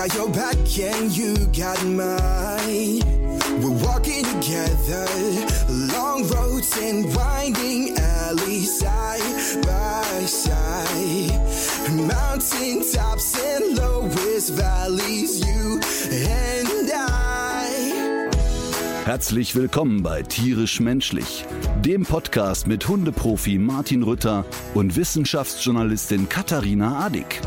got your back and you got mine. We're walking together, long roads and winding alleys, side by side. Mountain tops and lowest valleys, you and I. Herzlich willkommen bei Tierisch Menschlich, dem Podcast mit Hundeprofi Martin Rütter und Wissenschaftsjournalistin Katharina Adick.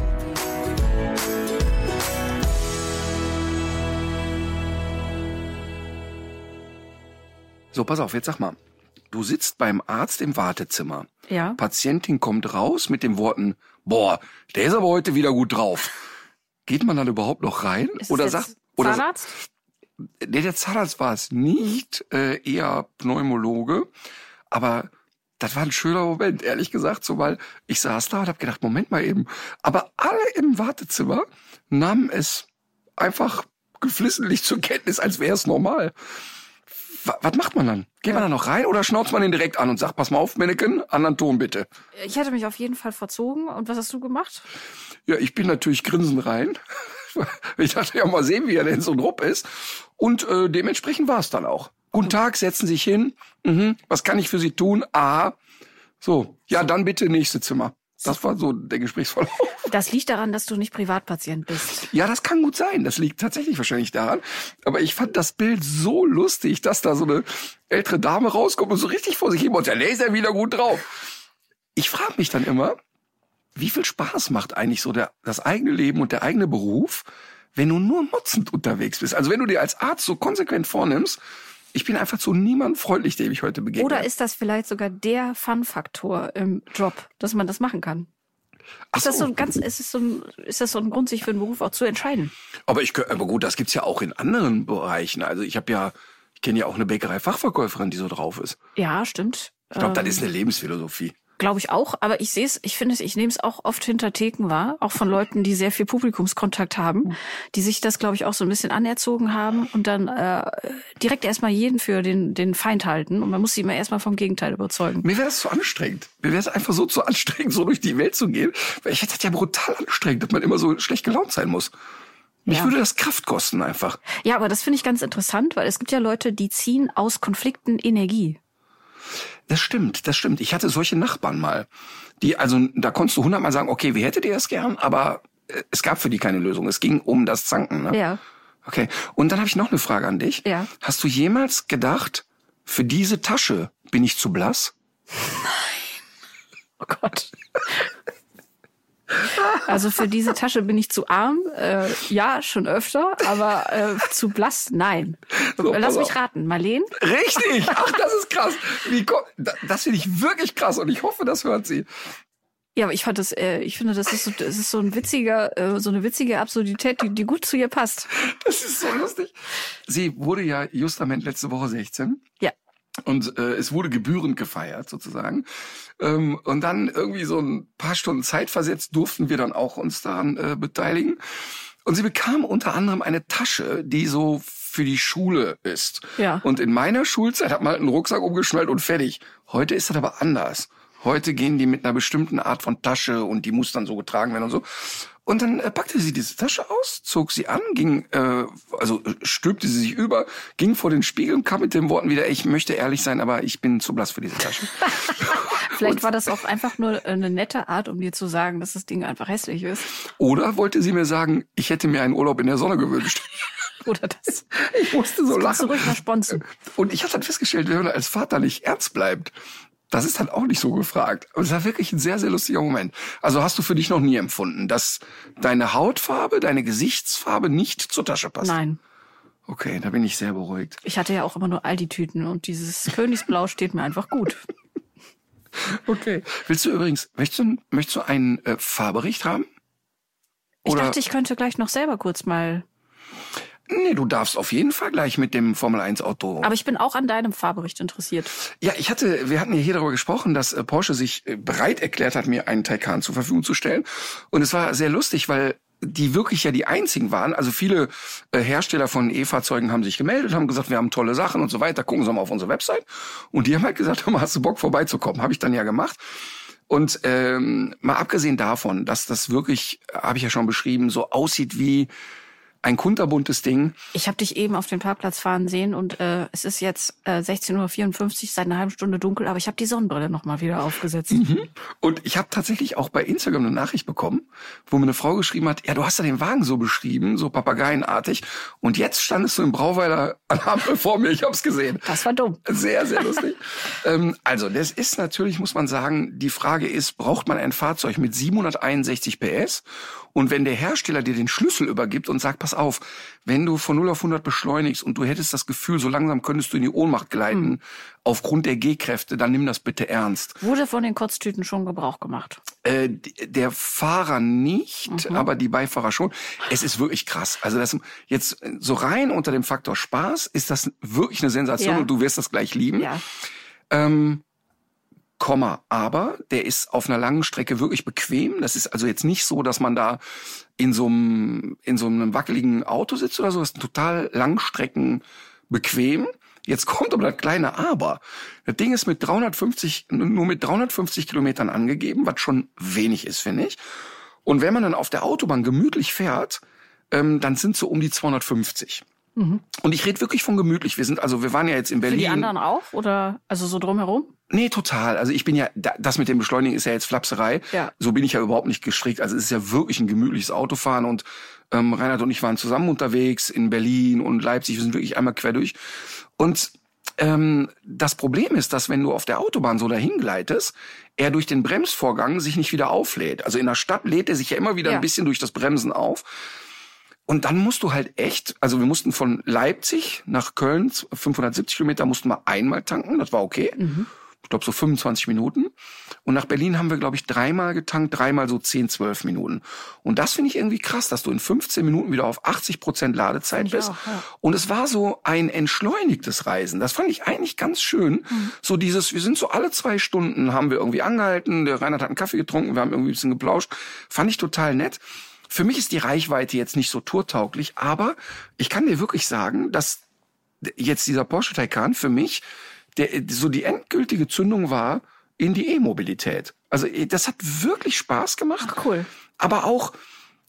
So, pass auf, jetzt sag mal, du sitzt beim Arzt im Wartezimmer. Ja. Patientin kommt raus mit den Worten, boah, der ist aber heute wieder gut drauf. Geht man dann überhaupt noch rein? Ist oder es jetzt sagt Zahnarzt? Oder, der Zahnarzt war es nicht, eher Pneumologe. Aber das war ein schöner Moment, ehrlich gesagt, so, weil ich saß da und hab gedacht, Moment mal eben. Aber alle im Wartezimmer nahmen es einfach geflissentlich zur Kenntnis, als wäre es normal. Was macht man dann? Geht man da noch rein oder schnauzt man den direkt an und sagt, pass mal auf, Männchen, anderen Ton bitte? Ich hätte mich auf jeden Fall verzogen. Und was hast du gemacht? Ja, ich bin natürlich grinsend rein. Ich dachte ja mal sehen, wie er denn so drupp ist. Und dementsprechend war es dann auch. Guten Tag, setzen Sie sich hin. Mhm. Was kann ich für Sie tun? Aha. So, ja, dann bitte nächste Zimmer. Das war so der Gesprächsverlauf. Das liegt daran, dass du nicht Privatpatient bist. Ja, das kann gut sein. Das liegt tatsächlich wahrscheinlich daran. Aber ich fand das Bild so lustig, dass da so eine ältere Dame rauskommt und so richtig vor sich hin und der Laser wieder gut drauf. Ich frage mich dann immer, wie viel Spaß macht eigentlich so das eigene Leben und der eigene Beruf, wenn du nur motzend unterwegs bist? Also wenn du dir als Arzt so konsequent vornimmst, ich bin einfach zu niemandem freundlich, dem ich heute begegne. Oder ist das vielleicht sogar der Fun-Faktor im Job, dass man das machen kann? Ach so. Ist das so ein Grund, sich für einen Beruf auch zu entscheiden? Aber gut, das gibt's ja auch in anderen Bereichen. Also ich kenne ja auch eine Bäckerei-Fachverkäuferin, die so drauf ist. Ja, stimmt. Ich glaube, das ist eine Lebensphilosophie. Glaube ich auch, aber ich nehme es auch oft hinter Theken wahr, auch von Leuten, die sehr viel Publikumskontakt haben, die sich das, glaube ich, auch so ein bisschen anerzogen haben und dann direkt erstmal jeden für den Feind halten und man muss sie immer erstmal vom Gegenteil überzeugen. Mir wäre das zu anstrengend. Mir wäre es einfach so zu anstrengend, so durch die Welt zu gehen, weil ich hätte das ja brutal anstrengend, dass man immer so schlecht gelaunt sein muss. Mich würde das Kraft kosten einfach. Ja, aber das finde ich ganz interessant, weil es gibt ja Leute, die ziehen aus Konflikten Energie. Das stimmt. Ich hatte solche Nachbarn mal, die, also da konntest du 100-mal sagen, okay, wie hättet ihr das gern? Aber es gab für die keine Lösung. Es ging um das Zanken. Ne? Ja. Okay, und dann habe ich noch eine Frage an dich. Ja. Hast du jemals gedacht, für diese Tasche bin ich zu blass? Nein. Oh Gott. Also für diese Tasche bin ich zu arm, ja, schon öfter, aber zu blass, nein. So, lass mich raten, Marleen? Richtig, ach, das ist krass. Das finde ich wirklich krass und ich hoffe, das hört sie. Ja, aber ich finde, das ist so eine witzige Absurdität, die gut zu ihr passt. Das ist so lustig. Sie wurde ja justament letzte Woche 16. Ja. Und es wurde gebührend gefeiert sozusagen. Und dann irgendwie so ein paar Stunden zeitversetzt durften wir dann auch uns daran beteiligen. Und sie bekam unter anderem eine Tasche, die so für die Schule ist. Ja. Und in meiner Schulzeit hat man halt einen Rucksack umgeschnallt und fertig. Heute ist das aber anders. Heute gehen die mit einer bestimmten Art von Tasche und die muss dann so getragen werden und so. Und dann packte sie diese Tasche aus, zog sie an, stülpte sie sich über, ging vor den Spiegel und kam mit den Worten wieder, ich möchte ehrlich sein, aber ich bin zu blass für diese Tasche. Vielleicht war das auch einfach nur eine nette Art, um dir zu sagen, dass das Ding einfach hässlich ist. Oder wollte sie mir sagen, ich hätte mir einen Urlaub in der Sonne gewünscht. Oder das. Ich musste so lachen. Und ich habe dann festgestellt, wenn man als Vater nicht ernst bleibt, das ist halt auch nicht so gefragt. Aber es war wirklich ein sehr, sehr lustiger Moment. Also hast du für dich noch nie empfunden, dass deine Hautfarbe, deine Gesichtsfarbe nicht zur Tasche passt? Nein. Okay, da bin ich sehr beruhigt. Ich hatte ja auch immer nur Aldi-Tüten und dieses Königsblau steht mir einfach gut. Okay. Möchtest du einen Farbericht haben? Oder? Ich dachte, ich könnte gleich noch selber kurz mal... Nee, du darfst auf jeden Fall gleich mit dem Formel-1-Auto. Aber ich bin auch an deinem Fahrbericht interessiert. Ja, wir hatten ja hier darüber gesprochen, dass Porsche sich bereit erklärt hat, mir einen Taycan zur Verfügung zu stellen. Und es war sehr lustig, weil die wirklich ja die einzigen waren. Also viele Hersteller von E-Fahrzeugen haben sich gemeldet, haben gesagt, wir haben tolle Sachen und so weiter. Gucken Sie mal auf unsere Website. Und die haben halt gesagt, hast du Bock vorbeizukommen? Habe ich dann ja gemacht. Und mal abgesehen davon, dass das wirklich, habe ich ja schon beschrieben, so aussieht wie... ein kunterbuntes Ding. Ich habe dich eben auf den Parkplatz fahren sehen und es ist jetzt 16.54 Uhr, seit einer halben Stunde dunkel, aber ich habe die Sonnenbrille nochmal wieder aufgesetzt. Mhm. Und ich habe tatsächlich auch bei Instagram eine Nachricht bekommen, wo mir eine Frau geschrieben hat, ja, du hast ja den Wagen so beschrieben, so papageienartig und jetzt standest du im Brauweiler an der Ampel vor mir, ich habe es gesehen. Das war dumm. Sehr, sehr lustig. Also das ist natürlich, muss man sagen, die Frage ist, braucht man ein Fahrzeug mit 761 PS? Und wenn der Hersteller dir den Schlüssel übergibt und sagt, pass auf, wenn du von 0 auf 100 beschleunigst und du hättest das Gefühl, so langsam könntest du in die Ohnmacht gleiten, aufgrund der G-Kräfte, dann nimm das bitte ernst. Wurde von den Kotztüten schon Gebrauch gemacht? Der Fahrer nicht, aber die Beifahrer schon. Es ist wirklich krass. Also das jetzt so rein unter dem Faktor Spaß ist das wirklich eine Sensation und du wirst das gleich lieben. Ja. Aber der ist auf einer langen Strecke wirklich bequem. Das ist also jetzt nicht so, dass man da in so einem wackeligen Auto sitzt oder so. Das ist total Langstrecken bequem. Jetzt kommt aber das kleine Aber. Das Ding ist nur mit 350 Kilometern angegeben, was schon wenig ist, finde ich. Und wenn man dann auf der Autobahn gemütlich fährt, dann sind so um die 250. Mhm. Und ich rede wirklich von gemütlich. Wir waren ja jetzt in Berlin. Für die anderen auch? Oder, also so drumherum? Nee, total. Also ich bin ja, das mit dem Beschleunigen ist ja jetzt Flapserei. Ja. So bin ich ja überhaupt nicht gestrickt. Also es ist ja wirklich ein gemütliches Autofahren und Reinhard und ich waren zusammen unterwegs in Berlin und Leipzig. Wir sind wirklich einmal quer durch. Und das Problem ist, dass wenn du auf der Autobahn so dahin gleitest, er durch den Bremsvorgang sich nicht wieder auflädt. Also in der Stadt lädt er sich ja immer wieder ein bisschen durch das Bremsen auf. Und dann musst du halt echt, also wir mussten von Leipzig nach Köln, 570 Kilometer, mussten wir einmal tanken, das war okay. Mhm. Ich glaube so 25 Minuten. Und nach Berlin haben wir, glaube ich, dreimal getankt, dreimal so 10, 12 Minuten. Und das finde ich irgendwie krass, dass du in 15 Minuten wieder auf 80% Ladezeit bist. Auch, ja. Und es war so ein entschleunigtes Reisen. Das fand ich eigentlich ganz schön. Mhm. So dieses, wir sind so alle 2 Stunden, haben wir irgendwie angehalten, der Reinhard hat einen Kaffee getrunken, wir haben irgendwie ein bisschen geplauscht. Fand ich total nett. Für mich ist die Reichweite jetzt nicht so tourtauglich, aber ich kann dir wirklich sagen, dass jetzt dieser Porsche Taycan für mich so die endgültige Zündung war in die E-Mobilität. Also das hat wirklich Spaß gemacht. Ach, cool. Aber auch,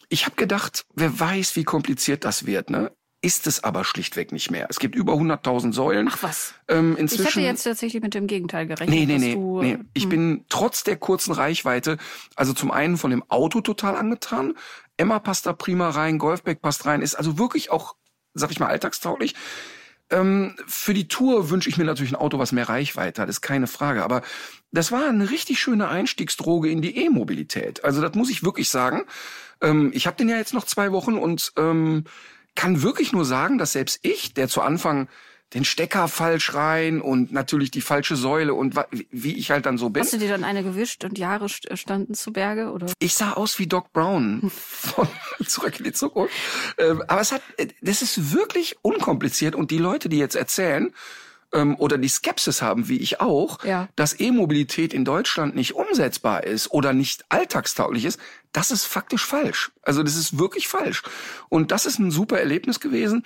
ich habe gedacht, wer weiß, wie kompliziert das wird, ne? Ist es aber schlichtweg nicht mehr. Es gibt über 100.000 Säulen. Ach was. Inzwischen, ich hätte jetzt tatsächlich mit dem Gegenteil gerechnet. Nee. Ich bin trotz der kurzen Reichweite, also zum einen von dem Auto total angetan. Emma passt da prima rein, Golfback passt rein. Ist also wirklich auch, sag ich mal, alltagstauglich. Für die Tour wünsche ich mir natürlich ein Auto, was mehr Reichweite hat. Ist keine Frage. Aber das war eine richtig schöne Einstiegsdroge in die E-Mobilität. Also das muss ich wirklich sagen. Ich habe den ja jetzt noch 2 Wochen und kann wirklich nur sagen, dass selbst ich, der zu Anfang den Stecker falsch rein und natürlich die falsche Säule und wie ich halt dann so bin. Hast du dir dann eine gewischt und die Haare standen zu Berge? Oder? Ich sah aus wie Doc Brown von Zurück in die Zukunft. Aber das ist wirklich unkompliziert und die Leute, die jetzt erzählen oder die Skepsis haben, wie ich auch, dass E-Mobilität in Deutschland nicht umsetzbar ist oder nicht alltagstauglich ist, das ist faktisch falsch. Also das ist wirklich falsch. Und das ist ein super Erlebnis gewesen.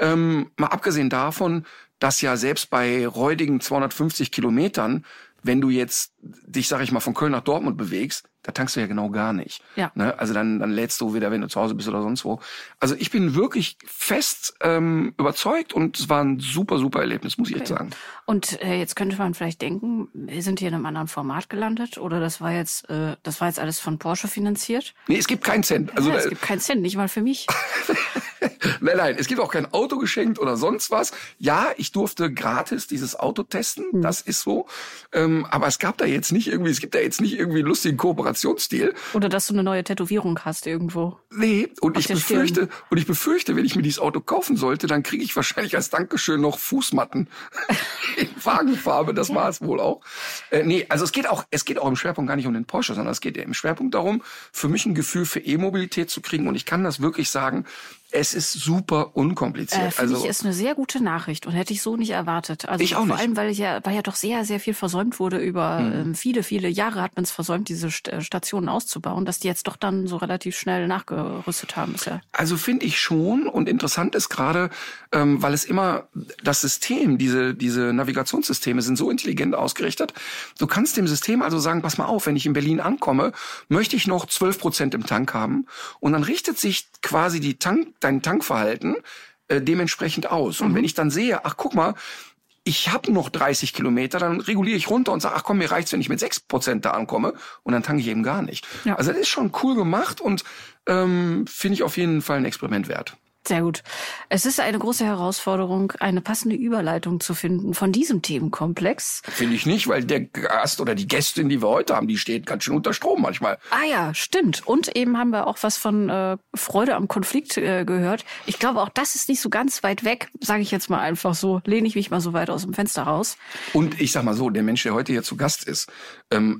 Mal abgesehen davon, dass ja selbst bei räudigen 250 Kilometern, wenn du jetzt dich, sag ich mal, von Köln nach Dortmund bewegst, da tankst du ja genau gar nicht. Ja. Ne? Also dann lädst du wieder, wenn du zu Hause bist oder sonst wo. Also ich bin wirklich fest überzeugt und es war ein super, super Erlebnis, muss ich echt sagen. Und jetzt könnte man vielleicht denken, wir sind hier in einem anderen Format gelandet oder das war jetzt alles von Porsche finanziert. Nee, es gibt keinen Cent. Also, es gibt keinen Cent, nicht mal für mich. Nein, es gibt auch kein Auto geschenkt oder sonst was. Ja, ich durfte gratis dieses Auto testen, das ist so. Aber es gibt da jetzt nicht irgendwie einen lustigen Kooperationsstil. Oder dass du eine neue Tätowierung hast irgendwo. Nee, und ich befürchte, wenn ich mir dieses Auto kaufen sollte, dann kriege ich wahrscheinlich als Dankeschön noch Fußmatten in Wagenfarbe, das war es wohl auch. Also es geht auch im Schwerpunkt gar nicht um den Porsche, sondern es geht im Schwerpunkt darum, für mich ein Gefühl für E-Mobilität zu kriegen und ich kann das wirklich sagen, es ist super unkompliziert. Finde ich, ist eine sehr gute Nachricht und hätte ich so nicht erwartet. Also ich auch nicht. Vor allem, weil ja doch sehr, sehr viel versäumt wurde über viele, viele Jahre hat man es versäumt, diese Stationen auszubauen, dass die jetzt doch dann so relativ schnell nachgerüstet haben bisher. Also finde ich schon und interessant ist gerade, weil es immer das System, diese Navigationssysteme sind so intelligent ausgerichtet. Du kannst dem System also sagen, pass mal auf, wenn ich in Berlin ankomme, möchte ich noch 12% im Tank haben und dann richtet sich quasi die Tank dein Tankverhalten dementsprechend aus. Und wenn ich dann sehe, ach guck mal, ich habe noch 30 Kilometer, dann reguliere ich runter und sage, ach komm, mir reicht's, wenn ich mit 6% da ankomme, und dann tanke ich eben gar nicht. Ja. Also das ist schon cool gemacht und finde ich auf jeden Fall ein Experiment wert. Sehr gut. Es ist eine große Herausforderung, eine passende Überleitung zu finden von diesem Themenkomplex. Finde ich nicht, weil der Gast oder die Gästin, die wir heute haben, die steht ganz schön unter Strom manchmal. Ah ja, stimmt. Und eben haben wir auch was von Freude am Konflikt gehört. Ich glaube, auch das ist nicht so ganz weit weg, sage ich jetzt mal einfach so, lehne ich mich mal so weit aus dem Fenster raus. Und ich sag mal so, der Mensch, der heute hier zu Gast ist,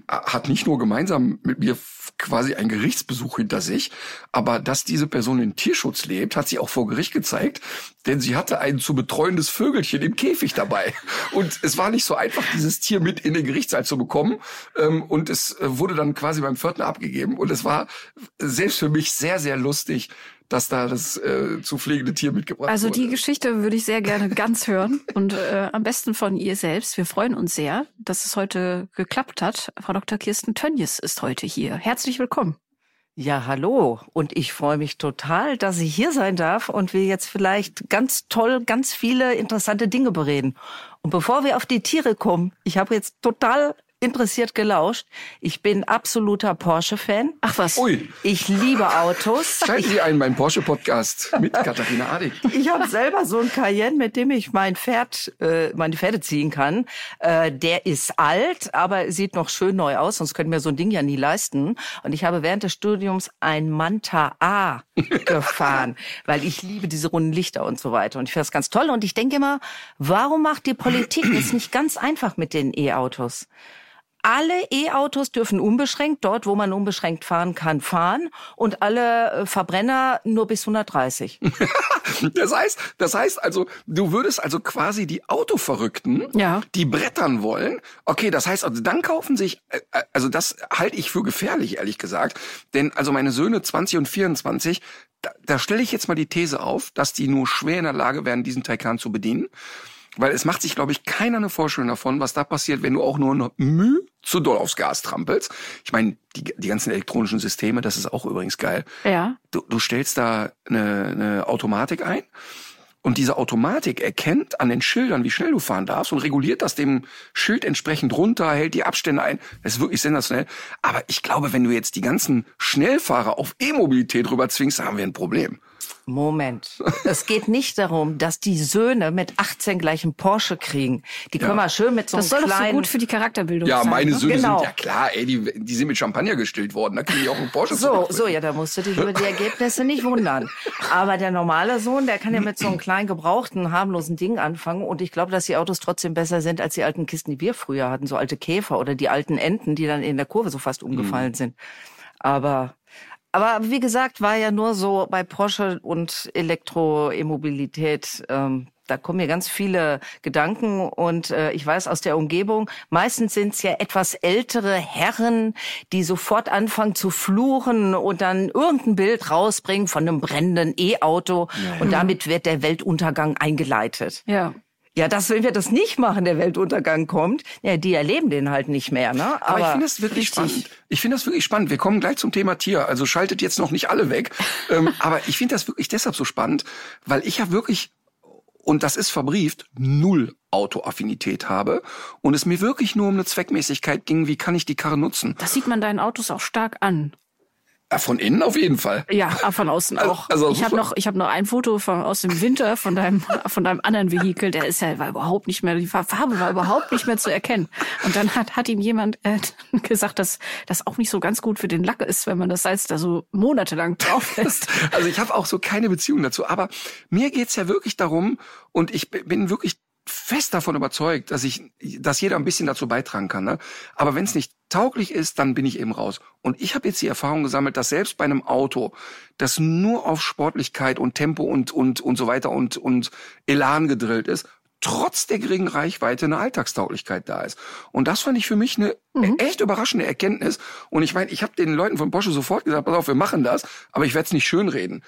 hat nicht nur gemeinsam mit mir quasi einen Gerichtsbesuch hinter sich, aber dass diese Person in Tierschutz lebt, hat sie auch vor Gericht gezeigt, denn sie hatte ein zu betreuendes Vögelchen im Käfig dabei. Und es war nicht so einfach, dieses Tier mit in den Gerichtssaal zu bekommen. Und es wurde dann quasi beim Pförtner abgegeben. Und es war selbst für mich sehr, sehr lustig, dass da das zu pflegende Tier mitgebracht wurde. Also die Geschichte würde ich sehr gerne ganz hören und am besten von ihr selbst. Wir freuen uns sehr, dass es heute geklappt hat. Frau Dr. Kirsten Tönjes ist heute hier. Herzlich willkommen. Ja, hallo. Und ich freue mich total, dass ich hier sein darf und wir jetzt vielleicht ganz toll, ganz viele interessante Dinge bereden. Und bevor wir auf die Tiere kommen, ich habe jetzt total interessiert gelauscht. Ich bin absoluter Porsche-Fan. Ach was. Ui. Ich liebe Autos. Schalten Sie ein beim Porsche-Podcast mit Katharina Adig. Ich habe selber so einen Cayenne, mit dem ich meine Pferde ziehen kann. Der ist alt, aber sieht noch schön neu aus, sonst könnten wir so ein Ding ja nie leisten. Und ich habe während des Studiums ein Manta A gefahren, weil ich liebe diese runden Lichter und so weiter. Und ich finde das ganz toll. Und ich denke immer, warum macht die Politik jetzt nicht ganz einfach mit den E-Autos? Alle E-Autos dürfen unbeschränkt, dort wo man unbeschränkt fahren kann, fahren, und alle Verbrenner nur bis 130. Das heißt also, du würdest also quasi die Autoverrückten, ja, die brettern wollen. Okay, das heißt also, dann kaufen sich, also das halte ich für gefährlich, ehrlich gesagt, denn also meine Söhne 20 und 24, da stelle ich jetzt mal die These auf, dass die nur schwer in der Lage wären, diesen Taycan zu bedienen. Weil es macht sich, glaube ich, keiner eine Vorstellung davon, was da passiert, wenn du auch nur eine Mühe zu doll aufs Gas trampelst. Ich meine, die ganzen elektronischen Systeme, das ist auch übrigens geil. Ja. Du stellst da eine Automatik ein und diese Automatik erkennt an den Schildern, wie schnell du fahren darfst, und reguliert das dem Schild entsprechend runter, hält die Abstände ein. Das ist wirklich sensationell. Aber ich glaube, wenn du jetzt die ganzen Schnellfahrer auf E-Mobilität rüber zwingst, haben wir ein Problem. Moment. Es geht nicht darum, dass die Söhne mit 18 gleich einen Porsche kriegen. Die können mal schön mit so einem kleinen... Das soll doch so gut für die Charakterbildung sein. Ja, meine Söhne sind, ja klar, ey, die sind mit Champagner gestillt worden. Da kriegen die auch einen Porsche. So, ja, da musst du dich über die Ergebnisse nicht wundern. Aber der normale Sohn, der kann ja mit so einem kleinen, gebrauchten, harmlosen Ding anfangen. Und ich glaube, dass die Autos trotzdem besser sind als die alten Kisten, die wir früher hatten. So alte Käfer oder die alten Enten, die dann in der Kurve so fast umgefallen sind. Aber wie gesagt, war ja nur so bei Porsche und Elektromobilität, da kommen mir ganz viele Gedanken, und ich weiß aus der Umgebung, meistens sind es ja etwas ältere Herren, die sofort anfangen zu fluchen und dann irgendein Bild rausbringen von einem brennenden E-Auto, ja, und damit wird der Weltuntergang eingeleitet. Ja. Ja, wenn wir das nicht machen, der Weltuntergang kommt, ja, die erleben den halt nicht mehr, ne? Aber ich finde das wirklich spannend. Wir kommen gleich zum Thema Tier, also schaltet jetzt noch nicht alle weg. Aber ich finde das wirklich deshalb so spannend, weil ich ja wirklich, und das ist verbrieft, null Autoaffinität habe und es mir wirklich nur um eine Zweckmäßigkeit ging, wie kann ich die Karre nutzen? Das sieht man deinen Autos auch stark an. Von innen auf jeden Fall. Ja, von außen auch. Also ich habe noch ein Foto aus dem Winter von deinem anderen Vehikel. Der die Farbe war überhaupt nicht mehr zu erkennen. Und dann hat ihm jemand gesagt, dass das auch nicht so ganz gut für den Lack ist, wenn man das Salz da so monatelang drauf lässt. Also ich habe auch so keine Beziehung dazu. Aber mir geht's ja wirklich darum, und ich bin wirklich fest davon überzeugt, dass jeder ein bisschen dazu beitragen kann, ne? Aber wenn es nicht tauglich ist, dann bin ich eben raus. Und ich habe jetzt die Erfahrung gesammelt, dass selbst bei einem Auto, das nur auf Sportlichkeit und Tempo und so weiter und Elan gedrillt ist, trotz der geringen Reichweite eine Alltagstauglichkeit da ist. Und das fand ich für mich eine echt überraschende Erkenntnis. Und ich meine, ich habe den Leuten von Porsche sofort gesagt, pass auf, wir machen das, aber ich werde es nicht schönreden.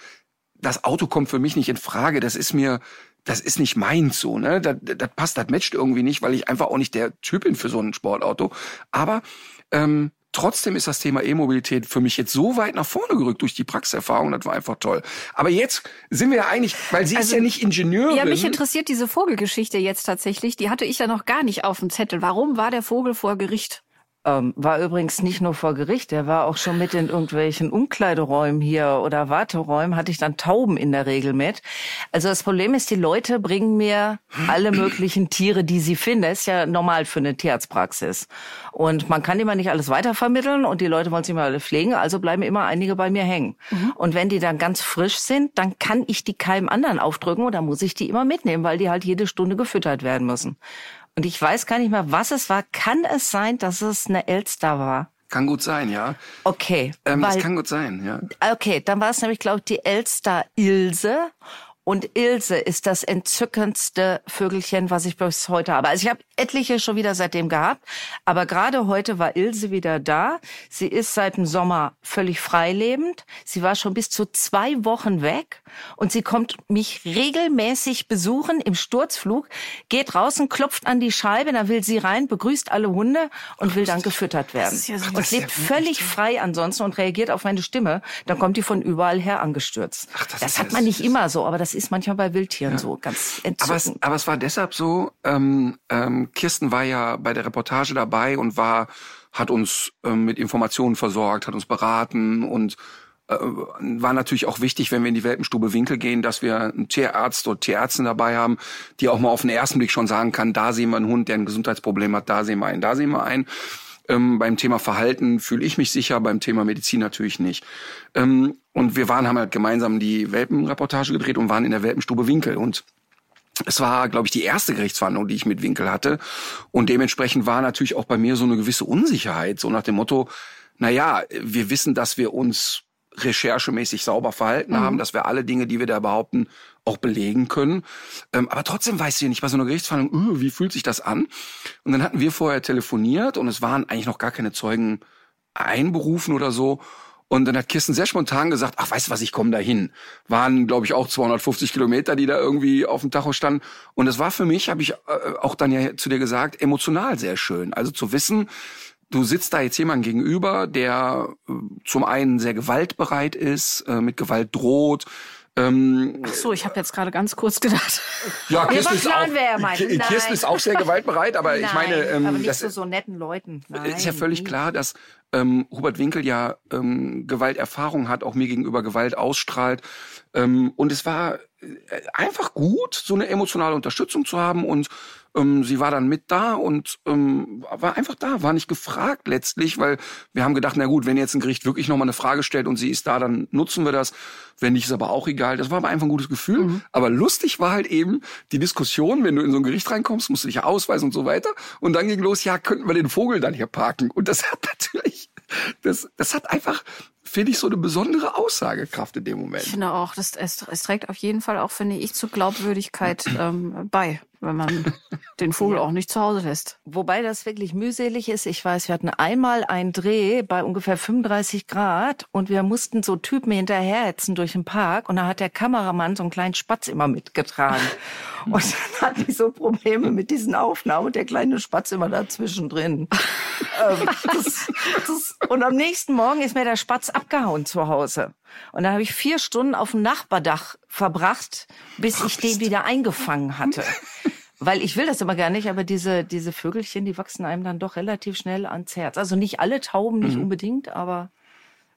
Das Auto kommt für mich nicht in Frage, das ist nicht meins so, ne? Das matcht irgendwie nicht, weil ich einfach auch nicht der Typ bin für so ein Sportauto. Aber Trotzdem ist das Thema E-Mobilität für mich jetzt so weit nach vorne gerückt durch die Praxiserfahrung. Das war einfach toll. Aber jetzt sind wir ja eigentlich, weil sie ist ja nicht Ingenieurin. Ja, mich interessiert diese Vogelgeschichte jetzt tatsächlich. Die hatte ich ja noch gar nicht auf dem Zettel. Warum war der Vogel vor Gericht? War übrigens nicht nur vor Gericht, er war auch schon mit in irgendwelchen Umkleideräumen hier oder Warteräumen, hatte ich dann Tauben in der Regel mit. Also das Problem ist, die Leute bringen mir alle möglichen Tiere, die sie finden. Das ist ja normal für eine Tierarztpraxis. Und man kann immer nicht alles weitervermitteln und die Leute wollen sie immer alle pflegen, also bleiben immer einige bei mir hängen. Mhm. Und wenn die dann ganz frisch sind, dann kann ich die keinem anderen aufdrücken und dann muss ich die immer mitnehmen, weil die halt jede Stunde gefüttert werden müssen. Und ich weiß gar nicht mehr, was es war. Kann es sein, dass es eine Elster war? Kann gut sein, ja. Okay. Das kann gut sein, ja. Okay, dann war es nämlich, glaube ich, die Elster Ilse. Und Ilse ist das entzückendste Vögelchen, was ich bis heute habe. Also ich habe etliche schon wieder seitdem gehabt. Aber gerade heute war Ilse wieder da. Sie ist seit dem Sommer völlig freilebend. Sie war schon bis zu 2 Wochen weg. Und sie kommt mich regelmäßig besuchen im Sturzflug, geht draußen, klopft an die Scheibe, dann will sie rein, begrüßt alle Hunde und will dann gefüttert werden. Ja so und lebt völlig frei ansonsten und reagiert auf meine Stimme. Dann kommt die von überall her angestürzt. Ach, das hat man nicht immer so, aber das ist manchmal bei Wildtieren so ganz entzückend. Aber es war deshalb so, Kirsten war ja bei der Reportage dabei und hat uns mit Informationen versorgt, hat uns beraten und war natürlich auch wichtig, wenn wir in die Welpenstube Winkel gehen, dass wir einen Tierarzt oder Tierärztin dabei haben, die auch mal auf den ersten Blick schon sagen kann, da sehen wir einen Hund, der ein Gesundheitsproblem hat, da sehen wir einen, da sehen wir einen. Beim Thema Verhalten fühle ich mich sicher, beim Thema Medizin natürlich nicht. Und wir haben halt gemeinsam die Welpenreportage gedreht und waren in der Welpenstube Winkel. Und es war, glaube ich, die erste Gerichtsverhandlung, die ich mit Winkel hatte. Und dementsprechend war natürlich auch bei mir so eine gewisse Unsicherheit, so nach dem Motto, naja, wir wissen, dass wir uns recherchemäßig sauber verhalten haben, dass wir alle Dinge, die wir da behaupten, auch belegen können. Aber trotzdem weißt du ja nicht bei so einer Gerichtsverhandlung, wie fühlt sich das an? Und dann hatten wir vorher telefoniert und es waren eigentlich noch gar keine Zeugen einberufen oder so. Und dann hat Kirsten sehr spontan gesagt, ach, weißt du was, ich komme da hin. Waren, glaube ich, auch 250 Kilometer, die da irgendwie auf dem Tacho standen. Und das war für mich, habe ich auch dann ja zu dir gesagt, emotional sehr schön. Also zu wissen, du sitzt da jetzt jemandem gegenüber, der zum einen sehr gewaltbereit ist, mit Gewalt droht, ach so, ich habe jetzt gerade ganz kurz gedacht. Ja, Kirsten ist auch sehr gewaltbereit, aber nein, ich meine, aber nicht das so netten Leuten. Nein, ist ja völlig klar, dass Hubert Winkel ja Gewalterfahrung hat, auch mir gegenüber Gewalt ausstrahlt. Und es war einfach gut, so eine emotionale Unterstützung zu haben. Und sie war dann mit da und war einfach da, war nicht gefragt letztlich, weil wir haben gedacht, na gut, wenn jetzt ein Gericht wirklich nochmal eine Frage stellt und sie ist da, dann nutzen wir das. Wenn nicht, ist aber auch egal. Das war aber einfach ein gutes Gefühl. Mhm. Aber lustig war halt eben die Diskussion, wenn du in so ein Gericht reinkommst, musst du dich ausweisen und so weiter. Und dann ging los, ja, könnten wir den Vogel dann hier parken? Und das hat natürlich, das hat einfach, finde ich, so eine besondere Aussagekraft in dem Moment. Ich finde auch, es trägt auf jeden Fall auch, finde ich, zur Glaubwürdigkeit bei, wenn man den Vogel auch nicht zu Hause lässt. Wobei das wirklich mühselig ist. Ich weiß, wir hatten einmal einen Dreh bei ungefähr 35 Grad und wir mussten so Typen hinterherhetzen durch den Park und da hat der Kameramann so einen kleinen Spatz immer mitgetragen. Und dann hatten die so Probleme mit diesen Aufnahmen und der kleine Spatz immer dazwischen drin. Und am nächsten Morgen ist mir der Spatz abgehauen zu Hause. Und dann habe ich 4 Stunden auf dem Nachbardach verbracht, bis ich den wieder eingefangen hatte. Weil ich will das immer gar nicht, aber diese Vögelchen, die wachsen einem dann doch relativ schnell ans Herz. Also nicht alle Tauben, nicht unbedingt, aber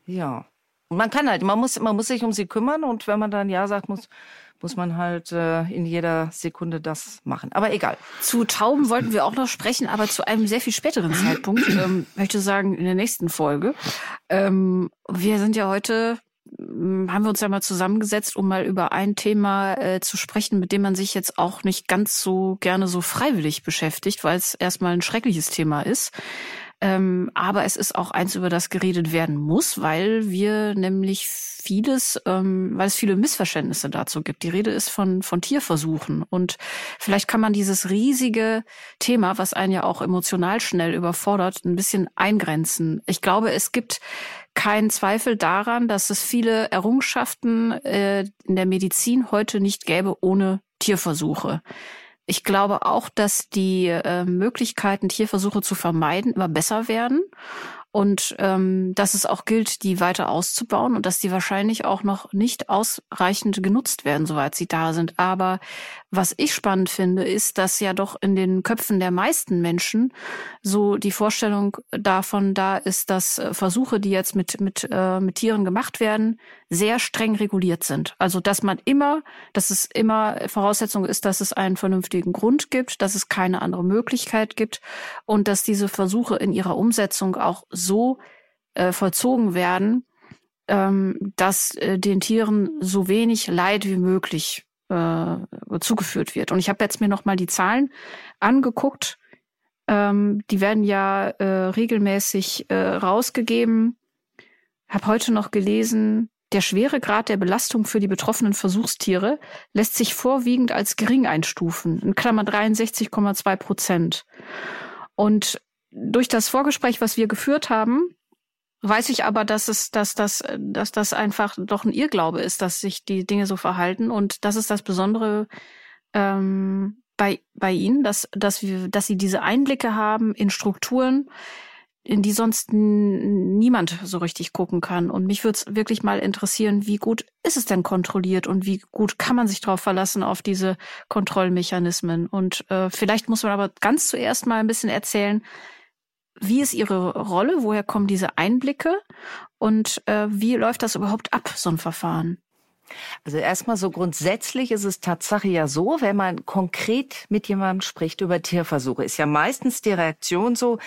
ja. Und man kann halt, man muss sich um sie kümmern und wenn man dann ja sagt, muss man halt in jeder Sekunde das machen. Aber egal. Zu Tauben wollten wir auch noch sprechen, aber zu einem sehr viel späteren Zeitpunkt. Möchte sagen, in der nächsten Folge. Wir sind ja heute, haben wir uns ja mal zusammengesetzt, um mal über ein Thema zu sprechen, mit dem man sich jetzt auch nicht ganz so gerne so freiwillig beschäftigt, weil es erstmal ein schreckliches Thema ist. Aber es ist auch eins, über das geredet werden muss, weil wir nämlich weil es viele Missverständnisse dazu gibt. Die Rede ist von Tierversuchen. Und vielleicht kann man dieses riesige Thema, was einen ja auch emotional schnell überfordert, ein bisschen eingrenzen. Ich glaube, es gibt keinen Zweifel daran, dass es viele Errungenschaften in der Medizin heute nicht gäbe ohne Tierversuche. Ich glaube auch, dass die Möglichkeiten, Tierversuche zu vermeiden, immer besser werden. und dass es auch gilt, die weiter auszubauen und dass die wahrscheinlich auch noch nicht ausreichend genutzt werden, soweit sie da sind. Aber was ich spannend finde, ist, dass ja doch in den Köpfen der meisten Menschen so die Vorstellung davon da ist, dass Versuche, die jetzt mit Tieren gemacht werden, sehr streng reguliert sind. Also dass es immer Voraussetzung ist, dass es einen vernünftigen Grund gibt, dass es keine andere Möglichkeit gibt und dass diese Versuche in ihrer Umsetzung auch so vollzogen werden, dass den Tieren so wenig Leid wie möglich zugeführt wird. Und ich habe jetzt mir nochmal die Zahlen angeguckt. Die werden ja regelmäßig rausgegeben. Habe heute noch gelesen, der Schweregrad der Belastung für die betroffenen Versuchstiere lässt sich vorwiegend als gering einstufen, in Klammern 63,2%. Und durch das Vorgespräch, was wir geführt haben, weiß ich aber, dass das einfach doch ein Irrglaube ist, dass sich die Dinge so verhalten. Und das ist das Besondere bei Ihnen, dass Sie diese Einblicke haben in Strukturen, in die sonst niemand so richtig gucken kann. Und mich würde es wirklich mal interessieren, wie gut ist es denn kontrolliert und wie gut kann man sich darauf verlassen, auf diese Kontrollmechanismen. Und vielleicht muss man aber ganz zuerst mal ein bisschen erzählen, wie ist Ihre Rolle, woher kommen diese Einblicke und wie läuft das überhaupt ab, so ein Verfahren? Also erstmal so grundsätzlich ist es tatsächlich ja so, wenn man konkret mit jemandem spricht über Tierversuche, ist ja meistens die Reaktion so,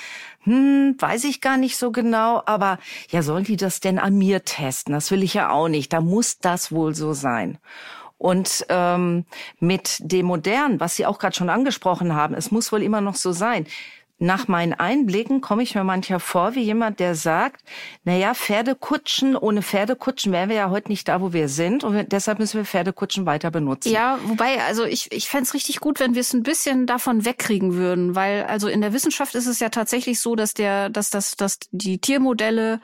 weiß ich gar nicht so genau, aber ja, sollen die das denn an mir testen? Das will ich ja auch nicht, da muss das wohl so sein. Und mit dem Modernen, was Sie auch gerade schon angesprochen haben, es muss wohl immer noch so sein. Nach meinen Einblicken komme ich mir manchmal vor wie jemand, der sagt, naja, Pferdekutschen, ohne Pferdekutschen wären wir ja heute nicht da, wo wir sind. Und deshalb müssen wir Pferdekutschen weiter benutzen. Ja, wobei, also ich fände es richtig gut, wenn wir es ein bisschen davon wegkriegen würden. Weil also in der Wissenschaft ist es ja tatsächlich so, dass die Tiermodelle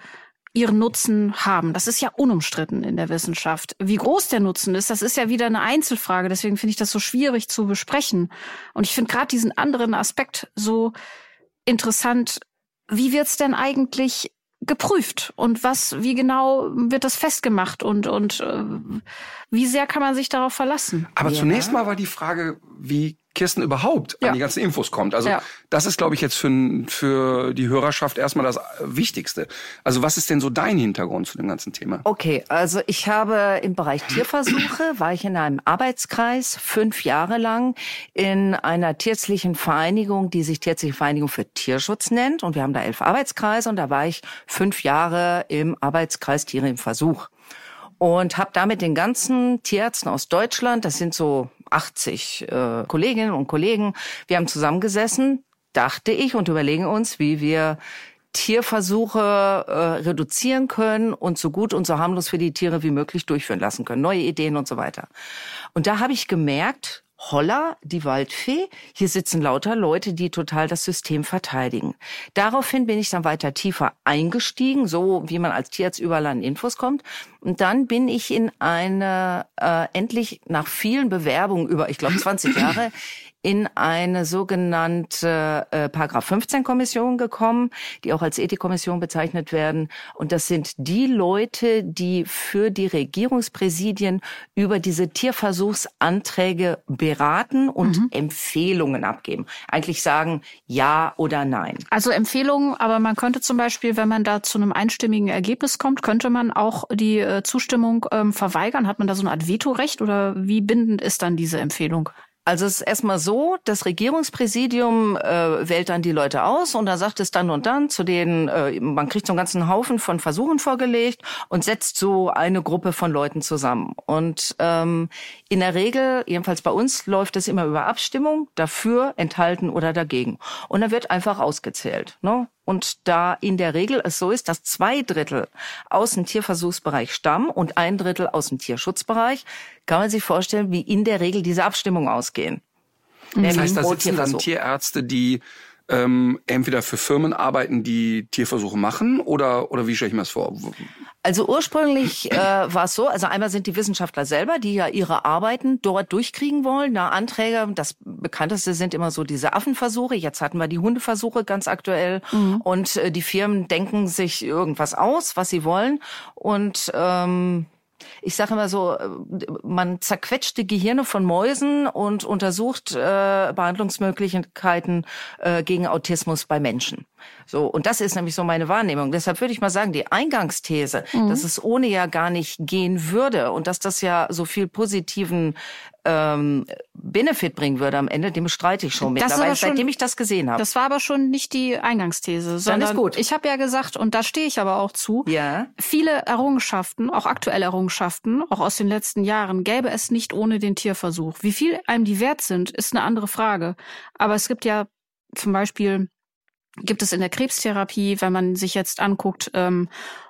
ihren Nutzen haben. Das ist ja unumstritten in der Wissenschaft. Wie groß der Nutzen ist, das ist ja wieder eine Einzelfrage. Deswegen finde ich das so schwierig zu besprechen. Und ich finde gerade diesen anderen Aspekt so interessant. Wie wird's denn eigentlich geprüft? Und wie genau wird das festgemacht? Und wie sehr kann man sich darauf verlassen? Aber zunächst mal war die Frage, wie Kirsten überhaupt an die ganzen Infos kommt. Also das ist, glaube ich, jetzt für die Hörerschaft erstmal das Wichtigste. Also was ist denn so dein Hintergrund zu dem ganzen Thema? Okay, also ich habe im Bereich Tierversuche, war ich in einem Arbeitskreis 5 Jahre lang in einer tierärztlichen Vereinigung, die sich Tierärztliche Vereinigung für Tierschutz nennt. Und wir haben da 11 Arbeitskreise und da war ich 5 Jahre im Arbeitskreis Tiere im Versuch. Und habe damit den ganzen Tierärzten aus Deutschland, das sind so 80 Kolleginnen und Kollegen, wir haben zusammengesessen, dachte ich, und überlegen uns, wie wir Tierversuche reduzieren können und so gut und so harmlos für die Tiere wie möglich durchführen lassen können. Neue Ideen und so weiter. Und da habe ich gemerkt, holla, die Waldfee, hier sitzen lauter Leute, die total das System verteidigen. Daraufhin bin ich dann weiter tiefer eingestiegen, so wie man als Tierarzt überall an Infos kommt. Und dann bin ich in eine, endlich nach vielen Bewerbungen über, ich glaube 20 Jahre, in eine sogenannte Paragraph 15-Kommission gekommen, die auch als Ethikkommission bezeichnet werden. Und das sind die Leute, die für die Regierungspräsidien über diese Tierversuchsanträge beraten und Empfehlungen abgeben. Eigentlich sagen ja oder nein. Also Empfehlungen, aber man könnte zum Beispiel, wenn man da zu einem einstimmigen Ergebnis kommt, könnte man auch die Zustimmung verweigern. Hat man da so eine Art Vetorecht oder wie bindend ist dann diese Empfehlung? Also es ist erstmal so, das Regierungspräsidium wählt dann die Leute aus und da sagt es dann und dann zu denen, man kriegt so einen ganzen Haufen von Versuchen vorgelegt und setzt so eine Gruppe von Leuten zusammen. Und in der Regel, jedenfalls bei uns, läuft es immer über Abstimmung, dafür, enthalten oder dagegen. Und dann wird einfach ausgezählt, ne? Und da in der Regel es so ist, dass 2 Drittel aus dem Tierversuchsbereich stammen und 1 Drittel aus dem Tierschutzbereich, kann man sich vorstellen, wie in der Regel diese Abstimmungen ausgehen. Das heißt, da sitzen dann Tierärzte, die entweder für Firmen arbeiten, die Tierversuche machen, oder wie stelle ich mir das vor? Also ursprünglich war es so, also einmal sind die Wissenschaftler selber, die ja ihre Arbeiten dort durchkriegen wollen, da Anträge, das bekannteste sind immer so diese Affenversuche, jetzt hatten wir die Hundeversuche ganz aktuell, und die Firmen denken sich irgendwas aus, was sie wollen, und ich sage immer so, man zerquetscht die Gehirne von Mäusen und untersucht Behandlungsmöglichkeiten gegen Autismus bei Menschen. So, und das ist nämlich so meine Wahrnehmung. Deshalb würde ich mal sagen, die Eingangsthese, dass es ohne ja gar nicht gehen würde und dass das ja so viel positiven Benefit bringen würde am Ende, dem bestreite ich schon mittlerweile, seitdem ich das gesehen habe. Das war aber schon nicht die Eingangsthese, sondern ich habe ja gesagt, und da stehe ich aber auch zu, viele Errungenschaften, auch aktuelle Errungenschaften, auch aus den letzten Jahren, gäbe es nicht ohne den Tierversuch. Wie viel einem die wert sind, ist eine andere Frage. Aber es gibt ja zum Beispiel... Gibt es in der Krebstherapie, wenn man sich jetzt anguckt,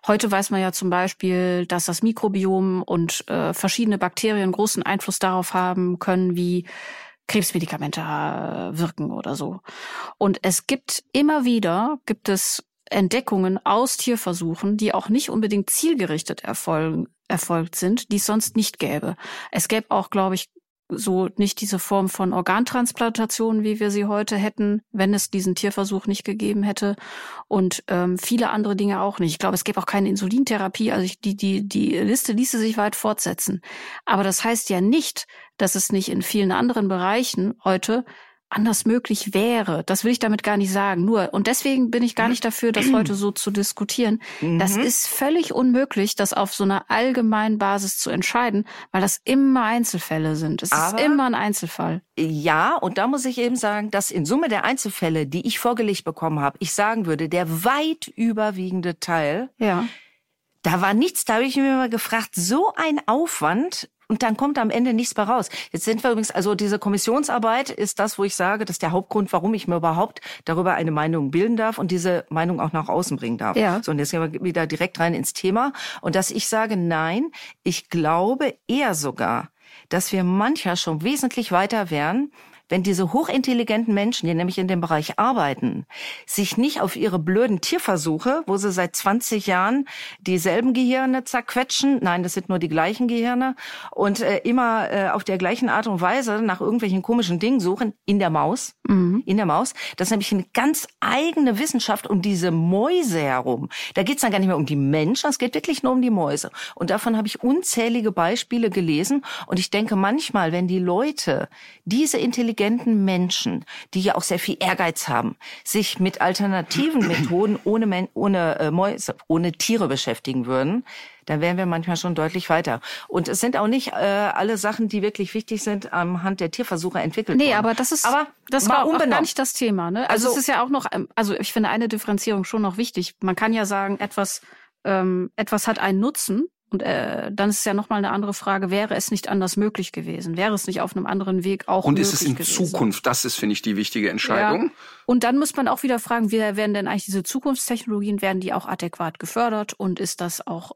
heute weiß man ja zum Beispiel, dass das Mikrobiom und verschiedene Bakterien großen Einfluss darauf haben können, wie Krebsmedikamente wirken oder so. Und es gibt immer wieder, gibt es Entdeckungen aus Tierversuchen, die auch nicht unbedingt zielgerichtet erfolgt sind, die es sonst nicht gäbe. Es gäbe auch, glaube ich, so nicht diese Form von Organtransplantation, wie wir sie heute hätten, wenn es diesen Tierversuch nicht gegeben hätte, und viele andere Dinge auch nicht. Ich glaube, es gäbe auch keine Insulintherapie, also die Liste ließe sich weit fortsetzen. Aber das heißt ja nicht, dass es nicht in vielen anderen Bereichen heute anders möglich wäre. Das will ich damit gar nicht sagen. Nur, und deswegen bin ich gar nicht dafür, das heute so zu diskutieren. Das ist völlig unmöglich, das auf so einer allgemeinen Basis zu entscheiden, weil das immer Einzelfälle sind. Es ist immer ein Einzelfall. Ja, und da muss ich eben sagen, dass in Summe der Einzelfälle, die ich vorgelegt bekommen habe, ich sagen würde, der weit überwiegende Teil, da war nichts, da habe ich mir mal gefragt, so ein Aufwand, und dann kommt am Ende nichts mehr raus. Jetzt sind wir übrigens, also diese Kommissionsarbeit ist das, wo ich sage, das ist der Hauptgrund, warum ich mir überhaupt darüber eine Meinung bilden darf und diese Meinung auch nach außen bringen darf. Ja. So, und jetzt gehen wir wieder direkt rein ins Thema. Und dass ich sage, nein, ich glaube eher sogar, dass wir mancher schon wesentlich weiter wären, wenn diese hochintelligenten Menschen, die nämlich in dem Bereich arbeiten, sich nicht auf ihre blöden Tierversuche, wo sie seit 20 Jahren dieselben Gehirne zerquetschen, nein, das sind nur die gleichen Gehirne, und immer auf der gleichen Art und Weise nach irgendwelchen komischen Dingen suchen, in der Maus, das ist nämlich eine ganz eigene Wissenschaft um diese Mäuse herum. Da geht's dann gar nicht mehr um die Menschen, es geht wirklich nur um die Mäuse. Und davon habe ich unzählige Beispiele gelesen. Und ich denke manchmal, wenn die Leute diese intelligenten Menschen, die ja auch sehr viel Ehrgeiz haben, sich mit alternativen Methoden ohne Mäuse, ohne Tiere beschäftigen würden, dann wären wir manchmal schon deutlich weiter. Und es sind auch nicht alle Sachen, die wirklich wichtig sind, anhand der Tierversuche entwickelt worden. Nee, aber das war auch gar nicht das Thema. Ne? Also es ist ja auch noch, also ich finde eine Differenzierung schon noch wichtig. Man kann ja sagen, etwas hat einen Nutzen. Und dann ist ja nochmal eine andere Frage, wäre es nicht anders möglich gewesen? Wäre es nicht auf einem anderen Weg auch möglich gewesen? Und ist es in Zukunft? Das ist, finde ich, die wichtige Entscheidung. Ja. Und dann muss man auch wieder fragen, wie werden denn eigentlich diese Zukunftstechnologien, werden die auch adäquat gefördert? Und ist das auch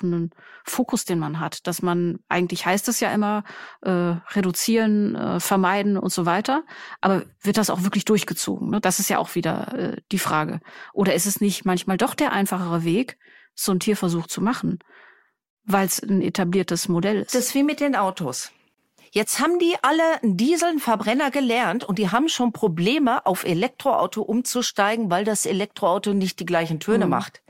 ein Fokus, den man hat? Dass man, eigentlich heißt es ja immer, reduzieren, vermeiden und so weiter. Aber wird das auch wirklich durchgezogen? Ne? Das ist ja auch wieder die Frage. Oder ist es nicht manchmal doch der einfachere Weg, so einen Tierversuch zu machen? Weil es ein etabliertes Modell ist. Das ist wie mit den Autos. Jetzt haben die alle einen Diesel, einen Verbrenner gelernt, und die haben schon Probleme, auf Elektroauto umzusteigen, weil das Elektroauto nicht die gleichen Töne macht.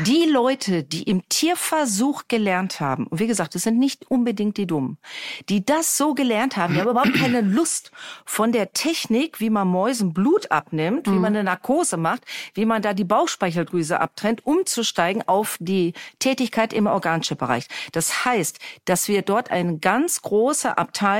Die Leute, die im Tierversuch gelernt haben, und wie gesagt, das sind nicht unbedingt die Dummen, die das so gelernt haben, die haben überhaupt keine Lust, von der Technik, wie man Mäusen Blut abnimmt, wie man eine Narkose macht, wie man da die Bauchspeicheldrüse abtrennt, umzusteigen auf die Tätigkeit im Organchip-Bereich. Das heißt, dass wir dort eine ganz große Abteilung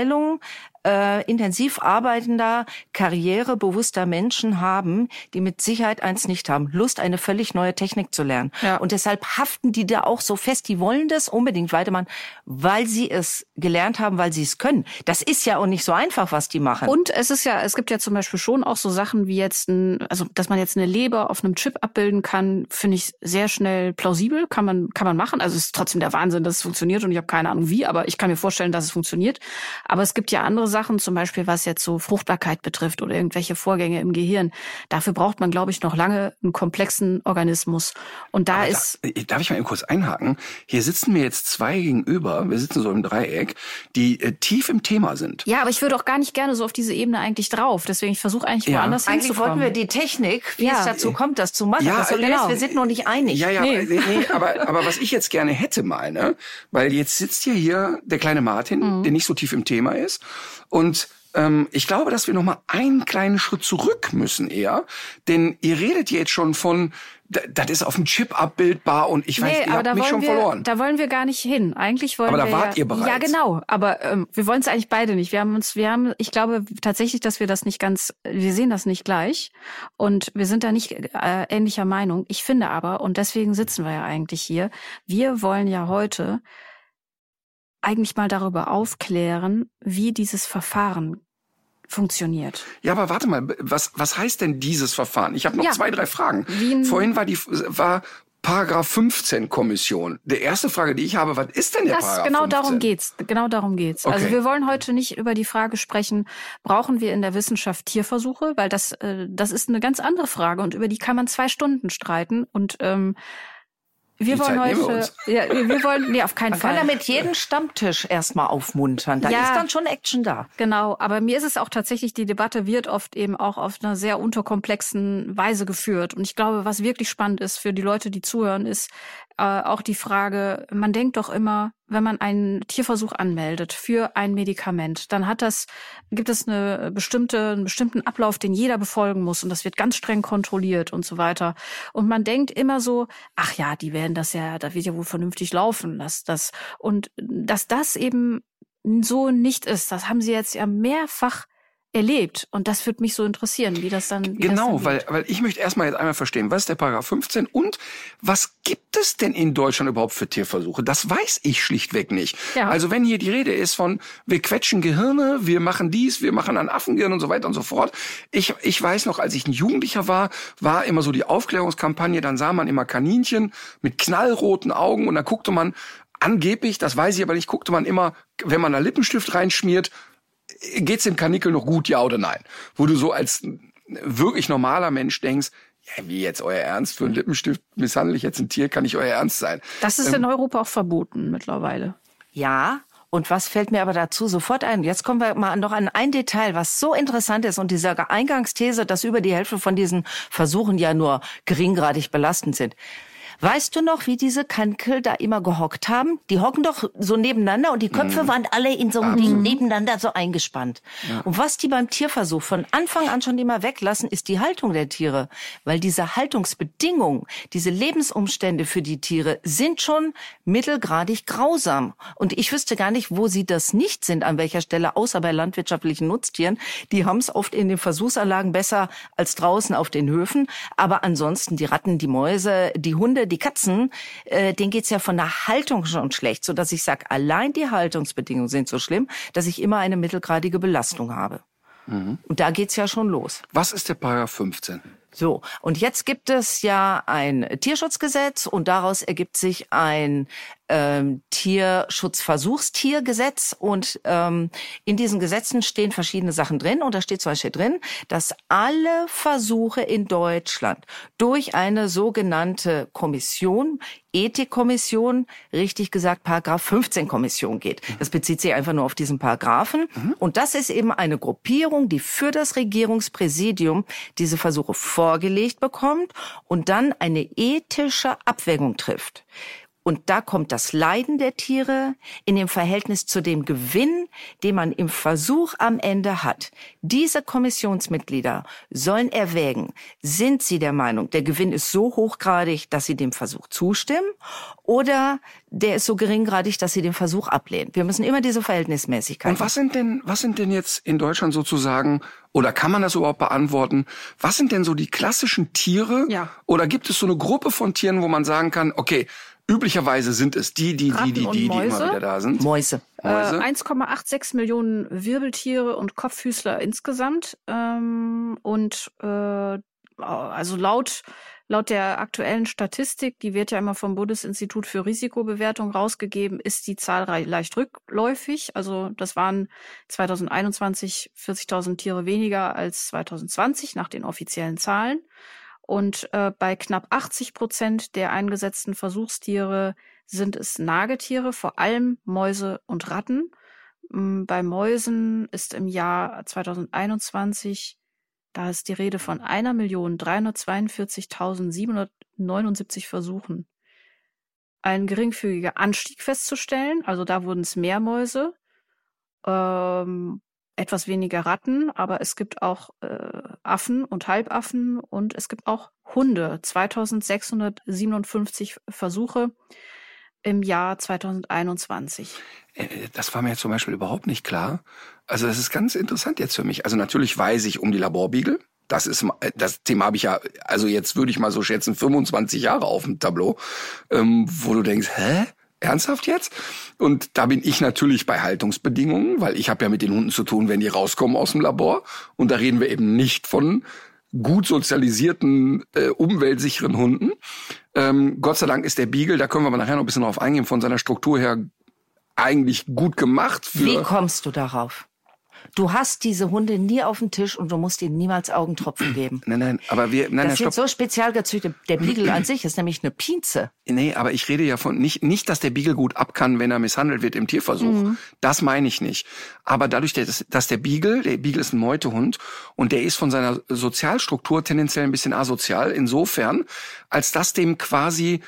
intensiv arbeitender, karrierebewusster Menschen haben, die mit Sicherheit eins nicht haben, Lust, eine völlig neue Technik zu lernen. Ja. Und deshalb haften die da auch so fest, die wollen das unbedingt weitermachen, weil sie es gelernt haben, weil sie es können. Das ist ja auch nicht so einfach, was die machen. Und es gibt ja zum Beispiel schon auch so Sachen wie jetzt, dass man jetzt eine Leber auf einem Chip abbilden kann, finde ich sehr schnell plausibel, kann man machen. Also es ist trotzdem der Wahnsinn, dass es funktioniert, und ich habe keine Ahnung wie, aber ich kann mir vorstellen, dass es funktioniert. Aber es gibt ja andere Sachen, zum Beispiel was jetzt so Fruchtbarkeit betrifft oder irgendwelche Vorgänge im Gehirn. Dafür braucht man, glaube ich, noch lange einen komplexen Organismus. Und da ist... Darf ich mal eben kurz einhaken? Hier sitzen mir jetzt zwei gegenüber, wir sitzen so im Dreieck, die tief im Thema sind. Ja, aber ich würde auch gar nicht gerne so auf diese Ebene eigentlich drauf. Deswegen, ich versuche eigentlich woanders hinzukommen. Eigentlich wollten wir die Technik, wie es dazu kommt, das zu machen. Ja, das genau. Wir sind noch nicht einig. Ja, aber was ich jetzt gerne hätte mal, ne? Weil jetzt sitzt ja hier der kleine Martin, der nicht so tief im Thema ist. Und ich glaube, dass wir noch mal einen kleinen Schritt zurück müssen eher. Denn ihr redet jetzt schon von, das ist auf dem Chip abbildbar und ich weiß, ihr habt mich schon verloren. Da wollen wir gar nicht hin. Eigentlich wollen wir. Aber da wart ihr bereits. Ja, genau. Aber wir wollen es eigentlich beide nicht. Ich glaube tatsächlich, dass wir das nicht ganz, wir sehen das nicht gleich und wir sind da nicht ähnlicher Meinung. Ich finde aber, und deswegen sitzen wir ja eigentlich hier, wir wollen ja heute eigentlich mal darüber aufklären, wie dieses Verfahren funktioniert. Ja, aber warte mal, was heißt denn dieses Verfahren? Ich habe noch 2, 3 Fragen. Vorhin war Paragraph 15 Kommission. Die erste Frage, die ich habe, was ist denn der Paragraph 15? Genau darum geht's. Okay. Also wir wollen heute nicht über die Frage sprechen, brauchen wir in der Wissenschaft Tierversuche? Weil das ist eine ganz andere Frage und über die kann man 2 Stunden streiten und auf keinen Fall. Man kann damit jeden Stammtisch erstmal aufmuntern. Da ist dann schon Action da. Genau, aber mir ist es auch tatsächlich, die Debatte wird oft eben auch auf einer sehr unterkomplexen Weise geführt. Und ich glaube, was wirklich spannend ist für die Leute, die zuhören, ist auch die Frage, man denkt doch immer, wenn man einen Tierversuch anmeldet für ein Medikament, dann gibt es einen bestimmten Ablauf, den jeder befolgen muss und das wird ganz streng kontrolliert und so weiter. Und man denkt immer so, ach ja, die werden da wird ja wohl vernünftig laufen, dass das eben so nicht ist. Das haben sie jetzt ja mehrfach erlebt. Und das würde mich so interessieren, wie das dann... Weil ich möchte erstmal jetzt einmal verstehen, was ist der Paragraph 15 und was gibt es denn in Deutschland überhaupt für Tierversuche? Das weiß ich schlichtweg nicht. Ja. Also wenn hier die Rede ist von, wir quetschen Gehirne, wir machen dies, wir machen ein Affengehirn und so weiter und so fort. Ich weiß noch, als ich ein Jugendlicher war immer so die Aufklärungskampagne, dann sah man immer Kaninchen mit knallroten Augen und dann guckte man angeblich, das weiß ich aber nicht, guckte man immer, wenn man da Lippenstift reinschmiert, geht's dem Kaninchen noch gut, ja oder nein? Wo du so als wirklich normaler Mensch denkst, ja, wie jetzt euer Ernst? Für einen Lippenstift misshandle ich jetzt ein Tier, kann nicht euer Ernst sein. Das ist in Europa auch verboten mittlerweile. Ja, und was fällt mir aber dazu sofort ein? Jetzt kommen wir mal noch an ein Detail, was so interessant ist und diese Eingangsthese, dass über die Hälfte von diesen Versuchen ja nur geringgradig belastend sind. Weißt du noch, wie diese Kankel da immer gehockt haben? Die hocken doch so nebeneinander und die Köpfe waren alle in so einem Ding nebeneinander so eingespannt. Ja. Und was die beim Tierversuch von Anfang an schon immer weglassen, ist die Haltung der Tiere. Weil diese Haltungsbedingungen, diese Lebensumstände für die Tiere sind schon mittelgradig grausam. Und ich wüsste gar nicht, wo sie das nicht sind, an welcher Stelle, außer bei landwirtschaftlichen Nutztieren. Die haben es oft in den Versuchsanlagen besser als draußen auf den Höfen. Aber ansonsten die Ratten, die Mäuse, die Hunde, die Katzen, denen geht's ja von der Haltung schon schlecht, sodass ich sage, allein die Haltungsbedingungen sind so schlimm, dass ich immer eine mittelgradige Belastung habe. Mhm. Und da geht's ja schon los. Was ist der Paragraph 15? So, und jetzt gibt es ja ein Tierschutzgesetz und daraus ergibt sich ein Tierschutzversuchstiergesetz. Und in diesen Gesetzen stehen verschiedene Sachen drin. Und da steht zum Beispiel drin, dass alle Versuche in Deutschland durch eine sogenannte Kommission, Ethikkommission, richtig gesagt Paragraph 15 Kommission geht. Das bezieht sich einfach nur auf diesen Paragraphen. Mhm. Und das ist eben eine Gruppierung, die für das Regierungspräsidium diese Versuche vorgelegt bekommt und dann eine ethische Abwägung trifft. Und da kommt das Leiden der Tiere in dem Verhältnis zu dem Gewinn, den man im Versuch am Ende hat. Diese Kommissionsmitglieder sollen erwägen, sind sie der Meinung, der Gewinn ist so hochgradig, dass sie dem Versuch zustimmen oder der ist so geringgradig, dass sie den Versuch ablehnen. Wir müssen immer diese Verhältnismäßigkeit. Und was sind denn jetzt in Deutschland sozusagen, oder kann man das überhaupt beantworten, was sind denn so die klassischen Tiere? Ja. Oder gibt es so eine Gruppe von Tieren, wo man sagen kann, okay, üblicherweise sind es die immer wieder da sind. Mäuse. 1,86 Millionen Wirbeltiere und Kopffüßler insgesamt. Also laut Laut der aktuellen Statistik, die wird ja immer vom Bundesinstitut für Risikobewertung rausgegeben, ist die Zahl leicht rückläufig. Also das waren 2021 40.000 Tiere weniger als 2020 nach den offiziellen Zahlen. Und bei knapp 80% der eingesetzten Versuchstiere sind es Nagetiere, vor allem Mäuse und Ratten. Bei Mäusen ist im Jahr 2021, da ist die Rede von 1.342.779 Versuchen. Ein geringfügiger Anstieg festzustellen, also da wurden es mehr Mäuse, etwas weniger Ratten, aber es gibt auch Affen und Halbaffen und es gibt auch Hunde. 2.657 Versuche im Jahr 2021. Das war mir jetzt zum Beispiel überhaupt nicht klar. Also das ist ganz interessant jetzt für mich. Also natürlich weiß ich um die Laborbeagle. Das Thema habe ich ja, also jetzt würde ich mal so schätzen, 25 Jahre auf dem Tableau, wo du denkst, hä? Ernsthaft jetzt? Und da bin ich natürlich bei Haltungsbedingungen, weil ich habe ja mit den Hunden zu tun, wenn die rauskommen aus dem Labor. Und da reden wir eben nicht von gut sozialisierten, umweltsicheren Hunden. Gott sei Dank ist der Beagle, da können wir aber nachher noch ein bisschen drauf eingehen, von seiner Struktur her eigentlich gut gemacht. Wie kommst du darauf? Du hast diese Hunde nie auf dem Tisch und du musst ihnen niemals Augentropfen geben. Nein, aber das ist jetzt so spezial gezüchtet. Der Beagle an sich ist nämlich eine Pinze. Nee, aber ich rede ja von nicht, dass der Beagle gut ab kann, wenn er misshandelt wird im Tierversuch. Mhm. Das meine ich nicht. Aber dadurch, dass der Beagle ist ein Meutehund und der ist von seiner Sozialstruktur tendenziell ein bisschen asozial, insofern, als dass dem quasi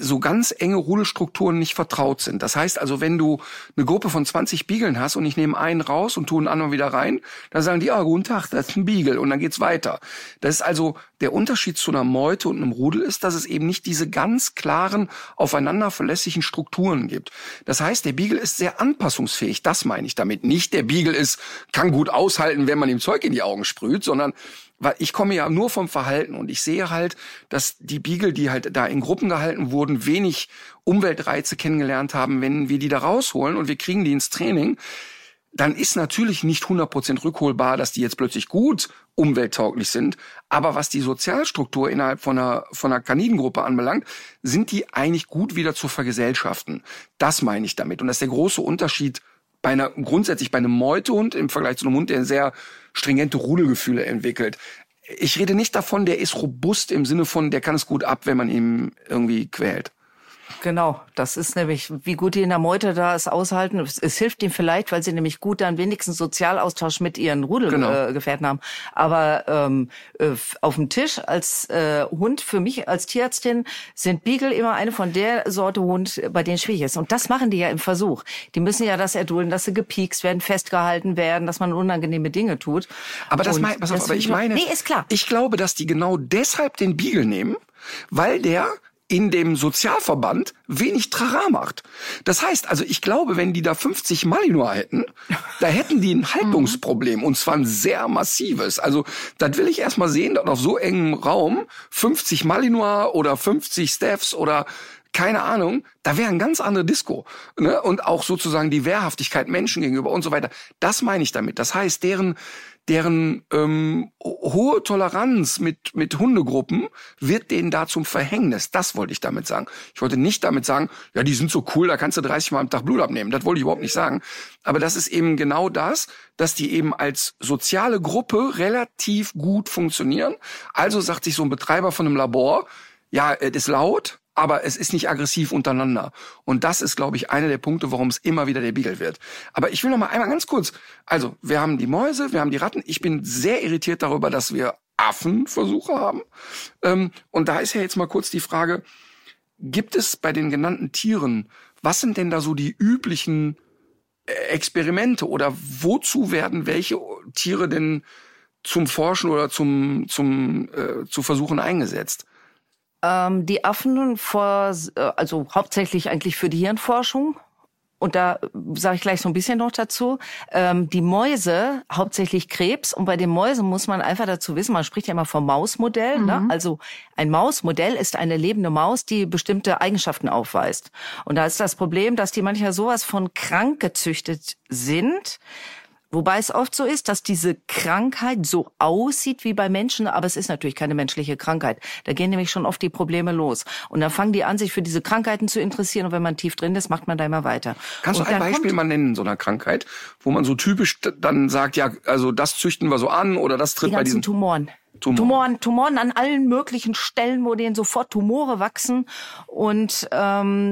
so ganz enge Rudelstrukturen nicht vertraut sind. Das heißt also, wenn du eine Gruppe von 20 Beaglen hast und ich nehme einen raus und tue einen anderen wieder rein, dann sagen die, guten Tag, das ist ein Beagle und dann geht's weiter. Das ist also der Unterschied zu einer Meute und einem Rudel ist, dass es eben nicht diese ganz klaren, aufeinander verlässlichen Strukturen gibt. Das heißt, der Beagle ist sehr anpassungsfähig, das meine ich damit. Nicht der Beagle kann gut aushalten, wenn man ihm Zeug in die Augen sprüht, sondern weil ich komme ja nur vom Verhalten und ich sehe halt, dass die Beagle, die halt da in Gruppen gehalten wurden, wenig Umweltreize kennengelernt haben. Wenn wir die da rausholen und wir kriegen die ins Training, dann ist natürlich nicht 100% rückholbar, dass die jetzt plötzlich gut umwelttauglich sind. Aber was die Sozialstruktur innerhalb von einer Kaninengruppe anbelangt, sind die eigentlich gut wieder zu vergesellschaften. Das meine ich damit. Und das ist der große Unterschied grundsätzlich bei einem Meutehund im Vergleich zu einem Hund, der sehr stringente Rudelgefühle entwickelt. Ich rede nicht davon, der ist robust im Sinne von, der kann es gut ab, wenn man ihn irgendwie quält. Genau, das ist nämlich, wie gut die in der Meute da es aushalten. Es hilft ihm vielleicht, weil sie nämlich gut dann wenigstens Sozialaustausch mit ihren Rudelgefährten haben. Aber auf dem Tisch als Hund, für mich als Tierärztin, sind Beagle immer eine von der Sorte Hund, bei denen schwierig ist. Und das machen die ja im Versuch. Die müssen ja das erdulden, dass sie gepiekst werden, festgehalten werden, dass man unangenehme Dinge tut. Aber ich glaube, dass die genau deshalb den Beagle nehmen, weil der in dem Sozialverband wenig Trara macht. Das heißt, also ich glaube, wenn die da 50 Malinois hätten, da hätten die ein Haltungsproblem und zwar ein sehr massives. Also das will ich erstmal sehen, dass auf so engem Raum 50 Malinois oder 50 Staffs oder keine Ahnung, da wäre ein ganz andere Disco. Ne? Und auch sozusagen die Wehrhaftigkeit Menschen gegenüber und so weiter. Das meine ich damit. Das heißt, deren hohe Toleranz mit Hundegruppen wird denen da zum Verhängnis. Das wollte ich damit sagen. Ich wollte nicht damit sagen, ja, die sind so cool, da kannst du 30 Mal am Tag Blut abnehmen. Das wollte ich überhaupt nicht sagen. Aber das ist eben genau das, dass die eben als soziale Gruppe relativ gut funktionieren. Also sagt sich so ein Betreiber von einem Labor, ja, es ist laut, aber es ist nicht aggressiv untereinander. Und das ist, glaube ich, einer der Punkte, warum es immer wieder der Beagle wird. Aber ich will noch mal einmal ganz kurz. Also, wir haben die Mäuse, wir haben die Ratten. Ich bin sehr irritiert darüber, dass wir Affenversuche haben. Und da ist ja jetzt mal kurz die Frage, gibt es bei den genannten Tieren, was sind denn da so die üblichen Experimente? Oder wozu werden welche Tiere denn zum Forschen oder zu Versuchen eingesetzt? Die Affen, also hauptsächlich eigentlich für die Hirnforschung. Und da sage ich gleich so ein bisschen noch dazu. Die Mäuse, hauptsächlich Krebs. Und bei den Mäusen muss man einfach dazu wissen, man spricht ja immer vom Mausmodell. Mhm. Ne? Also ein Mausmodell ist eine lebende Maus, die bestimmte Eigenschaften aufweist. Und da ist das Problem, dass die manchmal sowas von krank gezüchtet sind, Wobei es oft so ist, dass diese Krankheit so aussieht wie bei Menschen, aber es ist natürlich keine menschliche Krankheit. Da gehen nämlich schon oft die Probleme los. Und dann fangen die an, sich für diese Krankheiten zu interessieren. Und wenn man tief drin ist, macht man da immer weiter. Kannst du ein Beispiel mal nennen, so einer Krankheit, wo man so typisch dann sagt, ja, also das züchten wir so an oder das tritt bei diesen Tumoren. Tumoren an allen möglichen Stellen, wo denen sofort Tumore wachsen und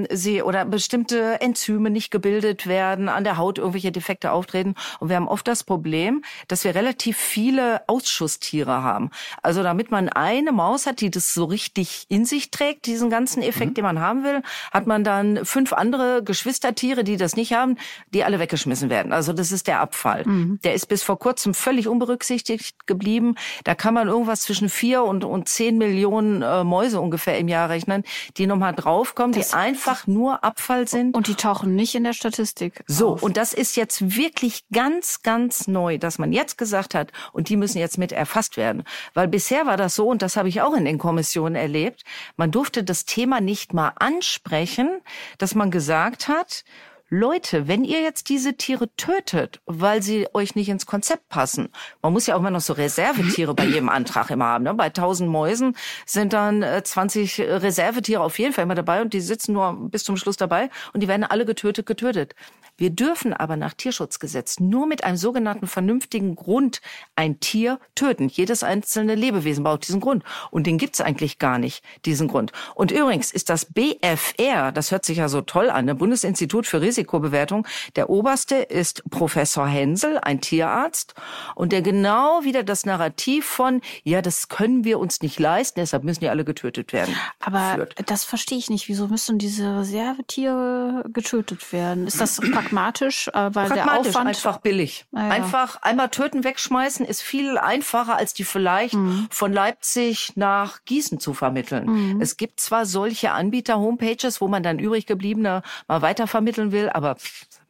sie oder bestimmte Enzyme nicht gebildet werden, an der Haut irgendwelche Defekte auftreten. Und wir haben oft das Problem, dass wir relativ viele Ausschusstiere haben. Also damit man eine Maus hat, die das so richtig in sich trägt, diesen ganzen Effekt, den man haben will, hat man dann 5 andere Geschwistertiere, die das nicht haben, die alle weggeschmissen werden. Also das ist der Abfall. Der ist bis vor kurzem völlig unberücksichtigt geblieben. Da kann man irgendwas zwischen 4 und 10 Millionen Mäuse ungefähr im Jahr rechnen, die nochmal draufkommen, die einfach nur Abfall sind. Und die tauchen nicht in der Statistik auf. Und das ist jetzt wirklich ganz, ganz neu, dass man jetzt gesagt hat, und die müssen jetzt mit erfasst werden. Weil bisher war das so, und das habe ich auch in den Kommissionen erlebt, man durfte das Thema nicht mal ansprechen, dass man gesagt hat, Leute, wenn ihr jetzt diese Tiere tötet, weil sie euch nicht ins Konzept passen, man muss ja auch immer noch so Reservetiere bei jedem Antrag immer haben. Ne? Bei 1000 Mäusen sind dann 20 Reservetiere auf jeden Fall immer dabei und die sitzen nur bis zum Schluss dabei und die werden alle getötet. Wir dürfen aber nach Tierschutzgesetz nur mit einem sogenannten vernünftigen Grund ein Tier töten. Jedes einzelne Lebewesen braucht diesen Grund. Und den gibt's eigentlich gar nicht, diesen Grund. Und übrigens ist das BfR, das hört sich ja so toll an, der Bundesinstitut für Risikobewertung, der oberste ist Professor Hensel, ein Tierarzt. Und der genau wieder das Narrativ von, ja, das können wir uns nicht leisten, deshalb müssen die alle getötet werden. Aber das verstehe ich nicht. Wieso müssen diese Reservetiere getötet werden? Ist das pragmatisch, weil der Aufwand einfach billig. Ah, ja. Einfach einmal töten, wegschmeißen ist viel einfacher, als die vielleicht von Leipzig nach Gießen zu vermitteln. Es gibt zwar solche Anbieter-Homepages, wo man dann übrig gebliebene mal weitervermitteln will, aber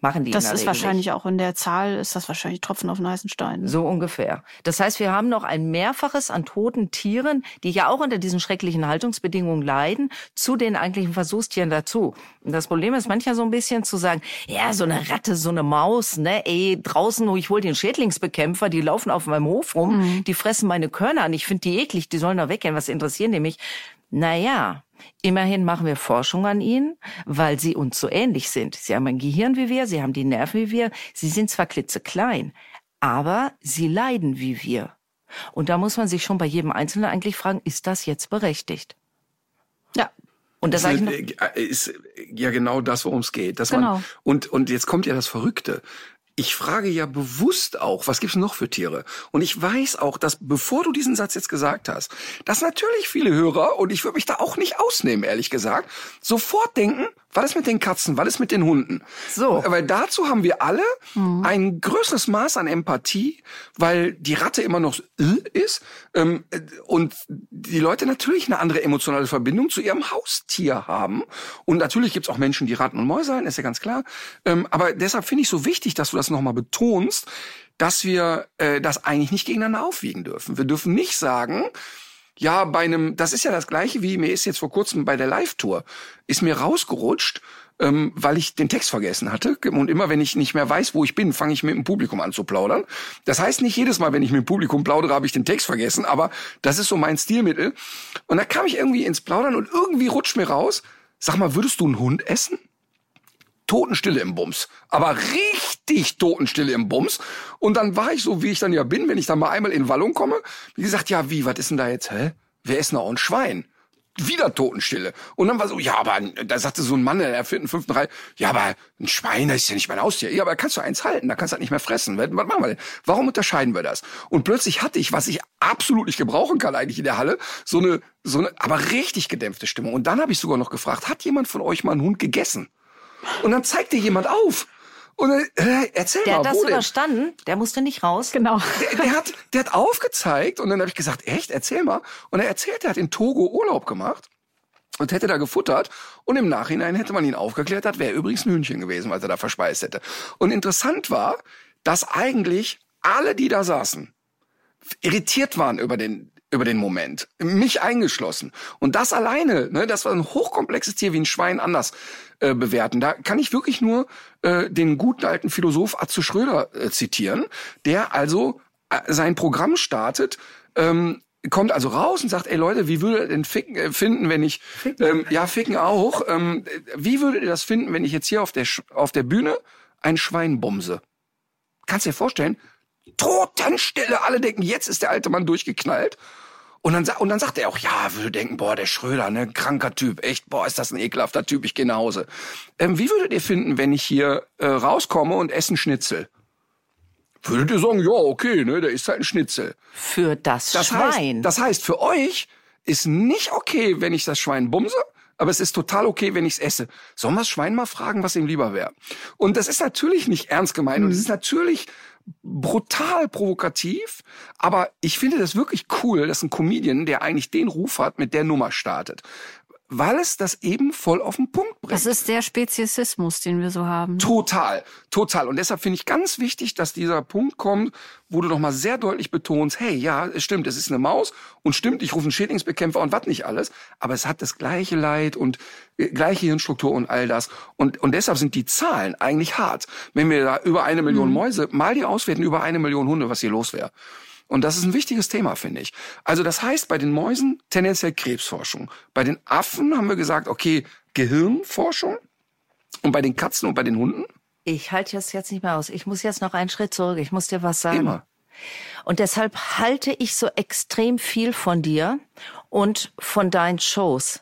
machen die das ist wahrscheinlich nicht. Auch in der Zahl ist das wahrscheinlich Tropfen auf den heißen Stein. So ungefähr. Das heißt, wir haben noch ein Mehrfaches an toten Tieren, die ja auch unter diesen schrecklichen Haltungsbedingungen leiden, zu den eigentlichen Versuchstieren dazu. Und das Problem ist manchmal so ein bisschen zu sagen, ja, so eine Ratte, so eine Maus, ne, ey, draußen, ich hol den Schädlingsbekämpfer, die laufen auf meinem Hof rum, die fressen meine Körner und ich finde die eklig, die sollen doch weggehen, was interessieren die mich? Naja, immerhin machen wir Forschung an ihnen, weil sie uns so ähnlich sind. Sie haben ein Gehirn wie wir, sie haben die Nerven wie wir, sie sind zwar klitzeklein, aber sie leiden wie wir. Und da muss man sich schon bei jedem Einzelnen eigentlich fragen, ist das jetzt berechtigt? Ja. Und das ist ja genau das, worum es geht. Dass man, und jetzt kommt ja das Verrückte. Ich frage ja bewusst auch, was gibt's noch für Tiere? Und ich weiß auch, dass, bevor du diesen Satz jetzt gesagt hast, dass natürlich viele Hörer, und ich würde mich da auch nicht ausnehmen, ehrlich gesagt, sofort denken, was ist mit den Katzen, was ist mit den Hunden? So. Weil dazu haben wir alle ein größeres Maß an Empathie, weil die Ratte immer noch ist, und die Leute natürlich eine andere emotionale Verbindung zu ihrem Haustier haben. Und natürlich gibt's auch Menschen, die Ratten und Mäuse halten, ist ja ganz klar. Aber deshalb finde ich so wichtig, dass du das nochmal betonst, dass wir das eigentlich nicht gegeneinander aufwiegen dürfen. Wir dürfen nicht sagen, ja, bei einem, das ist ja das Gleiche wie mir ist jetzt vor kurzem bei der Live-Tour, ist mir rausgerutscht, weil ich den Text vergessen hatte. Und immer, wenn ich nicht mehr weiß, wo ich bin, fange ich mit dem Publikum an zu plaudern. Das heißt, nicht jedes Mal, wenn ich mit dem Publikum plaudere, habe ich den Text vergessen, aber das ist so mein Stilmittel. Und da kam ich irgendwie ins Plaudern und irgendwie rutscht mir raus, sag mal, würdest du einen Hund essen? Totenstille im Bums. Aber richtig Totenstille im Bums. Und dann war ich so, wie ich dann ja bin, wenn ich dann mal einmal in Wallung komme. Wie gesagt, ja, wie, was ist denn da jetzt? Hä? Wer ist denn auch ein Schwein? Wieder Totenstille. Und dann war so, ja, aber da sagte so ein Mann in der 4., 5. Reihe, ja, aber ein Schwein, das ist ja nicht mein Haustier. Ja, aber da kannst du eins halten, da kannst du halt nicht mehr fressen. Was machen wir denn? Warum unterscheiden wir das? Und plötzlich hatte ich, was ich absolut nicht gebrauchen kann eigentlich in der Halle, so eine aber richtig gedämpfte Stimmung. Und dann habe ich sogar noch gefragt, hat jemand von euch mal einen Hund gegessen? Und dann zeigt dir jemand auf. Und dann, erzähl mal, wo der hat das überstanden, der musste nicht raus. Genau. Der hat aufgezeigt und dann habe ich gesagt, echt, erzähl mal. Und er erzählt, er hat in Togo Urlaub gemacht und hätte da gefuttert. Und im Nachhinein hätte man ihn aufgeklärt, das wäre übrigens ein Hühnchen gewesen, weil er da verspeist hätte. Und interessant war, dass eigentlich alle, die da saßen, irritiert waren über den über den Moment. Mich eingeschlossen. Und das alleine, ne, dass wir ein hochkomplexes Tier wie ein Schwein anders bewerten. Da kann ich wirklich nur den guten alten Philosoph Atze Schröder zitieren, der also sein Programm startet, kommt also raus und sagt, ey Leute, wie würdet ihr denn finden, wenn ich, ficken auch, wie würdet ihr das finden, wenn ich jetzt hier auf der Bühne ein Schwein bumse? Kannst dir vorstellen? Totenstille, alle denken, jetzt ist der alte Mann durchgeknallt. Und dann sagt er auch, ja, würde denken, boah, der Schröder, ne, kranker Typ, echt, boah, ist das ein ekelhafter Typ, ich gehe nach Hause. Wie würdet ihr finden, wenn ich hier rauskomme und esse einen Schnitzel? Würdet ihr sagen, ja, okay, ne, der ist halt ein Schnitzel. Für das Schwein. Das heißt, für euch ist nicht okay, wenn ich das Schwein bumse, aber es ist total okay, wenn ich es esse. Sollen wir das Schwein mal fragen, was ihm lieber wäre? Und das ist natürlich nicht ernst gemeint und es ist natürlich brutal provokativ, aber ich finde das wirklich cool, dass ein Comedian, der eigentlich den Ruf hat, mit der Nummer startet, weil es das eben voll auf den Punkt bringt. Das ist der Speziesismus, den wir so haben. Total, total. Und deshalb finde ich ganz wichtig, dass dieser Punkt kommt, wo du nochmal sehr deutlich betonst, hey, ja, es stimmt, es ist eine Maus und stimmt, ich rufe einen Schädlingsbekämpfer und was nicht alles, aber es hat das gleiche Leid und gleiche Hirnstruktur und all das. Und deshalb sind die Zahlen eigentlich hart. Wenn wir da über 1 Million Mäuse, mal die auswerten, über 1 Million Hunde, was hier los wäre. Und das ist ein wichtiges Thema, finde ich. Also das heißt, bei den Mäusen tendenziell Krebsforschung. Bei den Affen haben wir gesagt, okay, Gehirnforschung. Und bei den Katzen und bei den Hunden? Ich halte das jetzt nicht mehr aus. Ich muss jetzt noch einen Schritt zurück. Ich muss dir was sagen. Immer. Und deshalb halte ich so extrem viel von dir und von deinen Shows.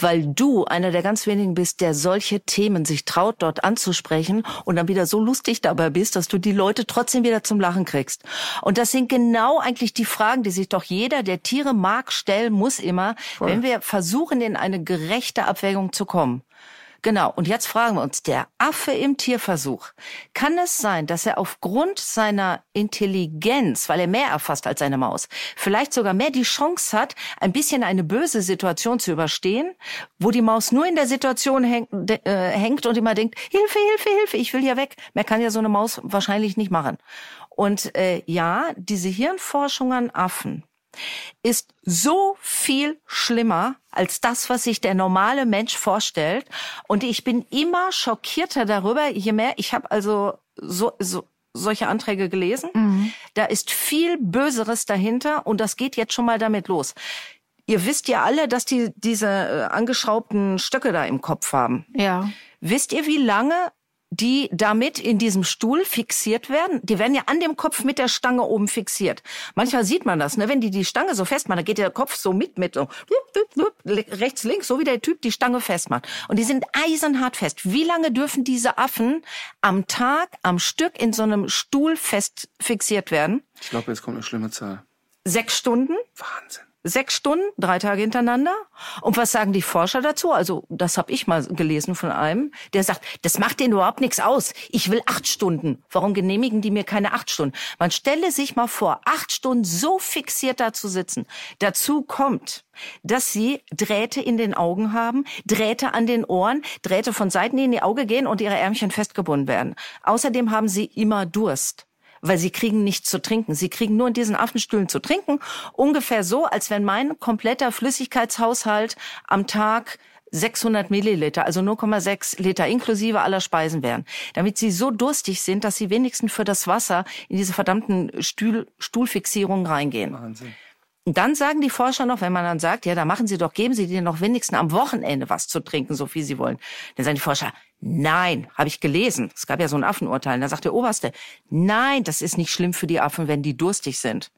Weil du einer der ganz wenigen bist, der solche Themen sich traut, dort anzusprechen und dann wieder so lustig dabei bist, dass du die Leute trotzdem wieder zum Lachen kriegst. Und das sind genau eigentlich die Fragen, die sich doch jeder, der Tiere mag, stellen muss immer, wenn wir versuchen, in eine gerechte Abwägung zu kommen. Genau, und jetzt fragen wir uns, der Affe im Tierversuch, kann es sein, dass er aufgrund seiner Intelligenz, weil er mehr erfasst als seine Maus, vielleicht sogar mehr die Chance hat, ein bisschen eine böse Situation zu überstehen, wo die Maus nur in der Situation hängt und immer denkt, Hilfe, Hilfe, Hilfe, ich will hier weg. Mehr kann ja so eine Maus wahrscheinlich nicht machen. Und ja, diese Hirnforschung an Affen ist so viel schlimmer als das, was sich der normale Mensch vorstellt. Und ich bin immer schockierter darüber, je mehr, ich habe also solche Anträge gelesen. Mhm. Da ist viel Böseres dahinter und das geht jetzt schon mal damit los. Ihr wisst ja alle, dass die diese angeschraubten Stöcke da im Kopf haben. Ja. Wisst ihr, wie lange die damit in diesem Stuhl fixiert werden? Die werden ja an dem Kopf mit der Stange oben fixiert. Manchmal sieht man das, ne? Wenn die Stange so festmachen, dann geht der Kopf so mit so rechts, links, so wie der Typ die Stange festmacht. Und die sind eisenhart fest. Wie lange dürfen diese Affen am Tag, am Stück in so einem Stuhl fest fixiert werden? Ich glaube, jetzt kommt eine schlimme Zahl. 6 Stunden. Wahnsinn. 6 Stunden, 3 Tage hintereinander. Und was sagen die Forscher dazu? Also das habe ich mal gelesen von einem, der sagt, das macht denen überhaupt nichts aus. Ich will 8 Stunden. Warum genehmigen die mir keine 8 Stunden? Man stelle sich mal vor, 8 Stunden so fixiert da zu sitzen. Dazu kommt, dass sie Drähte in den Augen haben, Drähte an den Ohren, Drähte von Seiten, die in die Augen gehen und ihre Ärmchen festgebunden werden. Außerdem haben sie immer Durst, weil sie kriegen nichts zu trinken. Sie kriegen nur in diesen Affenstühlen zu trinken. Ungefähr so, als wenn mein kompletter Flüssigkeitshaushalt am Tag 600 Milliliter, also 0,6 Liter inklusive aller Speisen wären. Damit sie so durstig sind, dass sie wenigstens für das Wasser in diese verdammten Stuhlfixierungen reingehen. Wahnsinn. Und dann sagen die Forscher noch, wenn man dann sagt, ja, da machen sie doch, geben sie dir noch wenigstens am Wochenende was zu trinken, so viel sie wollen. Dann sagen die Forscher, nein, habe ich gelesen. Es gab ja so ein Affenurteil. Und da sagt der Oberste, nein, das ist nicht schlimm für die Affen, wenn die durstig sind.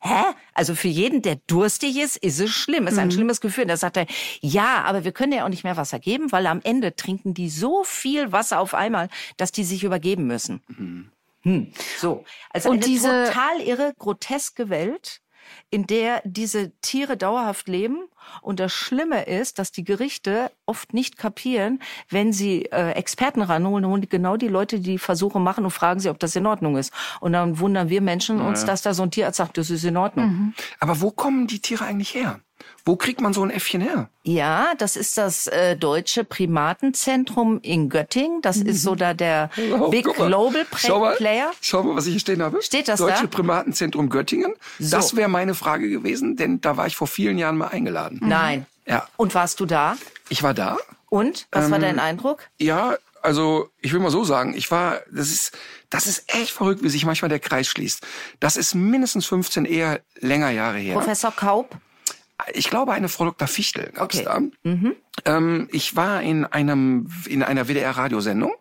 Hä? Also für jeden, der durstig ist es schlimm. Es ist ein schlimmes Gefühl. Und da sagt er, ja, aber wir können ja auch nicht mehr Wasser geben, weil am Ende trinken die so viel Wasser auf einmal, dass die sich übergeben müssen. Mhm. So, also und eine total irre, groteske Welt, in der diese Tiere dauerhaft leben. Und das Schlimme ist, dass die Gerichte oft nicht kapieren, wenn sie Experten ranholen, holen genau die Leute, die Versuche machen und fragen sie, ob das in Ordnung ist. Und dann wundern wir Menschen uns, dass da so ein Tierarzt sagt, das ist in Ordnung. Mhm. Aber wo kommen die Tiere eigentlich her? Wo kriegt man so ein Äffchen her? Ja, das ist das Deutsche Primatenzentrum in Göttingen. Das ist so da der Big Global Player. Schau mal, was ich hier stehen habe. Steht das da? Deutsche Primatenzentrum Göttingen. So. Das wäre meine Frage gewesen, denn da war ich vor vielen Jahren mal eingeladen. Nein. Ja. Und warst du da? Ich war da. Und? Was war dein Eindruck? Ja, also ich will mal so sagen, das ist echt verrückt, wie sich manchmal der Kreis schließt. Das ist mindestens 15, eher länger Jahre her. Professor Kaup? Ich glaube, eine Frau Dr. Fichtel gab es da. Mhm. Ich war in einer WDR-Radiosendung.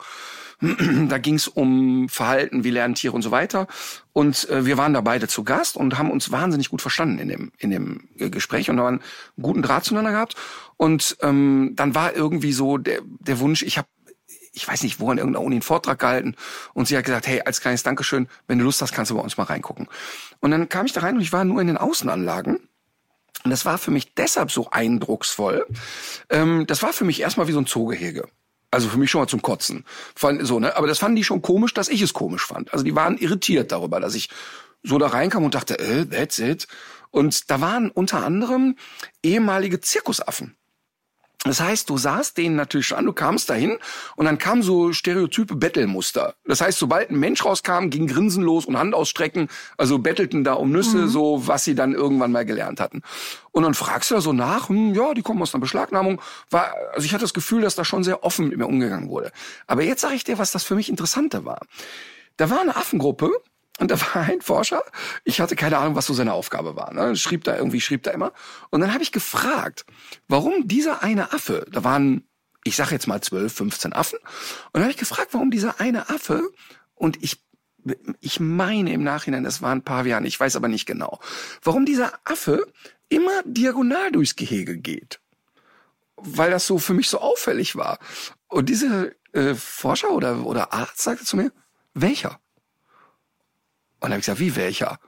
Da ging es um Verhalten, wie lernen Tiere und so weiter. Und wir waren da beide zu Gast und haben uns wahnsinnig gut verstanden in dem Gespräch und haben einen guten Draht zueinander gehabt. Und dann war irgendwie so der Wunsch, ich weiß nicht, wo an irgendeiner Uni einen Vortrag gehalten. Und sie hat gesagt, hey, als kleines Dankeschön, wenn du Lust hast, kannst du bei uns mal reingucken. Und dann kam ich da rein und ich war nur in den Außenanlagen. Und das war für mich deshalb so eindrucksvoll. Das war für mich erstmal wie so ein Zoogehege. Also für mich schon mal zum Kotzen. So, ne? Aber das fanden die schon komisch, dass ich es komisch fand. Also die waren irritiert darüber, dass ich so da reinkam und dachte, that's it. Und da waren unter anderem ehemalige Zirkusaffen. Das heißt, du sahst denen natürlich schon an, du kamst dahin und dann kamen so stereotype Bettelmuster. Das heißt, sobald ein Mensch rauskam, ging Grinsen los und Hand ausstrecken, also bettelten da um Nüsse, so was sie dann irgendwann mal gelernt hatten. Und dann fragst du da so nach, die kommen aus einer Beschlagnahmung. Also ich hatte das Gefühl, dass da schon sehr offen mit mir umgegangen wurde. Aber jetzt sage ich dir, was das für mich interessanter war. Da war eine Affengruppe. Und da war ein Forscher, ich hatte keine Ahnung, was so seine Aufgabe war, ne? Schrieb da immer. Und dann habe ich gefragt, warum dieser eine Affe, da waren, ich sag jetzt mal 12, 15 Affen, und dann habe ich gefragt, warum dieser eine Affe, und ich meine im Nachhinein, das waren Paviane, ich weiß aber nicht genau, warum dieser Affe immer diagonal durchs Gehege geht. Weil das so für mich so auffällig war. Und dieser Forscher oder Arzt sagte zu mir, welcher? Und dann habe ich gesagt, wie welcher?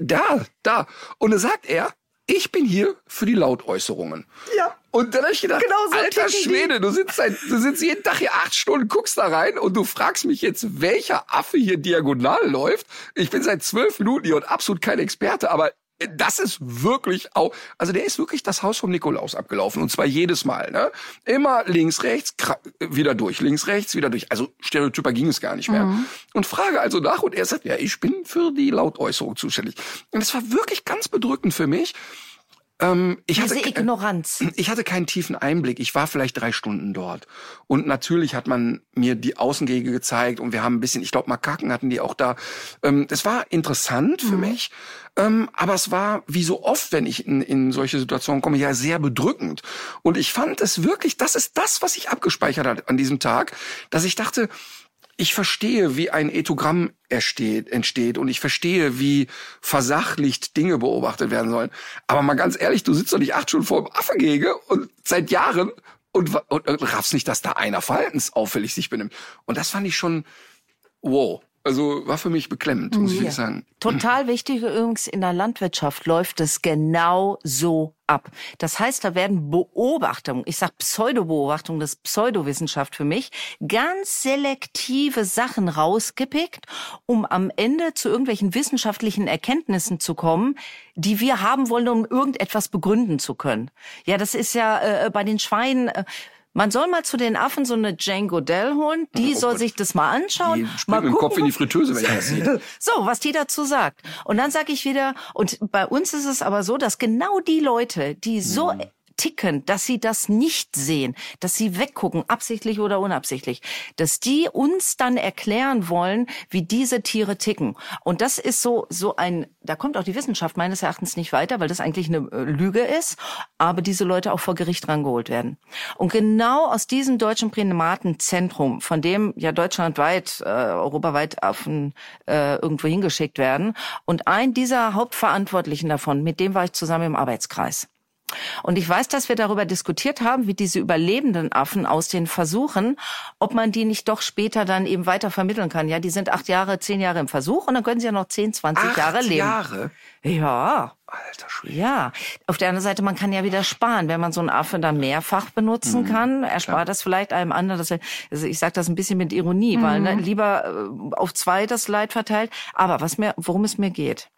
Da. Und dann sagt er, ich bin hier für die Lautäußerungen. Ja. Und dann habe ich gedacht, genau so, alter Schwede, du sitzt jeden Tag hier 8 Stunden, guckst da rein und du fragst mich jetzt, welcher Affe hier diagonal läuft. Ich bin seit 12 Minuten hier und absolut kein Experte, aber das ist wirklich auch, also der ist wirklich das Haus vom Nikolaus abgelaufen und zwar jedes Mal, ne? Immer links, rechts, wieder durch, links, rechts, wieder durch. Also stereotyper ging es gar nicht mehr. Mhm. Und frage also nach und er sagt, ja, ich bin für die Lautäußerung zuständig. Und das war wirklich ganz bedrückend für mich. Diese Ignoranz. Ich hatte keinen tiefen Einblick. Ich war vielleicht 3 Stunden dort. Und natürlich hat man mir die Außengehege gezeigt und wir haben ein bisschen, ich glaube, Makaken hatten die auch da. Das war interessant für mich. Aber es war, wie so oft, wenn ich in solche Situationen komme, ja sehr bedrückend. Und ich fand es wirklich, das ist das, was ich abgespeichert hat an diesem Tag, dass ich dachte, ich verstehe, wie ein Ethogramm entsteht und ich verstehe, wie versachlicht Dinge beobachtet werden sollen. Aber mal ganz ehrlich, du sitzt doch nicht 8 Stunden vor dem Affengehege und seit Jahren und raffst nicht, dass da einer verhaltensauffällig sich benimmt. Und das fand ich schon, wow. Also war für mich beklemmend, muss ich sagen. Total wichtig übrigens, in der Landwirtschaft läuft es genau so ab. Das heißt, da werden Beobachtungen, ich sag Pseudobeobachtungen, das ist Pseudowissenschaft für mich, ganz selektive Sachen rausgepickt, um am Ende zu irgendwelchen wissenschaftlichen Erkenntnissen zu kommen, die wir haben wollen, um irgendetwas begründen zu können. Ja, das ist ja bei den Schweinen... Man soll mal zu den Affen so eine Jane Goodall holen, die soll sich das mal anschauen. Die springt mit dem Kopf in die Fritteuse, wenn ich das sehe. So, was die dazu sagt. Und dann sage ich wieder, und bei uns ist es aber so, dass genau die Leute, die so ticken, dass sie das nicht sehen, dass sie weggucken, absichtlich oder unabsichtlich, dass die uns dann erklären wollen, wie diese Tiere ticken. Und das ist so ein, da kommt auch die Wissenschaft meines Erachtens nicht weiter, weil das eigentlich eine Lüge ist, aber diese Leute auch vor Gericht rangeholt werden. Und genau aus diesem Deutschen Primatenzentrum, von dem ja deutschlandweit, europaweit Affen irgendwo hingeschickt werden, und ein dieser Hauptverantwortlichen davon, mit dem war ich zusammen im Arbeitskreis. Und ich weiß, dass wir darüber diskutiert haben, wie diese überlebenden Affen aus den Versuchen, ob man die nicht doch später dann eben weiter vermitteln kann. Ja, die sind 8 Jahre, 10 Jahre im Versuch und dann können sie ja noch 10, 20 Jahre leben. 8 Jahre? Ja. Alter Schwede. Ja, auf der anderen Seite, man kann ja wieder sparen, wenn man so einen Affe dann mehrfach benutzen kann, erspart das vielleicht einem anderen. Also ich sage das ein bisschen mit Ironie, weil lieber auf zwei das Leid verteilt. Aber worum es mir geht,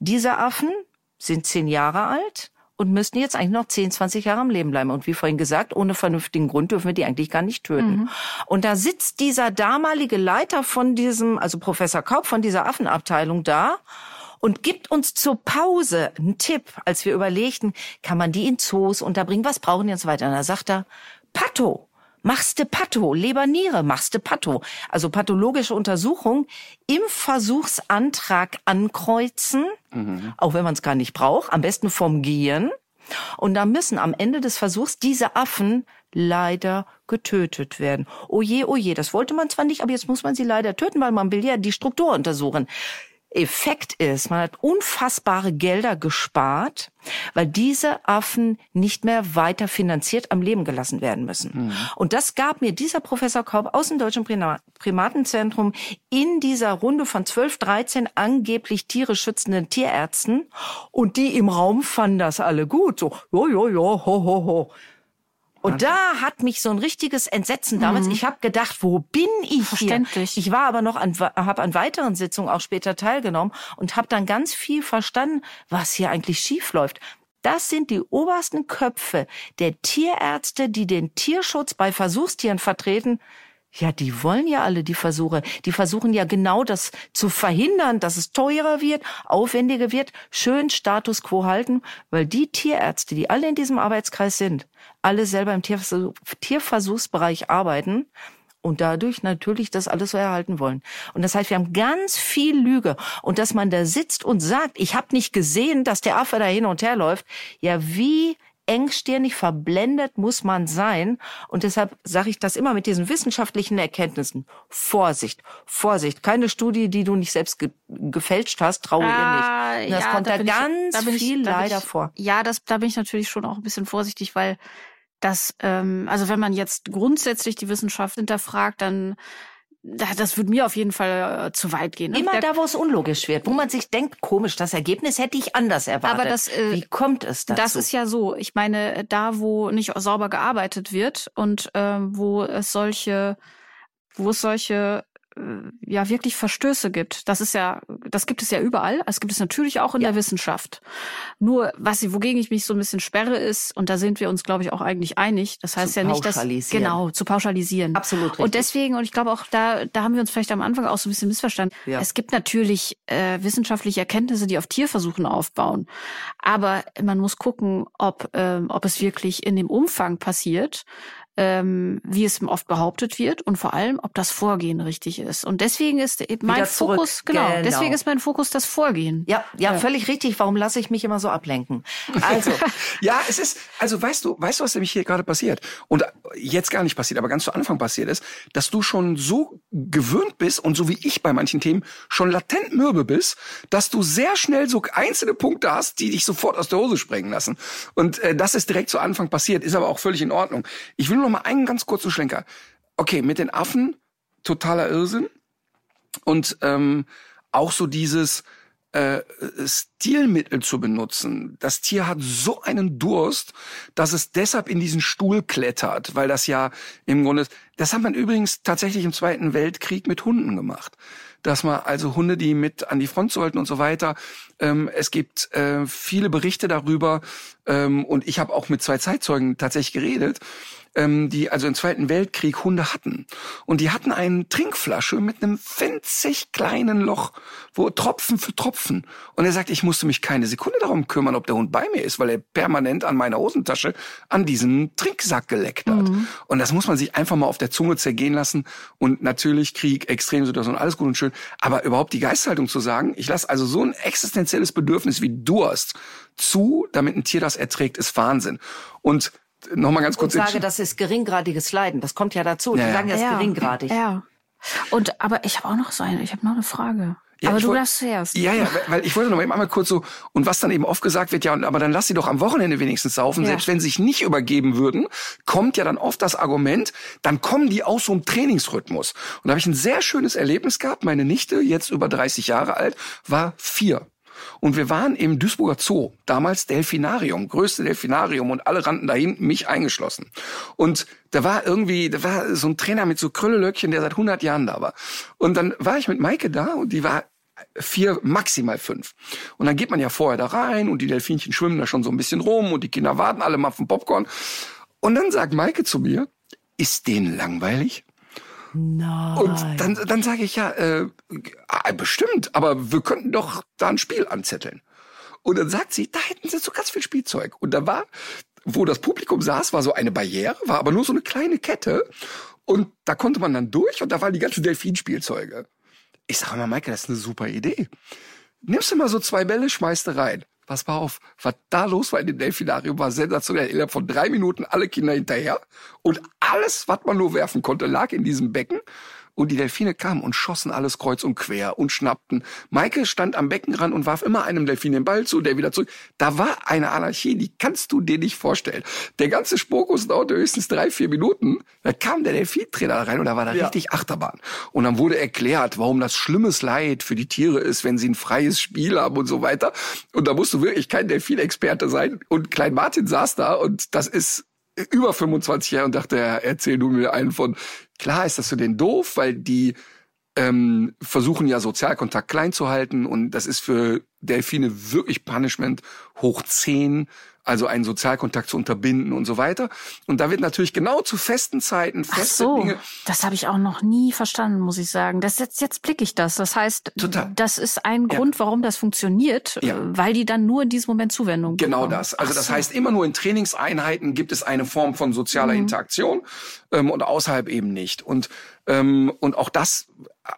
diese Affen sind 10 Jahre alt und müssten jetzt eigentlich noch 10, 20 Jahre am Leben bleiben. Und wie vorhin gesagt, ohne vernünftigen Grund dürfen wir die eigentlich gar nicht töten. Und da sitzt dieser damalige Leiter von diesem, also Professor Kaup von dieser Affenabteilung da, und gibt uns zur Pause einen Tipp, als wir überlegten, kann man die in Zoos unterbringen, was brauchen die und so weiter. Und da sagt er, Patho, machste Patho, Leber-Niere, machste Patho. Also pathologische Untersuchung im Versuchsantrag ankreuzen, auch wenn man es gar nicht braucht, am besten vom Gehirn. Und da müssen am Ende des Versuchs diese Affen leider getötet werden. Oje, das wollte man zwar nicht, aber jetzt muss man sie leider töten, weil man will ja die Struktur untersuchen. Effekt ist, man hat unfassbare Gelder gespart, weil diese Affen nicht mehr weiter finanziert am Leben gelassen werden müssen. Und das gab mir dieser Professor Kaup aus dem Deutschen Primatenzentrum in dieser Runde von 12, 13 angeblich Tiere schützenden Tierärzten. Und die im Raum fanden das alle gut. So, ho. Und da hat mich so ein richtiges Entsetzen damals. Ich habe gedacht, wo bin ich hier? Ich war aber noch habe an weiteren Sitzungen auch später teilgenommen und habe dann ganz viel verstanden, was hier eigentlich schief läuft. Das sind die obersten Köpfe der Tierärzte, die den Tierschutz bei Versuchstieren vertreten. Ja, die wollen ja alle die Versuche. Die versuchen ja genau das zu verhindern, dass es teurer wird, aufwendiger wird, schön Status quo halten, weil die Tierärzte, die alle in diesem Arbeitskreis sind, alle selber im Tierversuchsbereich arbeiten und dadurch natürlich das alles so erhalten wollen. Und das heißt, wir haben ganz viel Lüge. Und dass man da sitzt und sagt, ich habe nicht gesehen, dass der Affe da hin und her läuft. Ja, wie engstirnig verblendet muss man sein. Und deshalb sage ich das immer mit diesen wissenschaftlichen Erkenntnissen. Vorsicht. Keine Studie, die du nicht selbst gefälscht hast, traue ihr nicht. Und das kommt da ganz viel leider vor. Ja, da bin ich natürlich schon auch ein bisschen vorsichtig, weil das, also wenn man jetzt grundsätzlich die Wissenschaft hinterfragt, dann das würde mir auf jeden Fall zu weit gehen. Ne? Immer da, wo es unlogisch wird, wo man sich denkt, komisch, das Ergebnis hätte ich anders erwartet. Aber wie kommt es dazu? Das ist ja so. Ich meine, da, wo nicht sauber gearbeitet wird und wo es solche wirklich Verstöße gibt. Das gibt es ja überall. Es gibt es natürlich auch in der Wissenschaft. Nur, wogegen ich mich so ein bisschen sperre ist, und da sind wir uns, glaube ich, auch eigentlich einig. Das heißt ja nicht, zu pauschalisieren. Absolut richtig. Und deswegen, und ich glaube auch, da haben wir uns vielleicht am Anfang auch so ein bisschen missverstanden. Ja. Es gibt natürlich wissenschaftliche Erkenntnisse, die auf Tierversuchen aufbauen. Aber man muss gucken, ob es wirklich in dem Umfang passiert, wie es oft behauptet wird, und vor allem, ob das Vorgehen richtig ist. Und deswegen ist mein Fokus, genau, deswegen ist mein Fokus das Vorgehen. Ja, völlig richtig. Warum lasse ich mich immer so ablenken? Also, ja, es ist, also weißt du, was nämlich hier gerade passiert? Und jetzt gar nicht passiert, aber ganz zu Anfang passiert ist, dass du schon so gewöhnt bist und so wie ich bei manchen Themen schon latent mürbe bist, dass du sehr schnell so einzelne Punkte hast, die dich sofort aus der Hose sprengen lassen. Und das ist direkt zu Anfang passiert, ist aber auch völlig in Ordnung. Ich will noch mal einen ganz kurzen Schlenker. Okay, mit den Affen, totaler Irrsinn. Und auch so dieses Stilmittel zu benutzen. Das Tier hat so einen Durst, dass es deshalb in diesen Stuhl klettert, weil das ja im Grunde... Das hat man übrigens tatsächlich im Zweiten Weltkrieg mit Hunden gemacht. Dass man also Hunde, die mit an die Front sollten und so weiter. Es gibt viele Berichte darüber. Und ich habe auch mit 2 Zeitzeugen tatsächlich geredet, die also im Zweiten Weltkrieg Hunde hatten. Und die hatten eine Trinkflasche mit einem winzig kleinen Loch, wo Tropfen für Tropfen. Und er sagt, ich musste mich keine Sekunde darum kümmern, ob der Hund bei mir ist, weil er permanent an meiner Hosentasche an diesen Trinksack geleckt hat. Und das muss man sich einfach mal auf der Zunge zergehen lassen. Und natürlich Krieg, Extremsituation, alles gut und schön. Aber überhaupt die Geisthaltung zu sagen, ich lasse also so ein existenzielles Bedürfnis wie Durst zu, damit ein Tier das erträgt, ist Wahnsinn. Und nochmal ganz kurz. Ich sage, das ist geringgradiges Leiden. Das kommt ja dazu. Die sagen, das ist geringgradig. Ja. Und aber ich habe auch noch eine Frage. Ja, aber du darfst zuerst. Ja, weil ich wollte noch einmal kurz so, und was dann eben oft gesagt wird, ja, aber dann lass sie doch am Wochenende wenigstens saufen, selbst wenn sie sich nicht übergeben würden, kommt ja dann oft das Argument, dann kommen die aus so einem Trainingsrhythmus. Und da habe ich ein sehr schönes Erlebnis gehabt. Meine Nichte, jetzt über 30 Jahre alt, war 4. Und wir waren im Duisburger Zoo, damals Delfinarium, größte Delfinarium, und alle rannten dahin, mich eingeschlossen. Und da war so ein Trainer mit so Krüllelöckchen, der seit 100 Jahren da war. Und dann war ich mit Maike da und die war 4, maximal 5. Und dann geht man ja vorher da rein und die Delfinchen schwimmen da schon so ein bisschen rum und die Kinder warten alle mal auf den Popcorn. Und dann sagt Maike zu mir, ist denen langweilig? Nein. Und dann sage ich ja, bestimmt, aber wir könnten doch da ein Spiel anzetteln. Und dann sagt sie, da hätten sie so ganz viel Spielzeug. Und da war, wo das Publikum saß, war so eine Barriere, war aber nur so eine kleine Kette. Und da konnte man dann durch und da waren die ganzen Delfinspielzeuge. Ich sage immer, Maike, das ist eine super Idee. Nimmst du mal so 2 Bälle, schmeißt du rein. Pass mal auf, was da los war in dem Delfinarium, war sensationell. Innerhalb von 3 Minuten alle Kinder hinterher. Und alles, was man nur werfen konnte, lag in diesem Becken. Und die Delfine kamen und schossen alles kreuz und quer und schnappten. Maike stand am Beckenrand und warf immer einem Delfin den Ball zu, der wieder zurück. Da war eine Anarchie, die kannst du dir nicht vorstellen. Der ganze Spokus dauerte höchstens 3-4 Minuten. Da kam der Delfintrainer rein und da war da richtig Achterbahn. Und dann wurde erklärt, warum das schlimmes Leid für die Tiere ist, wenn sie ein freies Spiel haben und so weiter. Und da musst du wirklich kein Delfinexperte sein. Und Klein Martin saß da und das ist über 25 Jahre und dachte, erzähl du mir einen von. Klar ist das für den doof, weil die versuchen ja Sozialkontakt klein zu halten und das ist für Delfine wirklich Punishment hoch 10, also einen Sozialkontakt zu unterbinden und so weiter. Und da wird natürlich genau zu festen Zeiten feste Dinge. Ach so, das habe ich auch noch nie verstanden, muss ich sagen. Das jetzt blicke ich das. Das heißt, total. Das ist ein Grund, warum das funktioniert, weil die dann nur in diesem Moment Zuwendung bekommen. Genau das. Also das heißt, immer nur in Trainingseinheiten gibt es eine Form von sozialer Interaktion und außerhalb eben nicht. Und auch das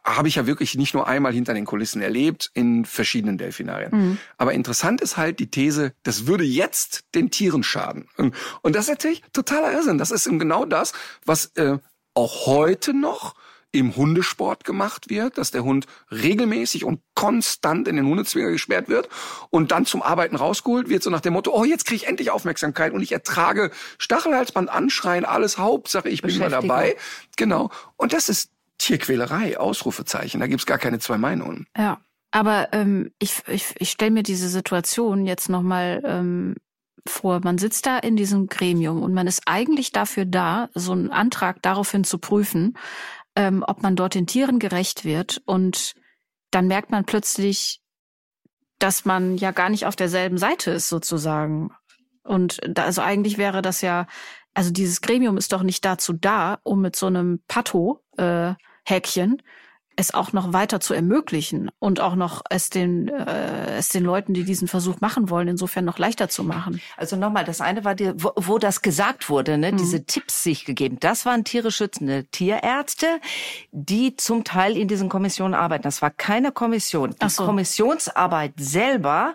habe ich ja wirklich nicht nur einmal hinter den Kulissen erlebt in verschiedenen Delfinarien. Aber interessant ist halt die These, das würde jetzt den Tieren schaden. Und das ist natürlich totaler Irrsinn. Das ist eben genau das, was auch heute noch im Hundesport gemacht wird, dass der Hund regelmäßig und konstant in den Hundezwinger gesperrt wird und dann zum Arbeiten rausgeholt wird, so nach dem Motto, oh, jetzt kriege ich endlich Aufmerksamkeit und ich ertrage Stachelhalsband, Anschreien, alles, Hauptsache, ich bin mal dabei. Genau. Und das ist Tierquälerei, Ausrufezeichen, da gibt's gar keine 2 Meinungen. Ja, aber ich stelle mir diese Situation jetzt nochmal vor. Man sitzt da in diesem Gremium und man ist eigentlich dafür da, so einen Antrag daraufhin zu prüfen, ob man dort den Tieren gerecht wird. Und dann merkt man plötzlich, dass man ja gar nicht auf derselben Seite ist sozusagen. Und da, also eigentlich wäre das ja, also dieses Gremium ist doch nicht dazu da, um mit so einem Patto-Häkchen es auch noch weiter zu ermöglichen und auch noch es den Leuten, die diesen Versuch machen wollen, insofern noch leichter zu machen. Also nochmal, das eine war, wo das gesagt wurde, ne, diese Tipps sich gegeben. Das waren tiereschützende Tierärzte, die zum Teil in diesen Kommissionen arbeiten. Das war keine Kommission. Die Kommissionsarbeit selber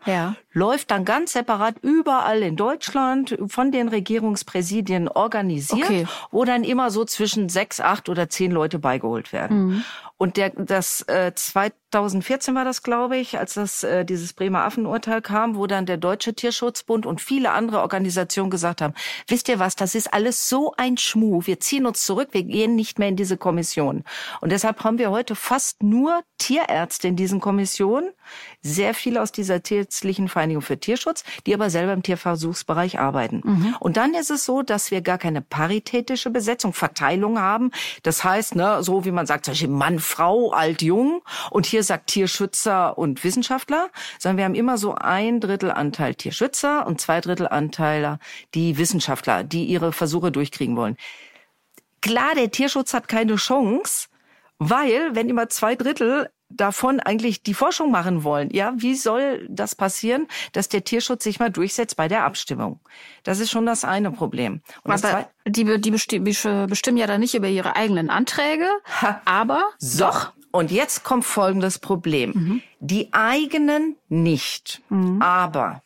läuft dann ganz separat überall in Deutschland von den Regierungspräsidien organisiert, wo dann immer so zwischen 6, 8 oder 10 Leute beigeholt werden. Und 2014 war das, glaube ich, als dieses Bremerhaven-Urteil kam, wo dann der Deutsche Tierschutzbund und viele andere Organisationen gesagt haben, wisst ihr was, das ist alles so ein Schmuh, wir ziehen uns zurück, wir gehen nicht mehr in diese Kommission. Und deshalb haben wir heute fast nur Tierärzte in diesen Kommissionen, sehr viele aus dieser tierärztlichen Vereinigung für Tierschutz, die aber selber im Tierversuchsbereich arbeiten. Und dann ist es so, dass wir gar keine paritätische Besetzung, Verteilung haben. Das heißt, ne, so wie man sagt, zum Beispiel Mann, Frau, alt, jung und hier sagt Tierschützer und Wissenschaftler, sondern wir haben immer so 1/3 Anteil Tierschützer und 2/3 Anteile die Wissenschaftler, die ihre Versuche durchkriegen wollen. Klar, der Tierschutz hat keine Chance, weil wenn immer 2/3 davon eigentlich die Forschung machen wollen, ja, wie soll das passieren, dass der Tierschutz sich mal durchsetzt bei der Abstimmung? Das ist schon das eine Problem. Und aber die bestimmen ja dann nicht über ihre eigenen Anträge, aber doch. Und jetzt kommt folgendes Problem. Die eigenen nicht, aber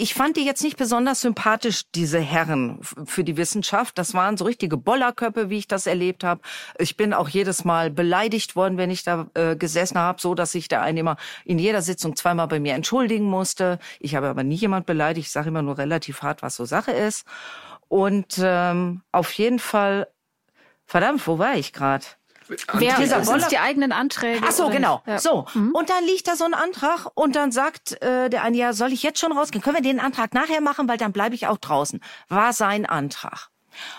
ich fand die jetzt nicht besonders sympathisch, diese Herren für die Wissenschaft. Das waren so richtige Bollerköpfe, wie ich das erlebt habe. Ich bin auch jedes Mal beleidigt worden, wenn ich da gesessen habe, so dass sich der eine immer in jeder Sitzung 2-mal bei mir entschuldigen musste. Ich habe aber nie jemand beleidigt. Ich sage immer nur relativ hart, was so Sache ist. Und auf jeden Fall, verdammt, wo war ich gerade? Wer sind die eigenen Anträge? Ach so, genau. Ja. So, und dann liegt da so ein Antrag und dann sagt der eine, ja, soll ich jetzt schon rausgehen? Können wir den Antrag nachher machen, weil dann bleibe ich auch draußen. War sein Antrag.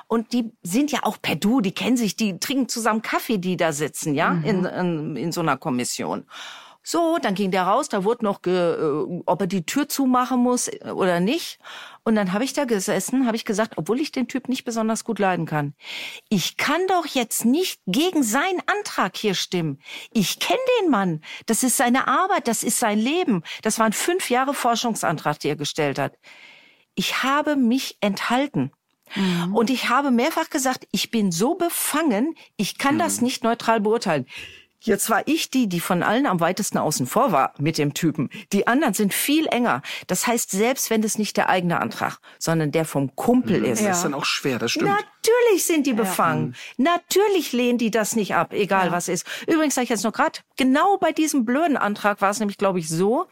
Und die sind ja auch per Du, die kennen sich, die trinken zusammen Kaffee, die da sitzen, ja, in so einer Kommission. So, dann ging der raus, da wurde noch, ob er die Tür zumachen muss oder nicht. Und dann habe ich da gesessen, habe ich gesagt, obwohl ich den Typ nicht besonders gut leiden kann, ich kann doch jetzt nicht gegen seinen Antrag hier stimmen. Ich kenne den Mann, das ist seine Arbeit, das ist sein Leben. Das waren 5 Jahre Forschungsantrag, die er gestellt hat. Ich habe mich enthalten. Mhm. Und ich habe mehrfach gesagt, ich bin so befangen, ich kann das nicht neutral beurteilen. Jetzt war ich die von allen am weitesten außen vor war mit dem Typen. Die anderen sind viel enger. Das heißt, selbst wenn es nicht der eigene Antrag, sondern der vom Kumpel ist. Das ist dann auch schwer, das stimmt. Natürlich sind die befangen. Ja. Natürlich lehnen die das nicht ab, egal was ist. Übrigens sage ich jetzt noch gerade, genau bei diesem blöden Antrag war es nämlich, glaube ich, so,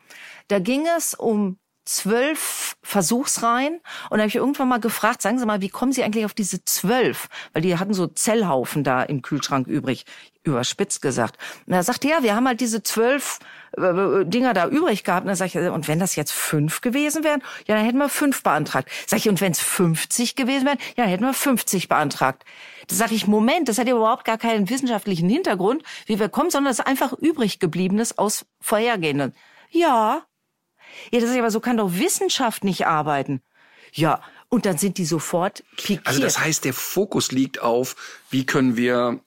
da ging es um 12 Versuchsreihen. Und da habe ich irgendwann mal gefragt, sagen Sie mal, wie kommen Sie eigentlich auf diese 12? Weil die hatten so Zellhaufen da im Kühlschrank übrig, überspitzt gesagt. Und er sagte, ja, wir haben halt diese 12 Dinger da übrig gehabt. Und dann sage ich, und wenn das jetzt 5 gewesen wären, ja, dann hätten wir 5 beantragt. Sag ich, und wenn es 50 gewesen wären, ja, dann hätten wir 50 beantragt. Da sage ich, Moment, das hat ja überhaupt gar keinen wissenschaftlichen Hintergrund, wie wir kommen, sondern es ist einfach übrig gebliebenes aus vorhergehenden. Ja, das ist aber so, kann doch Wissenschaft nicht arbeiten. Ja, und dann sind die sofort pikiert. Also das heißt, der Fokus liegt auf, wie können wir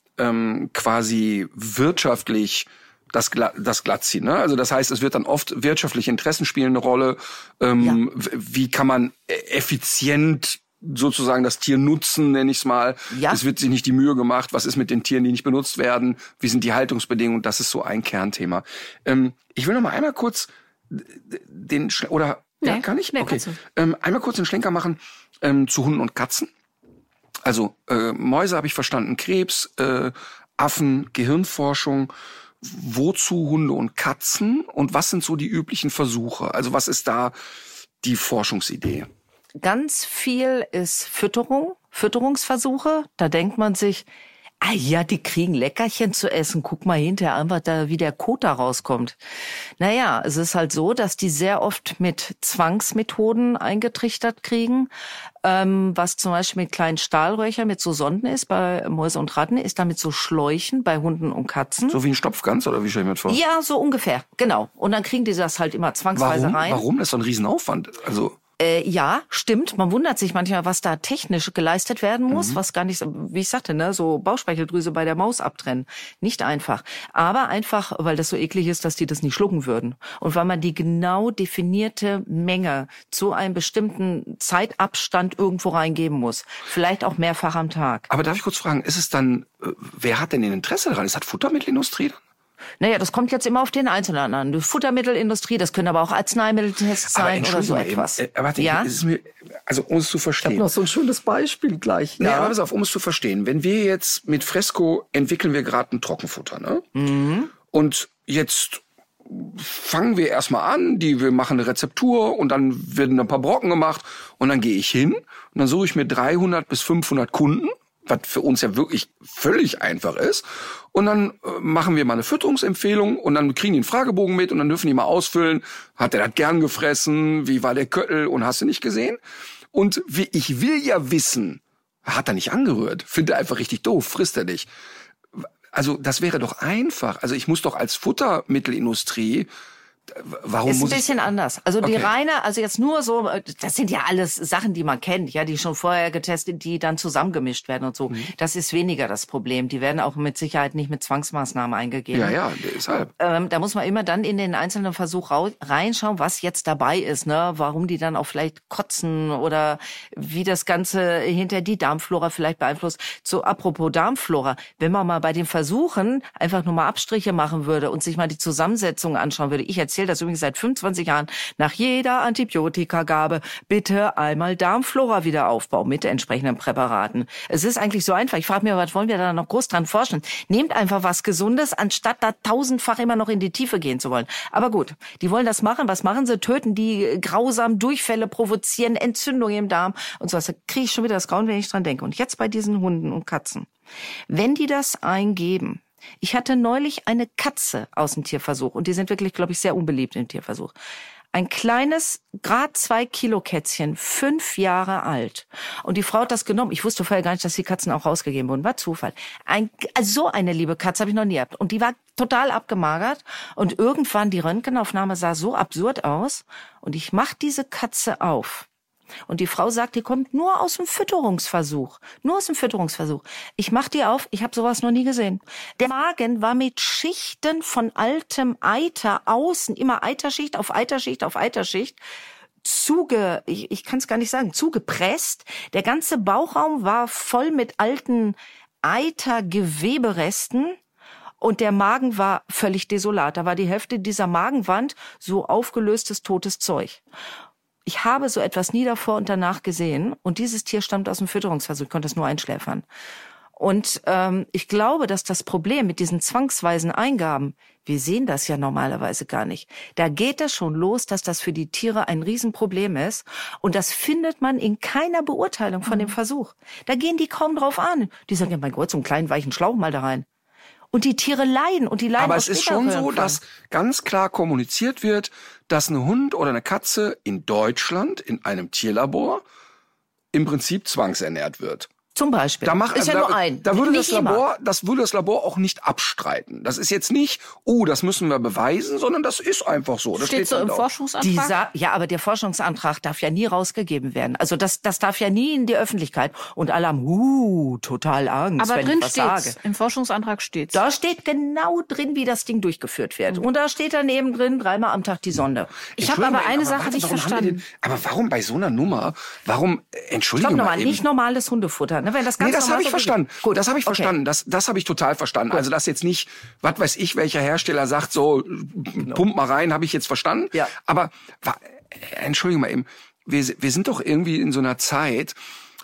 quasi wirtschaftlich das glatt ziehen. Ne? Also das heißt, es wird dann oft wirtschaftliche Interessen spielen eine Rolle. Wie kann man effizient sozusagen das Tier nutzen, nenne ich es mal. Es wird sich nicht die Mühe gemacht, was ist mit den Tieren, die nicht benutzt werden, wie sind die Haltungsbedingungen, das ist so ein Kernthema. Ich will noch mal einmal kurz einmal kurz den Schlenker machen zu Hunden und Katzen. Also Mäuse habe ich verstanden, Krebs, Affen, Gehirnforschung. Wozu Hunde und Katzen? Und was sind so die üblichen Versuche? Also was ist da die Forschungsidee? Ganz viel ist Fütterung, Fütterungsversuche. Da denkt man sich, ah ja, die kriegen Leckerchen zu essen. Guck mal hinterher einfach da, wie der Kot da rauskommt. Naja, es ist halt so, dass die sehr oft mit Zwangsmethoden eingetrichtert kriegen. Was zum Beispiel mit kleinen Stahlröhrchen, mit so Sonden ist, bei Mäuse und Ratten, ist damit so Schläuchen bei Hunden und Katzen. So wie ein Stopfgans, oder wie stelle ich mir das vor? Ja, so ungefähr, genau. Und dann kriegen die das halt immer zwangsweise rein. Warum? Das ist so ein Riesenaufwand. Also ja, stimmt. Man wundert sich manchmal, was da technisch geleistet werden muss, was gar nicht, wie ich sagte, ne, so Bauchspeicheldrüse bei der Maus abtrennen. Nicht einfach. Aber einfach, weil das so eklig ist, dass die das nicht schlucken würden. Und weil man die genau definierte Menge zu einem bestimmten Zeitabstand irgendwo reingeben muss. Vielleicht auch mehrfach am Tag. Aber darf ich kurz fragen, ist es dann, wer hat denn ein Interesse daran? Ist das Futtermittelindustrie? Naja, das kommt jetzt immer auf den Einzelnen an. Die Futtermittelindustrie, das können aber auch Arzneimitteltests sein oder so etwas. Um es zu verstehen. Ich habe noch so ein schönes Beispiel gleich. Ja, aber pass auf, um es zu verstehen. Wenn wir jetzt mit Fresco entwickeln wir gerade ein Trockenfutter, ne? Mhm. Und jetzt fangen wir erstmal an, wir machen eine Rezeptur und dann werden ein paar Brocken gemacht und dann gehe ich hin und dann suche ich mir 300 bis 500 Kunden. Was für uns ja wirklich völlig einfach ist. Und dann machen wir mal eine Fütterungsempfehlung und dann kriegen die einen Fragebogen mit und dann dürfen die mal ausfüllen, hat der das gern gefressen, wie war der Köttel und hast du nicht gesehen? Und ich will ja wissen, hat er nicht angerührt, findet er einfach richtig doof, frisst er nicht. Also das wäre doch einfach. Also ich muss doch als Futtermittelindustrie ist ein bisschen anders. Also die reine, also jetzt nur so, das sind ja alles Sachen, die man kennt, ja, die schon vorher getestet, die dann zusammengemischt werden und so. Mhm. Das ist weniger das Problem. Die werden auch mit Sicherheit nicht mit Zwangsmaßnahmen eingegeben. Ja, deshalb. Da muss man immer dann in den einzelnen Versuch reinschauen, was jetzt dabei ist, ne? Warum die dann auch vielleicht kotzen oder wie das Ganze hinter die Darmflora vielleicht beeinflusst. So, apropos Darmflora, wenn man mal bei den Versuchen einfach nur mal Abstriche machen würde und sich mal die Zusammensetzung anschauen würde, ich erzähle zähle das übrigens seit 25 Jahren, nach jeder Antibiotikagabe bitte einmal Darmflora-Wiederaufbau mit entsprechenden Präparaten. Es ist eigentlich so einfach. Ich frage mich, was wollen wir da noch groß dran forschen? Nehmt einfach was Gesundes, anstatt da tausendfach immer noch in die Tiefe gehen zu wollen. Aber gut, die wollen das machen. Was machen sie? Töten die grausam, Durchfälle provozieren, Entzündungen im Darm und so was. Da kriege ich schon wieder das Grauen, wenn ich dran denke. Und jetzt bei diesen Hunden und Katzen. Wenn die das eingeben, ich hatte neulich eine Katze aus dem Tierversuch und die sind wirklich, glaube ich, sehr unbeliebt im Tierversuch. Ein kleines, grad 2-Kilo-Kätzchen, 5 Jahre alt. Und die Frau hat das genommen. Ich wusste vorher gar nicht, dass die Katzen auch rausgegeben wurden. War Zufall. So eine liebe Katze habe ich noch nie gehabt. Und die war total abgemagert. Und irgendwann, die Röntgenaufnahme sah so absurd aus. Und ich mache diese Katze auf. Und die Frau sagt, die kommt nur aus dem Fütterungsversuch. Nur aus dem Fütterungsversuch. Ich mach die auf, ich habe sowas noch nie gesehen. Der Magen war mit Schichten von altem Eiter außen, immer Eiterschicht auf Eiterschicht auf Eiterschicht, ich kann es gar nicht sagen, zugepresst. Der ganze Bauchraum war voll mit alten Eitergeweberesten. Und der Magen war völlig desolat. Da war die Hälfte dieser Magenwand so aufgelöstes, totes Zeug. Ich habe so etwas nie davor und danach gesehen. Und dieses Tier stammt aus dem Fütterungsversuch. Ich konnte es nur einschläfern. Und ich glaube, dass das Problem mit diesen zwangsweisen Eingaben, wir sehen das ja normalerweise gar nicht. Da geht das schon los, dass das für die Tiere ein Riesenproblem ist. Und das findet man in keiner Beurteilung von dem Versuch. Da gehen die kaum drauf an. Die sagen, ja mein Gott, so einen kleinen weichen Schlauch mal da rein. Und die Tiere leiden und die leiden. Aber es ist schon so, dass ganz klar kommuniziert wird, dass ein Hund oder eine Katze in Deutschland in einem Tierlabor im Prinzip zwangsernährt wird. Zum Beispiel. Das würde das Labor auch nicht abstreiten. Das ist jetzt nicht, das müssen wir beweisen, sondern das ist einfach so. Das steht so im Forschungsantrag? Aber der Forschungsantrag darf ja nie rausgegeben werden. Also das darf ja nie in die Öffentlichkeit. Und alle haben total Angst, aber wenn ich was sage. Aber drin steht's. Im Forschungsantrag steht's. Da steht genau drin, wie das Ding durchgeführt wird. Mhm. Und da steht daneben drin, 3-mal am Tag die Sonde. Ich habe aber eine Sache nicht verstanden. Aber warum bei so einer Nummer, Entschuldigung. Stopp nochmal, nicht normales Hundefutter, ne? Das habe ich verstanden. Gut, das habe ich verstanden. Das habe ich total verstanden. Gut. Also das jetzt nicht, was weiß ich, welcher Hersteller sagt, pump mal rein, habe ich jetzt verstanden. Ja. Aber Entschuldigung mal eben, wir sind doch irgendwie in so einer Zeit,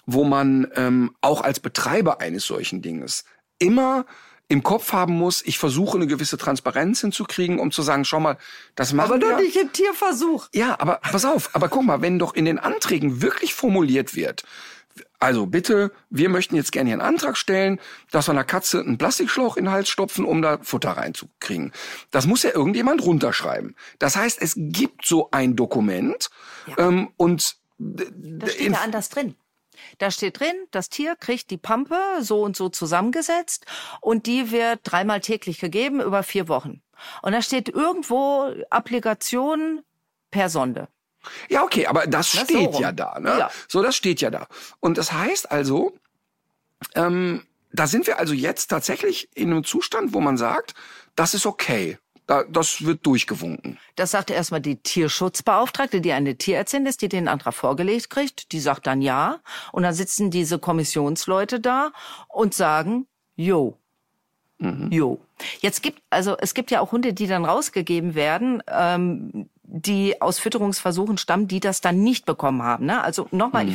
wo man auch als Betreiber eines solchen Dinges immer im Kopf haben muss, ich versuche eine gewisse Transparenz hinzukriegen, um zu sagen, schau mal, das machen wir. Aber doch nicht im Tierversuch. Ja, aber pass auf, aber guck mal, wenn doch in den Anträgen wirklich formuliert wird, also bitte, wir möchten jetzt gerne hier einen Antrag stellen, dass wir einer Katze einen Plastikschlauch in den Hals stopfen, um da Futter reinzukriegen. Das muss ja irgendjemand runterschreiben. Das heißt, es gibt so ein Dokument. Ja. Und das steht ja anders drin. Da steht drin, das Tier kriegt die Pampe so und so zusammengesetzt und die wird 3-mal täglich gegeben über 4 Wochen. Und da steht irgendwo Applikation per Sonde. Ja, okay, aber das steht so ja da, ne? Ja. So, das steht ja da. Und das heißt also, da sind wir also jetzt tatsächlich in einem Zustand, wo man sagt, das ist okay. Das wird durchgewunken. Das sagte erstmal die Tierschutzbeauftragte, die eine Tierärztin ist, die den Antrag vorgelegt kriegt. Die sagt dann ja. Und dann sitzen diese Kommissionsleute da und sagen, es gibt ja auch Hunde, die dann rausgegeben werden, die aus Fütterungsversuchen stammen, die das dann nicht bekommen haben. Ne? Also nochmal,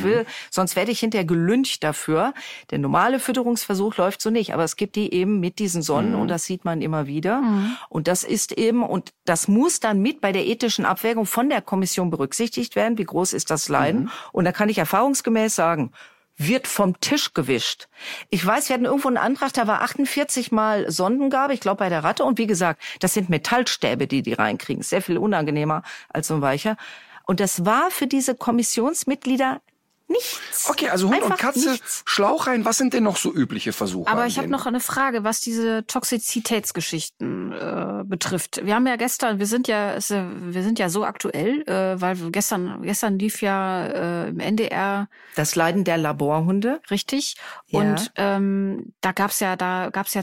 sonst werde ich hinterher gelüncht dafür. Der normale Fütterungsversuch läuft so nicht. Aber es gibt die eben mit diesen Sonden und das sieht man immer wieder. Mhm. Und das ist eben, und das muss dann mit bei der ethischen Abwägung von der Kommission berücksichtigt werden. Wie groß ist das Leiden? Mhm. Und da kann ich erfahrungsgemäß sagen, wird vom Tisch gewischt. Ich weiß, wir hatten irgendwo einen Antrag, da war 48-mal Sondengabe, ich glaube bei der Ratte. Und wie gesagt, das sind Metallstäbe, die reinkriegen. Sehr viel unangenehmer als so ein weicher. Und das war für diese Kommissionsmitglieder nichts. Okay, also Hund und Katze, nichts. Schlauch rein. Was sind denn noch so übliche Versuche? Aber ich habe noch eine Frage, was diese Toxizitätsgeschichten betrifft. Wir sind ja so aktuell, weil gestern lief ja im NDR das Leiden der Laborhunde. Richtig. Ja. Und da gab's ja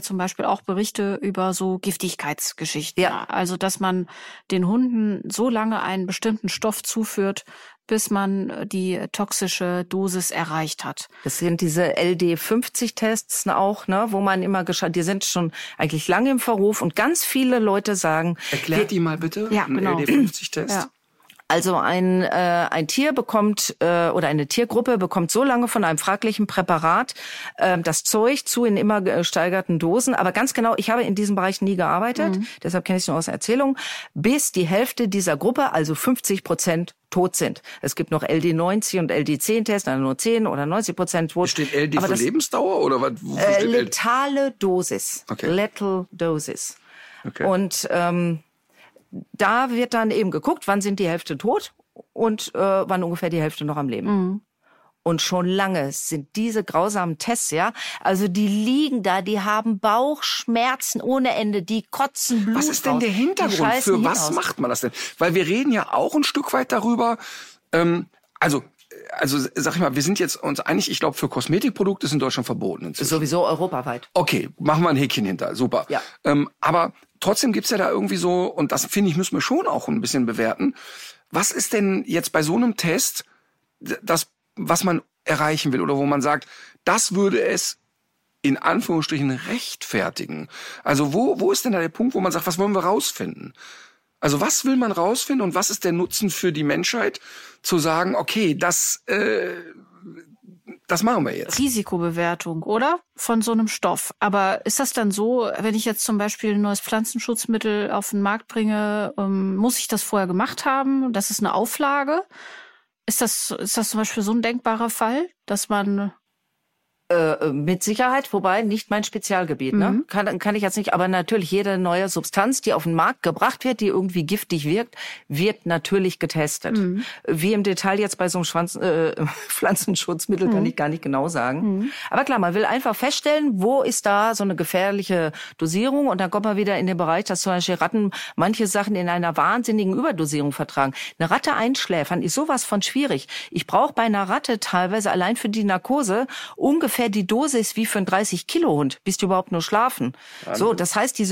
zum Beispiel auch Berichte über so Giftigkeitsgeschichten. Ja. Also dass man den Hunden so lange einen bestimmten Stoff zuführt, bis man die toxische Dosis erreicht hat. Das sind diese LD50-Tests auch, ne, wo man immer die sind schon eigentlich lange im Verruf und ganz viele Leute sagen... Erklärt die mal bitte, ja, genau. Einen LD50-Test. Ja. Also ein Tier bekommt oder eine Tiergruppe bekommt so lange von einem fraglichen Präparat das Zeug zu in immer gesteigerten Dosen. Aber ganz genau, ich habe in diesem Bereich nie gearbeitet, deshalb kenne ich es nur aus Erzählungen, bis die Hälfte dieser Gruppe, also 50%, tot sind. Es gibt noch LD90 und LD10-Tests, also nur 10 oder 90% tot. Steht LD aber für das, Lebensdauer oder was? Letale Dosis. Okay. Lethal Dosis. Okay. Und da wird dann eben geguckt, wann sind die Hälfte tot und wann ungefähr die Hälfte noch am Leben. Mhm. Und schon lange sind diese grausamen Tests, ja, also die liegen da, die haben Bauchschmerzen ohne Ende, die kotzen Blut raus. Was ist denn der Hintergrund? Für was macht man das denn? Weil wir reden ja auch ein Stück weit darüber, also sag ich mal, wir sind jetzt uns einig, ich glaube, für Kosmetikprodukte ist in Deutschland verboten inzwischen. Sowieso europaweit. Okay, machen wir ein Häkchen hinter, super. Ja. Aber trotzdem gibt's ja da irgendwie so, und das finde ich, müssen wir schon auch ein bisschen bewerten, was ist denn jetzt bei so einem Test das, was man erreichen will oder wo man sagt, das würde es in Anführungsstrichen rechtfertigen. Also wo ist denn da der Punkt, wo man sagt, was wollen wir rausfinden? Also was will man rausfinden und was ist der Nutzen für die Menschheit, zu sagen, okay, das machen wir jetzt. Risikobewertung, oder? Von so einem Stoff. Aber ist das dann so, wenn ich jetzt zum Beispiel ein neues Pflanzenschutzmittel auf den Markt bringe, muss ich das vorher gemacht haben? Das ist eine Auflage. Ist das zum Beispiel so ein denkbarer Fall, dass man... Mit Sicherheit, wobei nicht mein Spezialgebiet, ne? Kann ich jetzt nicht, aber natürlich jede neue Substanz, die auf den Markt gebracht wird, die irgendwie giftig wirkt, wird natürlich getestet. Wie im Detail jetzt bei so einem Pflanzenschutzmittel kann ich gar nicht genau sagen. Aber klar, man will einfach feststellen, wo ist da so eine gefährliche Dosierung und dann kommt man wieder in den Bereich, dass zum Beispiel Ratten manche Sachen in einer wahnsinnigen Überdosierung vertragen. Eine Ratte einschläfern ist sowas von schwierig. Ich brauche bei einer Ratte teilweise allein für die Narkose ungefähr die Dosis wie für einen 30-Kilo-Hund, bis die überhaupt nur schlafen. So, das heißt, da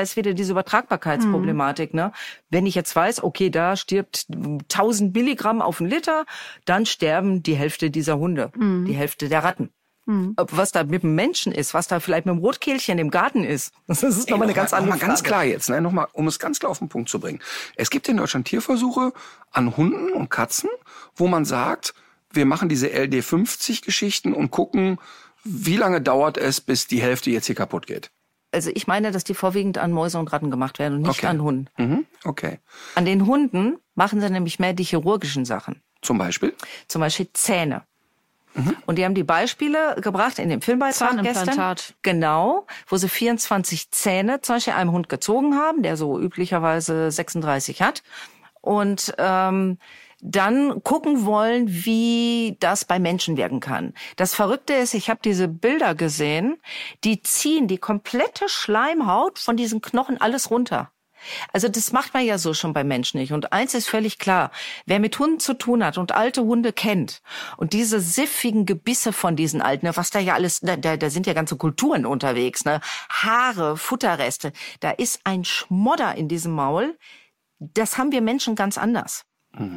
ist wieder diese Übertragbarkeitsproblematik, ne? Wenn ich jetzt weiß, okay, da stirbt 1000 Milligramm auf einen Liter, dann sterben die Hälfte dieser Hunde, die Hälfte der Ratten. Was da mit dem Menschen ist, was da vielleicht mit dem Rotkehlchen im Garten ist. Das ist nochmal eine ganz andere Frage. Ganz klar jetzt, ne? Nochmal, um es ganz klar auf den Punkt zu bringen. Es gibt in Deutschland Tierversuche an Hunden und Katzen, wo man sagt, wir machen diese LD50-Geschichten und gucken, wie lange dauert es, bis die Hälfte jetzt hier kaputt geht. Also ich meine, dass die vorwiegend an Mäuse und Ratten gemacht werden und nicht an Hunden. Okay. An den Hunden machen sie nämlich mehr die chirurgischen Sachen. Zum Beispiel? Zum Beispiel Zähne. Und die haben die Beispiele gebracht in dem Filmbeitrag gestern. Genau, wo sie 24 Zähne zum Beispiel einem Hund gezogen haben, der so üblicherweise 36 hat. Und dann gucken wollen, wie das bei Menschen wirken kann. Das Verrückte ist, ich habe diese Bilder gesehen, die ziehen die komplette Schleimhaut von diesen Knochen alles runter. Also das macht man ja so schon bei Menschen nicht. Und eins ist völlig klar, wer mit Hunden zu tun hat und alte Hunde kennt und diese siffigen Gebisse von diesen alten, was da ja alles, da sind ja ganze Kulturen unterwegs, ne? Haare, Futterreste, da ist ein Schmodder in diesem Maul. Das haben wir Menschen ganz anders.